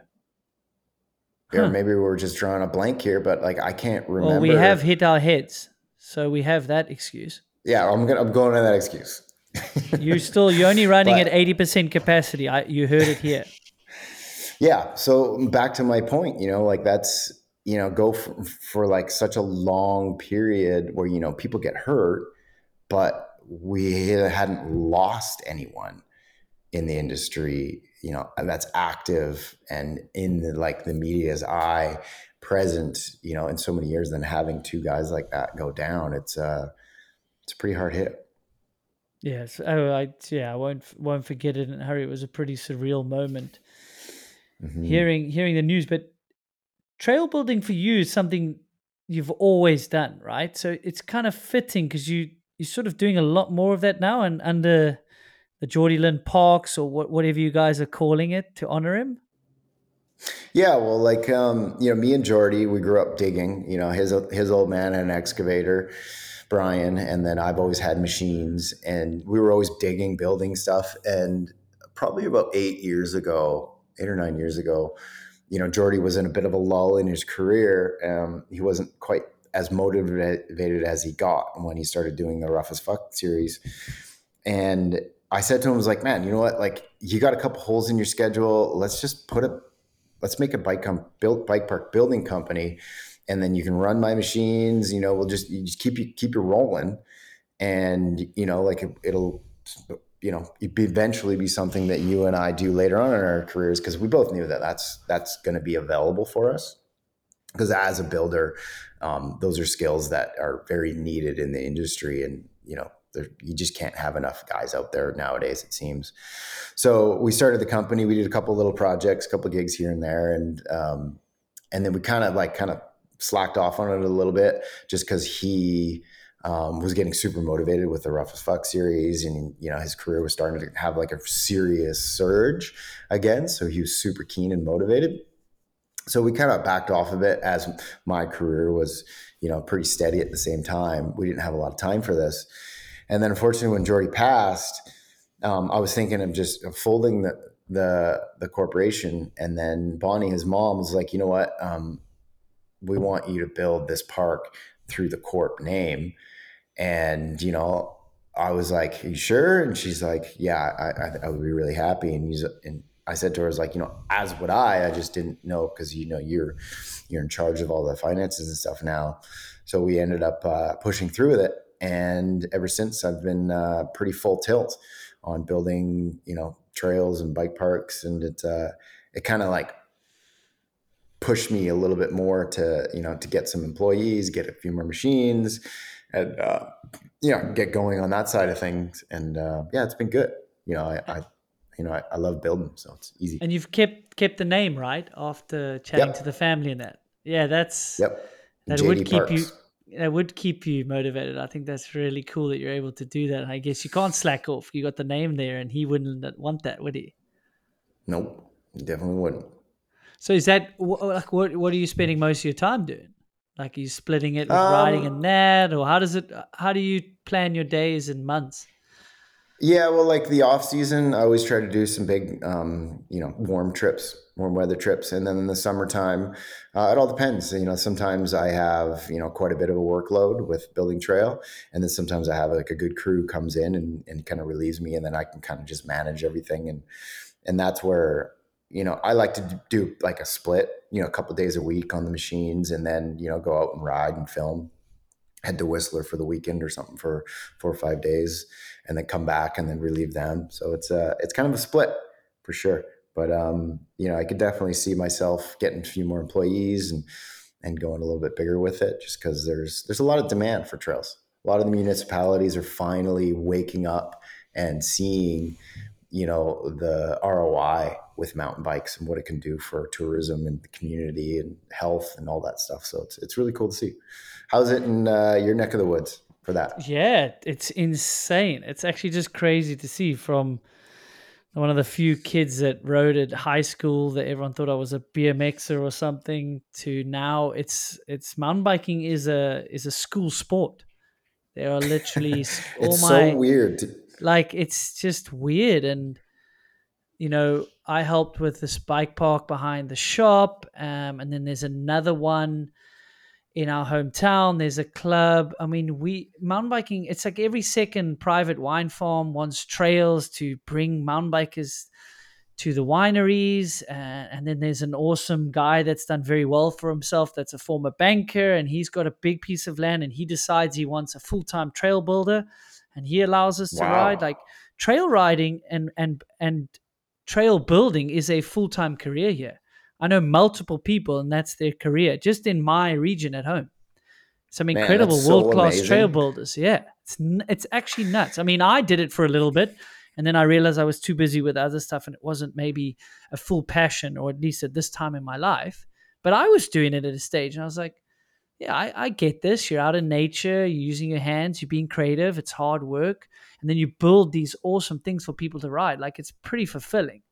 Yeah, huh. Or maybe we're just drawing a blank here, but like I can't remember. Well, we have hit our heads, so we have that excuse. Yeah, I'm gonna I'm going on that excuse. You're still, you're only running but, at eighty percent capacity. I, you heard it here. Yeah. So back to my point, you know, like that's, you know, go for, for like such a long period where, you know, people get hurt, but we hadn't lost anyone in the industry, you know, and that's active and in the, like the media's eye present, you know, in so many years. Then having two guys like that go down, it's uh it's a pretty hard hit. Yes. Oh, I yeah. I won't won't forget it in a hurry. It was a pretty surreal moment, mm-hmm. hearing hearing the news. But trail building for you is something you've always done, right? So it's kind of fitting, because you you're sort of doing a lot more of that now, and under the Jordy Lynn Parks or what, whatever you guys are calling it to honor him. Yeah, well, like um, you know, me and Jordy, we grew up digging. You know, his his old man had an excavator, Brian, and then I've always had machines, and we were always digging, building stuff. And probably about eight years ago, eight or nine years ago, you know, Jordy was in a bit of a lull in his career. Um, he wasn't quite as motivated as he got when he started doing the Rough as Fuck series. And I said to him, I was like, man, you know what? Like, you got a couple holes in your schedule. Let's just put a, let's make a bike comp, build bike park building company. And then you can run my machines, you know, we'll just, you just keep you, keep you rolling. And, you know, like it, it'll, you know, eventually be something that you and I do later on in our careers. Cause we both knew that that's, that's going to be available for us. Cause as a builder, um, those are skills that are very needed in the industry. And, you know, there, you just can't have enough guys out there nowadays, it seems. So we started the company, we did a couple little projects, a couple gigs here and there. And, um, and then we kind of like, kind of slacked off on it a little bit just cause he, Um, was getting super motivated with the Rough as Fuck series, and you know his career was starting to have like a serious surge again. So he was super keen and motivated. So we kind of backed off of it as my career was, you know, pretty steady at the same time. We didn't have a lot of time for this. And then unfortunately, when Jordy passed, um, I was thinking of just folding the the the corporation. And then Bonnie, his mom, was like, you know what, um, we want you to build this park through the corp name. And, you know, I was like, are you sure? And she's like, yeah, I, I, I would be really happy. And, he's, and I said to her, I was like, you know, as would I, I just didn't know. Cause you know, you're, you're in charge of all the finances and stuff now. So we ended up uh, pushing through with it. And ever since I've been uh, pretty full tilt on building, you know, trails and bike parks. And it, uh, it kind of like pushed me a little bit more to, you know, to get some employees, get a few more machines, and uh, you know, get going on that side of things. And uh, yeah, it's been good. You know, I, I you know, I, I love building, so it's easy. And you've kept kept the name, right? After chatting yep. to the family and that, yeah, that's yep. that J D would keep Parks. you that would keep you motivated. I think that's really cool that you're able to do that. And I guess you can't slack off. You got the name there, and he wouldn't want that, would he? Nope, definitely wouldn't. So is that like what? What are you spending most of your time doing? Like, are you splitting it with um, riding and that, or how does it? How do you plan your days and months? Yeah, well, like the off season, I always try to do some big, um, you know, warm trips, warm weather trips, and then in the summertime, uh, it all depends. You know, sometimes I have you know quite a bit of a workload with building trail, and then sometimes I have like a good crew comes in and and kind of relieves me, and then I can kind of just manage everything, and and that's where. You know, I like to do like a split, you know, a couple of days a week on the machines and then, you know, go out and ride and film, head to Whistler for the weekend or something for four or five days and then come back and then relieve them. So it's a, it's kind of a split for sure. But, um, you know, I could definitely see myself getting a few more employees and, and going a little bit bigger with it just because there's, there's a lot of demand for trails. A lot of the municipalities are finally waking up and seeing, you know, the R O I with mountain bikes and what it can do for tourism and the community and health and all that stuff. So it's it's really cool to see. How's it in uh, your neck of the woods for that? Yeah, it's insane. It's actually just crazy to see from one of the few kids that rode at high school that everyone thought I was a BMXer or something to now it's it's mountain biking is a is a school sport. There are literally it's all my, so weird. To- like it's just weird. And you know, I helped with this bike park behind the shop. Um, and then there's another one in our hometown. There's a club. I mean, we mountain biking, it's like every second private wine farm wants trails to bring mountain bikers to the wineries. Uh, and then there's an awesome guy that's done very well for himself. That's a former banker and he's got a big piece of land and he decides he wants a full-time trail builder and he allows us wow. to ride like trail riding and, and, and, trail building is a full-time career here. I know multiple people and that's their career just in my region at home. Some incredible Man, world-class so trail builders. Yeah, it's it's actually nuts. I mean, I did it for a little bit and then I realized I was too busy with other stuff and it wasn't maybe a full passion or at least at this time in my life. But I was doing it at a stage and I was like, yeah, I, I get this. You're out in nature, you're using your hands, you're being creative, it's hard work. And then you build these awesome things for people to ride. Like it's pretty fulfilling.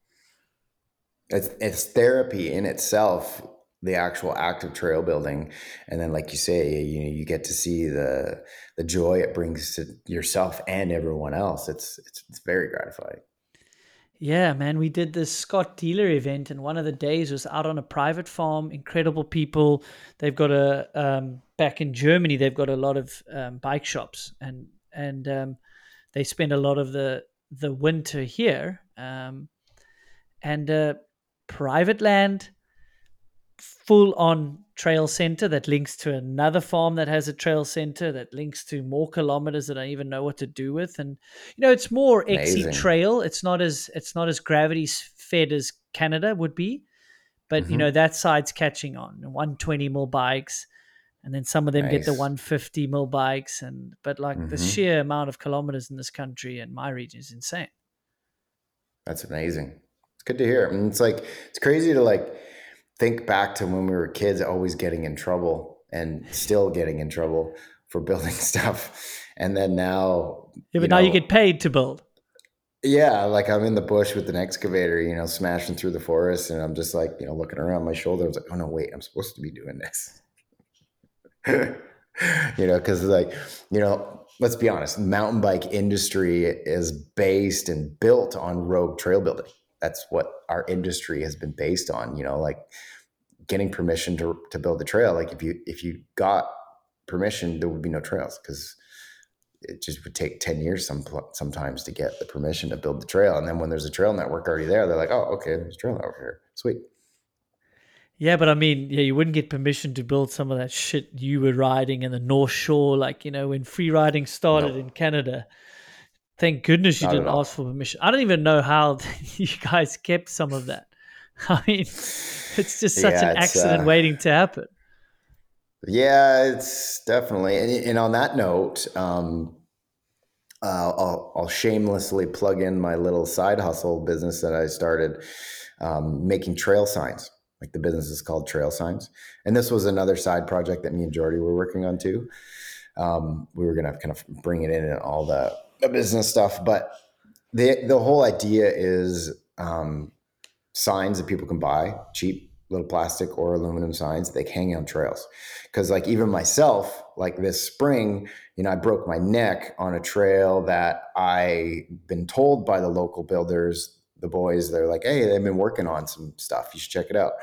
It's, it's therapy in itself, the actual act of trail building. And then, like you say, you know, you get to see the the joy it brings to yourself and everyone else. It's, it's, it's very gratifying. Yeah, man, we did this Scott Dealer event, and one of the days was out on a private farm. Incredible people. They've got a um, back in Germany. They've got a lot of um, bike shops, and and um, they spend a lot of the the winter here. Um, and uh, private land, full on trail center that links to another farm that has a trail center that links to more kilometers that I even know what to do with. And you know, it's more X C trail. It's not as it's not as gravity fed as Canada would be, but mm-hmm. you know, that side's catching on. one twenty mil bikes, and then some of them nice. get the one fifty mil bikes. And but like mm-hmm. the sheer amount of kilometers in this country and my region is insane. That's amazing. It's good to hear. I mean, it's like it's crazy to like. think back to when we were kids, always getting in trouble and still getting in trouble for building stuff. And then now, yeah, but you know, now you get paid to build. Yeah. Like I'm in the bush with an excavator, you know, smashing through the forest. And I'm just like, you know, looking around my shoulder. I was like, oh no, wait, I'm supposed to be doing this. You know, cause like, you know, let's be honest, mountain bike industry is based and built on rogue trail building. That's what our industry has been based on, you know, like getting permission to to build a trail. Like if you, if you got permission, there would be no trails because it just would take ten years some sometimes to get the permission to build the trail. And then when there's a trail network already there, they're like, oh, okay, there's a trail network here. Sweet. Yeah. But I mean, yeah, you wouldn't get permission to build some of that shit you were riding in the North Shore. Like, you know, when free riding started no. in Canada, thank goodness you Not didn't ask for permission. I don't even know how you guys kept some of that. I mean, it's just such yeah, an accident uh, waiting to happen. Yeah, it's definitely. And, and on that note, um, uh, I'll, I'll shamelessly plug in my little side hustle business that I started, um, making trail signs. Like the business is called Trail Signs. And this was another side project that me and Jordy were working on too. Um, we were going to kind of bring it in and all the the business stuff, but the the whole idea is um, signs that people can buy, cheap little plastic or aluminum signs they hang on trails. Cause like even myself, like this spring, you know, I broke my neck on a trail that I been told by the local builders, the boys, they're like, hey, they've been working on some stuff. You should check it out.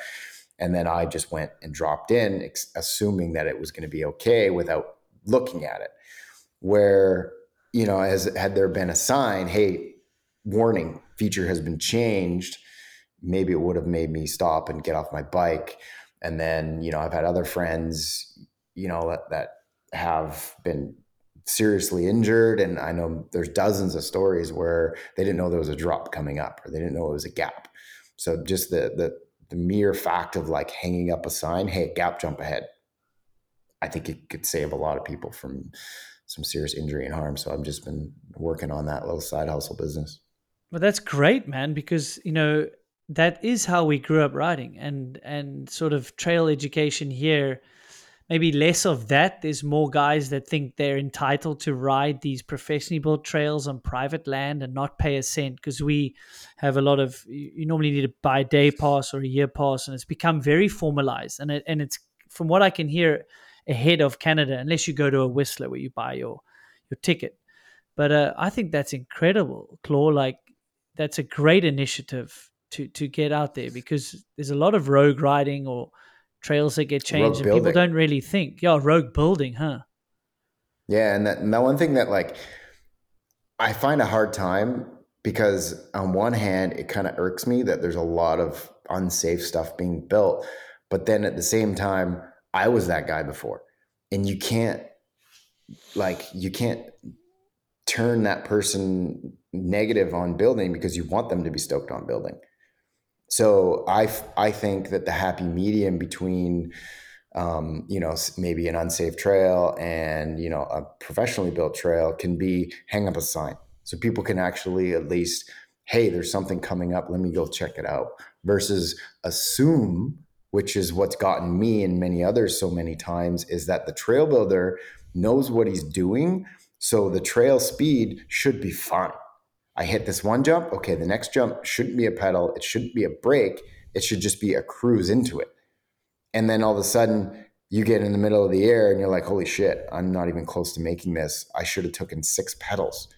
And then I just went and dropped in ex- assuming that it was going to be okay without looking at it. Where you know, as had there been a sign, hey, warning, feature has been changed, maybe it would have made me stop and get off my bike. And then, you know, I've had other friends, you know, that, that have been seriously injured. And I know there's dozens of stories where they didn't know there was a drop coming up or they didn't know it was a gap. So just the the, the mere fact of like hanging up a sign, hey, gap jump ahead. I think it could save a lot of people from some serious injury and harm. So I've just been working on that little side hustle business. Well, that's great, man, because, you know, that is how we grew up riding and, and sort of trail education here, maybe less of that. There's more guys that think they're entitled to ride these professionally built trails on private land and not pay a cent. Cause we have a lot of, you normally need to buy a day pass or a year pass, and it's become very formalized. And it, and it's from what I can hear, ahead of Canada, unless you go to a Whistler where you buy your your ticket. But uh, I think that's incredible, Claw. Like, that's a great initiative to to get out there, because there's a lot of rogue riding or trails that get changed rogue and building. People don't really think. Yeah, rogue building, huh? Yeah, and that, and that one thing that, like, I find a hard time, because on one hand, it kind of irks me that there's a lot of unsafe stuff being built. But then at the same time, I was that guy before, and you can't like, you can't turn that person negative on building because you want them to be stoked on building. So I, I think that the happy medium between, um, you know, maybe an unsafe trail and, you know, a professionally built trail can be hang up a sign. So people can actually at least, hey, there's something coming up, let me go check it out, versus assume, which is what's gotten me and many others so many times, is that the trail builder knows what he's doing. So the trail speed should be fine. I hit this one jump. Okay, the next jump shouldn't be a pedal. It shouldn't be a brake. It should just be a cruise into it. And then all of a sudden you get in the middle of the air and you're like, holy shit, I'm not even close to making this. I should have taken six pedals.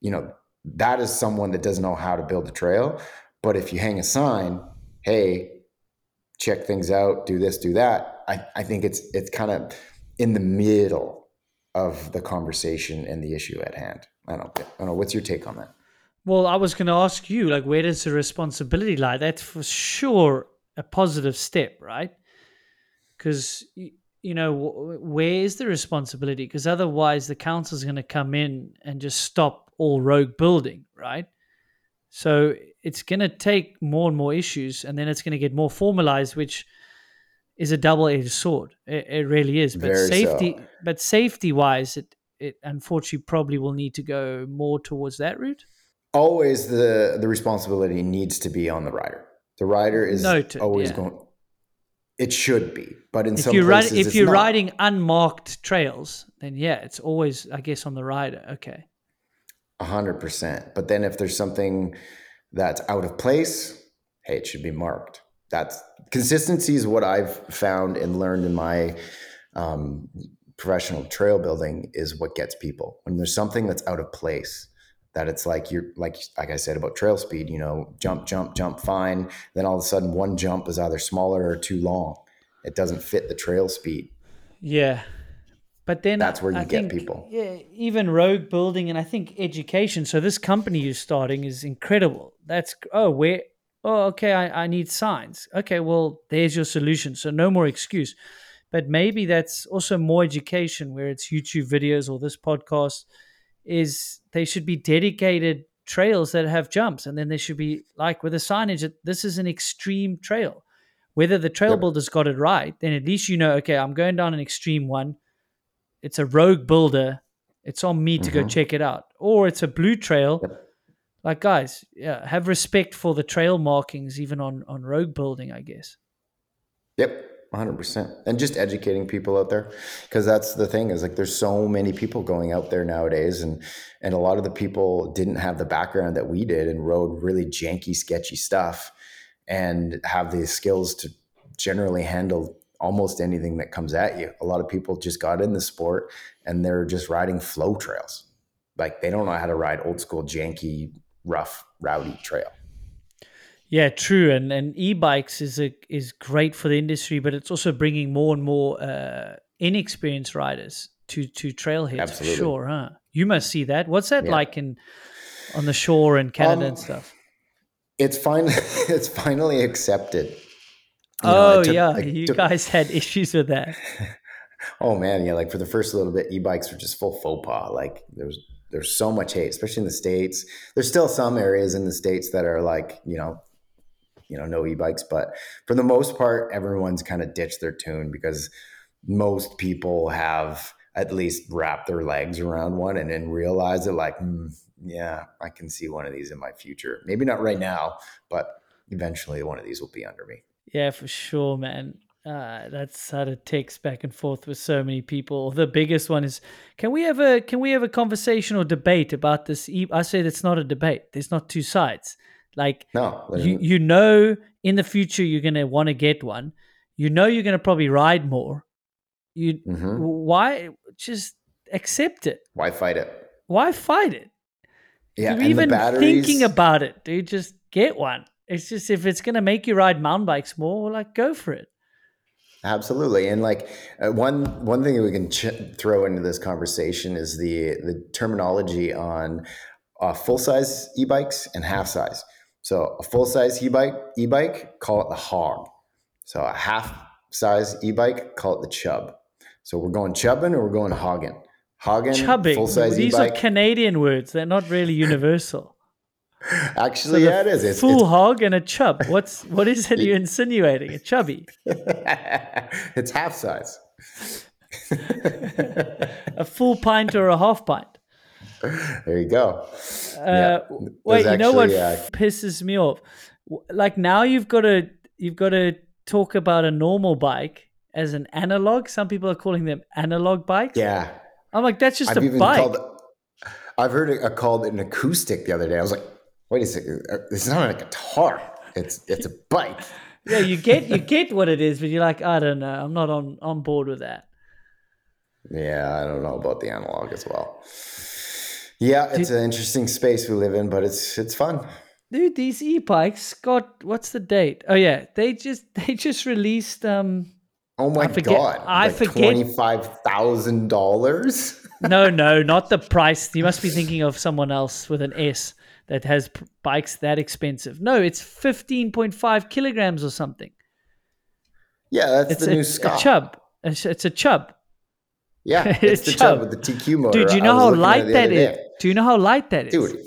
You know, that is someone that doesn't know how to build a trail. But if you hang a sign, hey, check things out, do this, do that, I, I think it's it's kind of in the middle of the conversation and the issue at hand. I don't, I don't know. What's your take on that? Well, I was going to ask you, like, where does the responsibility lie? That's for sure a positive step, right? Because, you know, where is the responsibility? Because otherwise the council's going to come in and just stop all rogue building, right? So it's going to take more and more issues, and then it's going to get more formalized, which is a double-edged sword. It, it really is. But Very safety, so. but safety-wise, it it unfortunately probably will need to go more towards that route. Always the the responsibility needs to be on the rider. The rider is Noted, always yeah. going. It should be, but in if some places, ride, if it's you're not. riding unmarked trails, then yeah, it's always, I guess, on the rider. Okay. A hundred percent. But then if there's something that's out of place, hey, it should be marked. That's consistency is what I've found and learned in my um, professional trail building is what gets people. When there's something that's out of place, that it's like you're like like I said about trail speed, you know, jump, jump, jump, fine. Then all of a sudden one jump is either smaller or too long. It doesn't fit the trail speed. Yeah. But then that's where you I get think, people. Yeah, even rogue building, and I think education. So this company you're starting is incredible. That's oh, where oh, okay, I, I need signs. Okay, well, there's your solution. So no more excuse. But maybe that's also more education, where it's YouTube videos or this podcast, is they should be dedicated trails that have jumps, and then they should be like with a signage that this is an extreme trail. Whether the trail yep. builder's got it right, then at least you know, okay, I'm going down an extreme one. It's a rogue builder. It's on me to mm-hmm. go check it out. Or it's a blue trail. Yep. Like, guys, yeah, have respect for the trail markings, even on, on rogue building, I guess. Yep, one hundred percent. And just educating people out there, because that's the thing is, like, there's so many people going out there nowadays. And, and a lot of the people didn't have the background that we did and rode really janky, sketchy stuff and have the skills to generally handle almost anything that comes at you. A lot of people just got in the sport and they're just riding flow trails. Like, they don't know how to ride old school, janky, rough, rowdy trail. Yeah, true. And and e-bikes is a, is great for the industry, but it's also bringing more and more uh, inexperienced riders to, to trailheads. Absolutely. For sure, huh? You must see that. What's that yeah. like in on the shore in Canada um, and stuff? It's finally, it's finally accepted. You know, oh took, yeah, you took, guys had issues with that. Oh man, yeah. Like for the first little bit, e-bikes were just full faux pas. Like there's there's so much hate, especially in the States. There's still some areas in the States that are like, you know, you know, no e-bikes. But for the most part, everyone's kind of ditched their tune because most people have at least wrapped their legs around one and then realize that, like, mm, yeah, I can see one of these in my future. Maybe not right now, but eventually one of these will be under me. Yeah, for sure, man. Uh, that's how it takes back and forth with so many people. The biggest one is, can we have a can we have a conversation or debate about this? E- I said it's not a debate. There's not two sides. Like, no, you, you know, in the future you're gonna want to get one. You know, you're gonna probably ride more. You mm-hmm. why just accept it? Why fight it? Why fight it? Yeah, you're and even the batteries... thinking about it, dude. Just get one. It's just, if it's going to make you ride mountain bikes more, like, go for it. Absolutely. And like uh, one one thing that we can ch- throw into this conversation is the the terminology on uh, full-size e-bikes and half-size. So a full-size e-bike, e-bike, call it the hog. So a half-size e-bike, call it the chub. So we're going chubbing or we're going hogging. Hogging, chubbing. Full-size These e-bike. These are Canadian words. They're not really universal. Actually, so yeah, it is. It's, full it's, hog and a chub. What's what is it you're insinuating? A chubby? It's half size. A full pint or a half pint. There you go. Uh, yeah. Wait, actually, you know what yeah. pisses me off? Like, now you've got to you've got to talk about a normal bike as an analog. Some people are calling them analog bikes. Yeah, I'm like, that's just I've a bike. Called, I've heard it called an acoustic the other day. I was like, wait a second, it's not a guitar. It's it's a bike. Yeah, you get you get what it is, but you're like, I don't know. I'm not on, on board with that. Yeah, I don't know about the analog as well. Yeah, it's Dude, an interesting space we live in, but it's it's fun. Dude, these e-bikes got, what's the date? Oh yeah, they just they just released um oh my I forget, god. I like forget twenty-five thousand dollars. No, no, not the price. You must be thinking of someone else with an S that has bikes that expensive. No, it's fifteen point five kilograms or something. Yeah, that's it's the a, new Scott. A chub. It's a chub. Yeah, it's, it's the chub. chub with the T Q motor. Dude, do you know how light that is? Day. Do you know how light that is? Dude,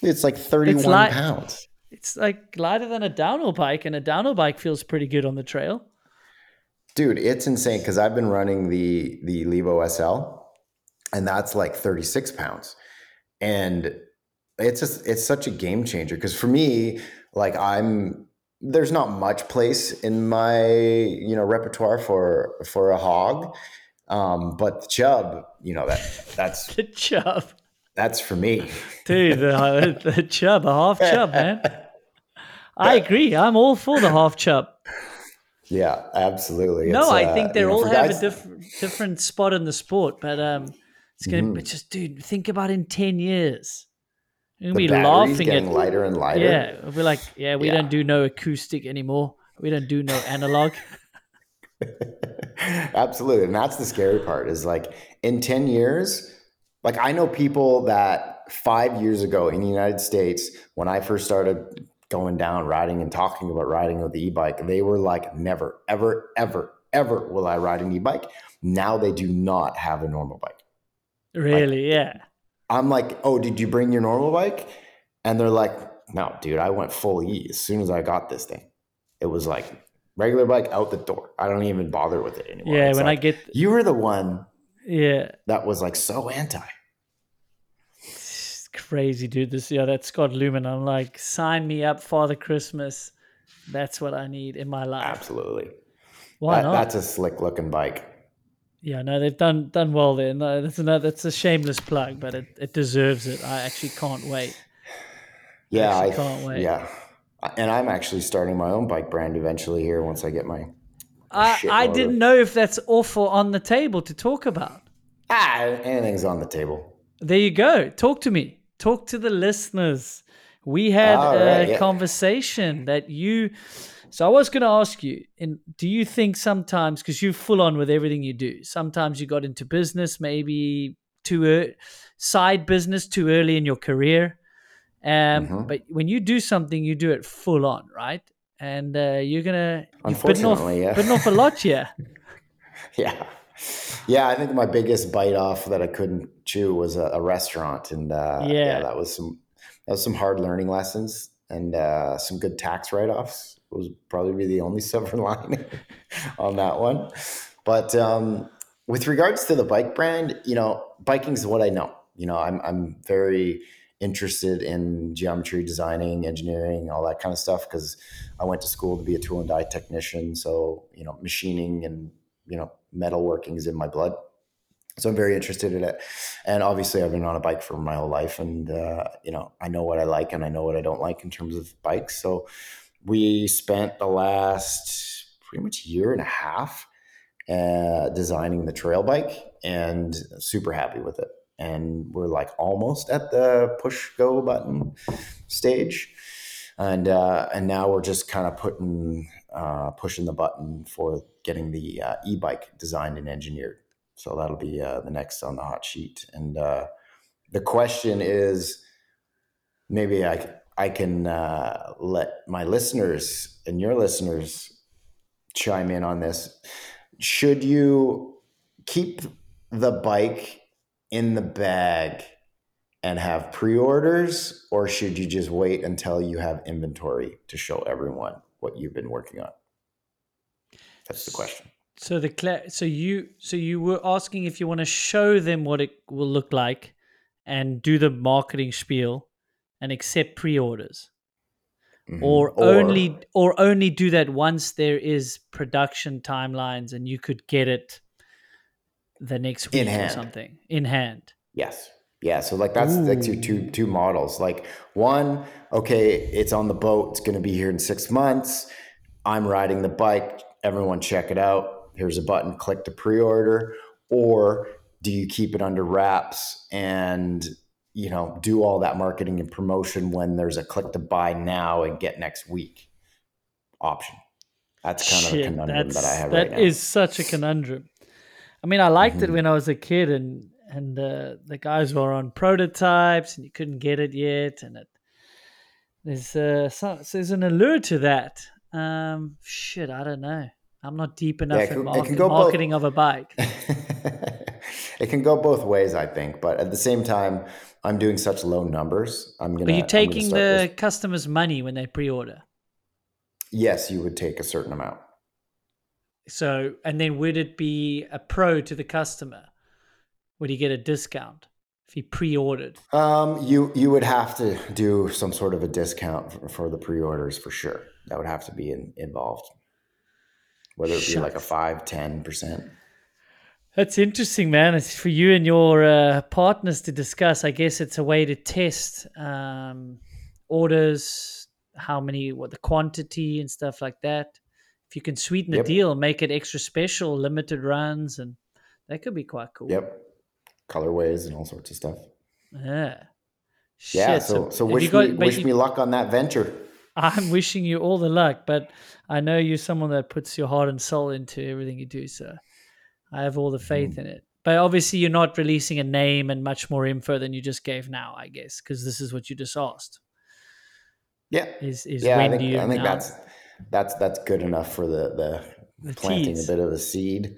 it's like thirty-one it's light, pounds. It's like lighter than a downhill bike, and a downhill bike feels pretty good on the trail. Dude, it's insane because I've been running the the Levo S L, and that's like thirty-six pounds. And it's just, it's such a game changer because for me, like I'm, there's not much place in my, you know, repertoire for, for a hog. Um, but the chub, you know, that that's the chub. That's for me. Dude, the, the chub, a half chub, man. I agree. I'm all for the half chub. Yeah, absolutely. No, it's, I think uh, they you know, all have guys- a different, different spot in the sport, but, um, it's going to mm-hmm. be just, dude, think about in ten years. We're going to be laughing at lighter and lighter. Yeah. We're like, yeah, we yeah. don't do no acoustic anymore. We don't do no analog. Absolutely. And that's the scary part is like in ten years, like I know people that five years ago in the United States, when I first started going down riding and talking about riding with the e-bike, they were like, never, ever, ever, ever will I ride an e-bike. Now they do not have a normal bike. Really? Like, yeah. I'm like, oh, did you bring your normal bike? And they're like, no, dude, I went full E as soon as I got this thing. It was like regular bike out the door. I don't even bother with it anymore. Yeah, it's when like, I get you were the one. Yeah, that was like so anti. It's crazy, dude. This yeah, that's Scott Lumen. I'm like, sign me up, Father Christmas. That's what I need in my life. Absolutely. Why that, not? That's a slick looking bike. Yeah, no, they've done done well there. No, that's another, that's a shameless plug, but it, it deserves it. I actually can't wait. Yeah, I, I can't wait. Yeah, and I'm actually starting my own bike brand eventually here once I get my. I I motor. Didn't know if that's off or on the table to talk about. Ah, anything's on the table. There you go. Talk to me. Talk to the listeners. We had All a right, yeah. conversation that you. So I was going to ask you, and do you think sometimes, because you're full on with everything you do, sometimes you got into business, maybe too er- side business too early in your career. Um, mm-hmm. But when you do something, you do it full on, right? And uh, you're going to, you've bitten off, yeah. bitten off a lot here. yeah. Yeah. I think my biggest bite off that I couldn't chew was a, a restaurant. And uh, yeah. yeah, that was some, that was some hard learning lessons and uh, some good tax write-offs. Was probably the only silver lining on that one. But um, with regards to the bike brand, you know, biking is what I know. You know, I'm I'm very interested in geometry, designing, engineering, all that kind of stuff because I went to school to be a tool and die technician. So, you know, machining and, you know, metalworking is in my blood. So I'm very interested in it. And obviously I've been on a bike for my whole life and, uh, you know, I know what I like and I know what I don't like in terms of bikes. So we spent the last pretty much year and a half uh, designing the trail bike and super happy with it. And we're like almost at the push go button stage. And uh, and now we're just kind of putting, uh, pushing the button for getting the uh, e-bike designed and engineered. So that'll be uh, the next on the hot sheet. And uh, the question is maybe I can, I can uh, let my listeners and your listeners chime in on this. Should you keep the bike in the bag and have pre-orders, or should you just wait until you have inventory to show everyone what you've been working on? That's the question. So the so you so you were asking if you want to show them what it will look like and do the marketing spiel. And accept pre-orders, mm-hmm. or, or only or only do that once there is production timelines and you could get it the next week or something in hand. Yes, yeah. So like that's Ooh. that's your two two models. Like one, okay, it's on the boat. It's going to be here in six months. I'm riding the bike. Everyone, check it out. Here's a button. Click to pre-order. Or do you keep it under wraps and you know, do all that marketing and promotion when there's a click to buy now and get next week option. That's kind Shit, of a conundrum that I have right now. That is such a conundrum. I mean, I liked mm-hmm. it when I was a kid, and and uh, the guys were on prototypes and you couldn't get it yet. And it, there's uh, so, so there's an allure to that. Um, shit, I don't know. I'm not deep enough yeah, it in can, market, it can go marketing both. Of a bike. It can go both ways, I think. But at the same time, I'm doing such low numbers. I'm gonna. Are you taking the this. customer's money when they pre-order? Yes, you would take a certain amount. So, and then would it be a pro to the customer? Would he get a discount if he pre-ordered? Um, you you would have to do some sort of a discount for, for the pre-orders for sure. That would have to be in, involved. Whether it be Shut like a five, ten percent. That's interesting, man. It's for you and your uh, partners to discuss. I guess it's a way to test um, orders, how many, what the quantity and stuff like that. If you can sweeten the yep. deal, make it extra special, limited runs, and that could be quite cool. Yep. Colorways and all sorts of stuff. Yeah. Shit. Yeah. So, so, so wish, got, me, wish you, me luck on that venture. I'm wishing you all the luck, but I know you're someone that puts your heart and soul into everything you do, so I have all the faith mm. in it. But obviously you're not releasing a name and much more info than you just gave now, I guess, because this is what you just asked. Yeah. Is, is yeah, when I think, do you I think that's that's that's good enough for the, the, the planting teas. A bit of a seed.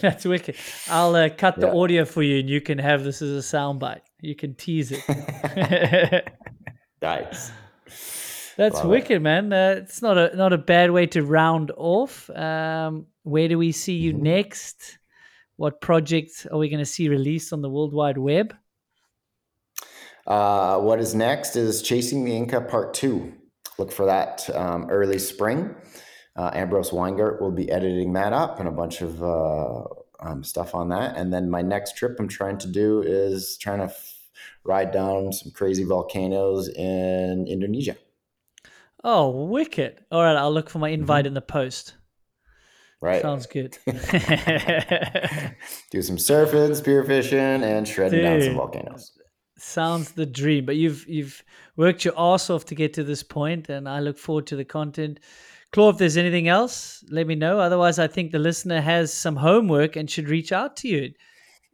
That's wicked. I'll uh, cut yeah. the audio for you and you can have this as a soundbite. You can tease it. Nice. That's Love wicked, it. man. Uh, it's not a not a bad way to round off. Um, where do we see you mm-hmm. next? What project are we going to see released on the World Wide Web? Uh, what is next is Chasing the Inca Part two. Look for that um, early spring. Uh, Ambrose Weingart will be editing that up and a bunch of uh, um, stuff on that. And then my next trip I'm trying to do is trying to f- ride down some crazy volcanoes in Indonesia. Oh, wicked. All right, I'll look for my invite mm-hmm. in the post. Right. Sounds good. Do some surfing, spearfishing, and shredding Dude, down some volcanoes. Sounds the dream. But you've you've worked your ass off to get to this point, and I look forward to the content. Claw, if there's anything else, let me know. Otherwise, I think the listener has some homework and should reach out to you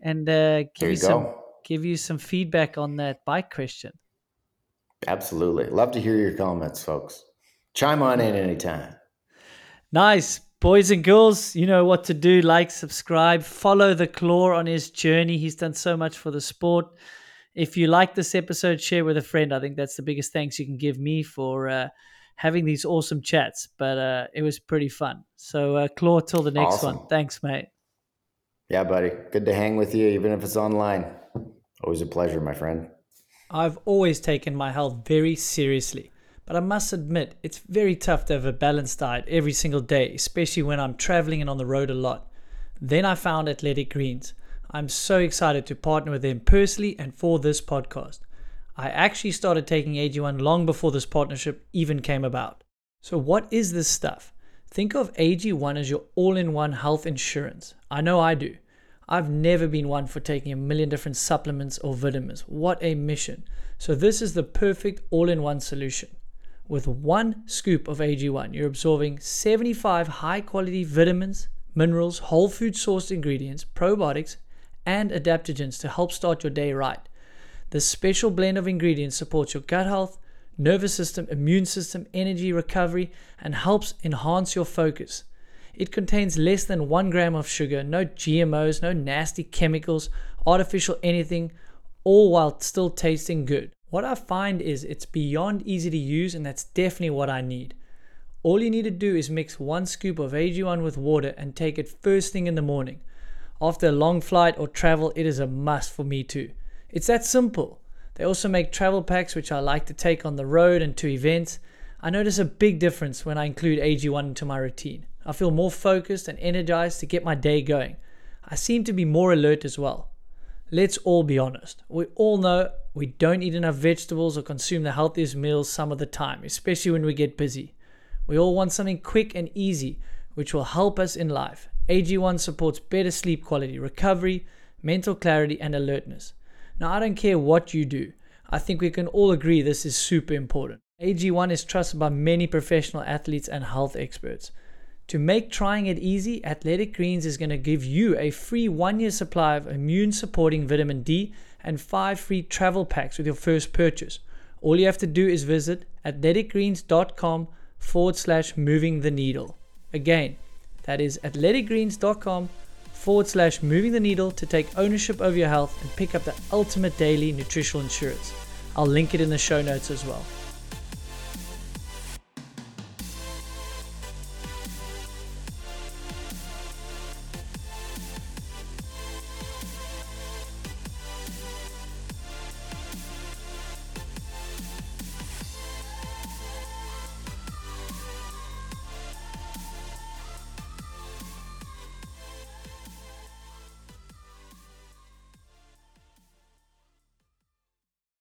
and uh, give, you you some, give you some feedback on that bike question. Absolutely. Love to hear your comments, folks. Chime on in anytime. Nice. Boys and girls, you know what to do. Like, subscribe, follow the Claw on his journey. He's done so much for the sport. If you like this episode, share with a friend. I think that's the biggest thanks you can give me for uh, having these awesome chats. But uh, it was pretty fun. So, uh, Claw, till the next awesome. one. Thanks, mate. Yeah, buddy. Good to hang with you, even if it's online. Always a pleasure, my friend. I've always taken my health very seriously, but I must admit it's very tough to have a balanced diet every single day, especially when I'm traveling and on the road a lot. Then I found Athletic Greens. I'm so excited to partner with them personally and for this podcast. I actually started taking A G one long before this partnership even came about. So what is this stuff? Think of A G one as your all-in-one health insurance. I know I do. I've never been one for taking a million different supplements or vitamins. What a mission. So this is the perfect all-in-one solution. With one scoop of A G one, you're absorbing seventy-five high-quality vitamins, minerals, whole food sourced ingredients, probiotics, and adaptogens to help start your day right. This special blend of ingredients supports your gut health, nervous system, immune system, energy recovery, and helps enhance your focus. It contains less than one gram of sugar, no G M Os, no nasty chemicals, artificial anything, all while still tasting good. What I find is it's beyond easy to use, and that's definitely what I need. All you need to do is mix one scoop of A G one with water and take it first thing in the morning. After a long flight or travel, it is a must for me too. It's that simple. They also make travel packs, which I like to take on the road and to events. I notice a big difference when I include A G one into my routine. I feel more focused and energized to get my day going. I seem to be more alert as well. Let's all be honest. We all know we don't eat enough vegetables or consume the healthiest meals some of the time, especially when we get busy. We all want something quick and easy, which will help us in life. A G one supports better sleep quality, recovery, mental clarity, and alertness. Now, I don't care what you do. I think we can all agree this is super important. A G one is trusted by many professional athletes and health experts. To make trying it easy, Athletic Greens is going to give you a free one-year supply of immune-supporting vitamin D and five free travel packs with your first purchase. All you have to do is visit athleticgreens.com forward slash moving the needle. Again, that is athleticgreens.com forward slash moving the needle to take ownership over your health and pick up the ultimate daily nutritional insurance. I'll link it in the show notes as well.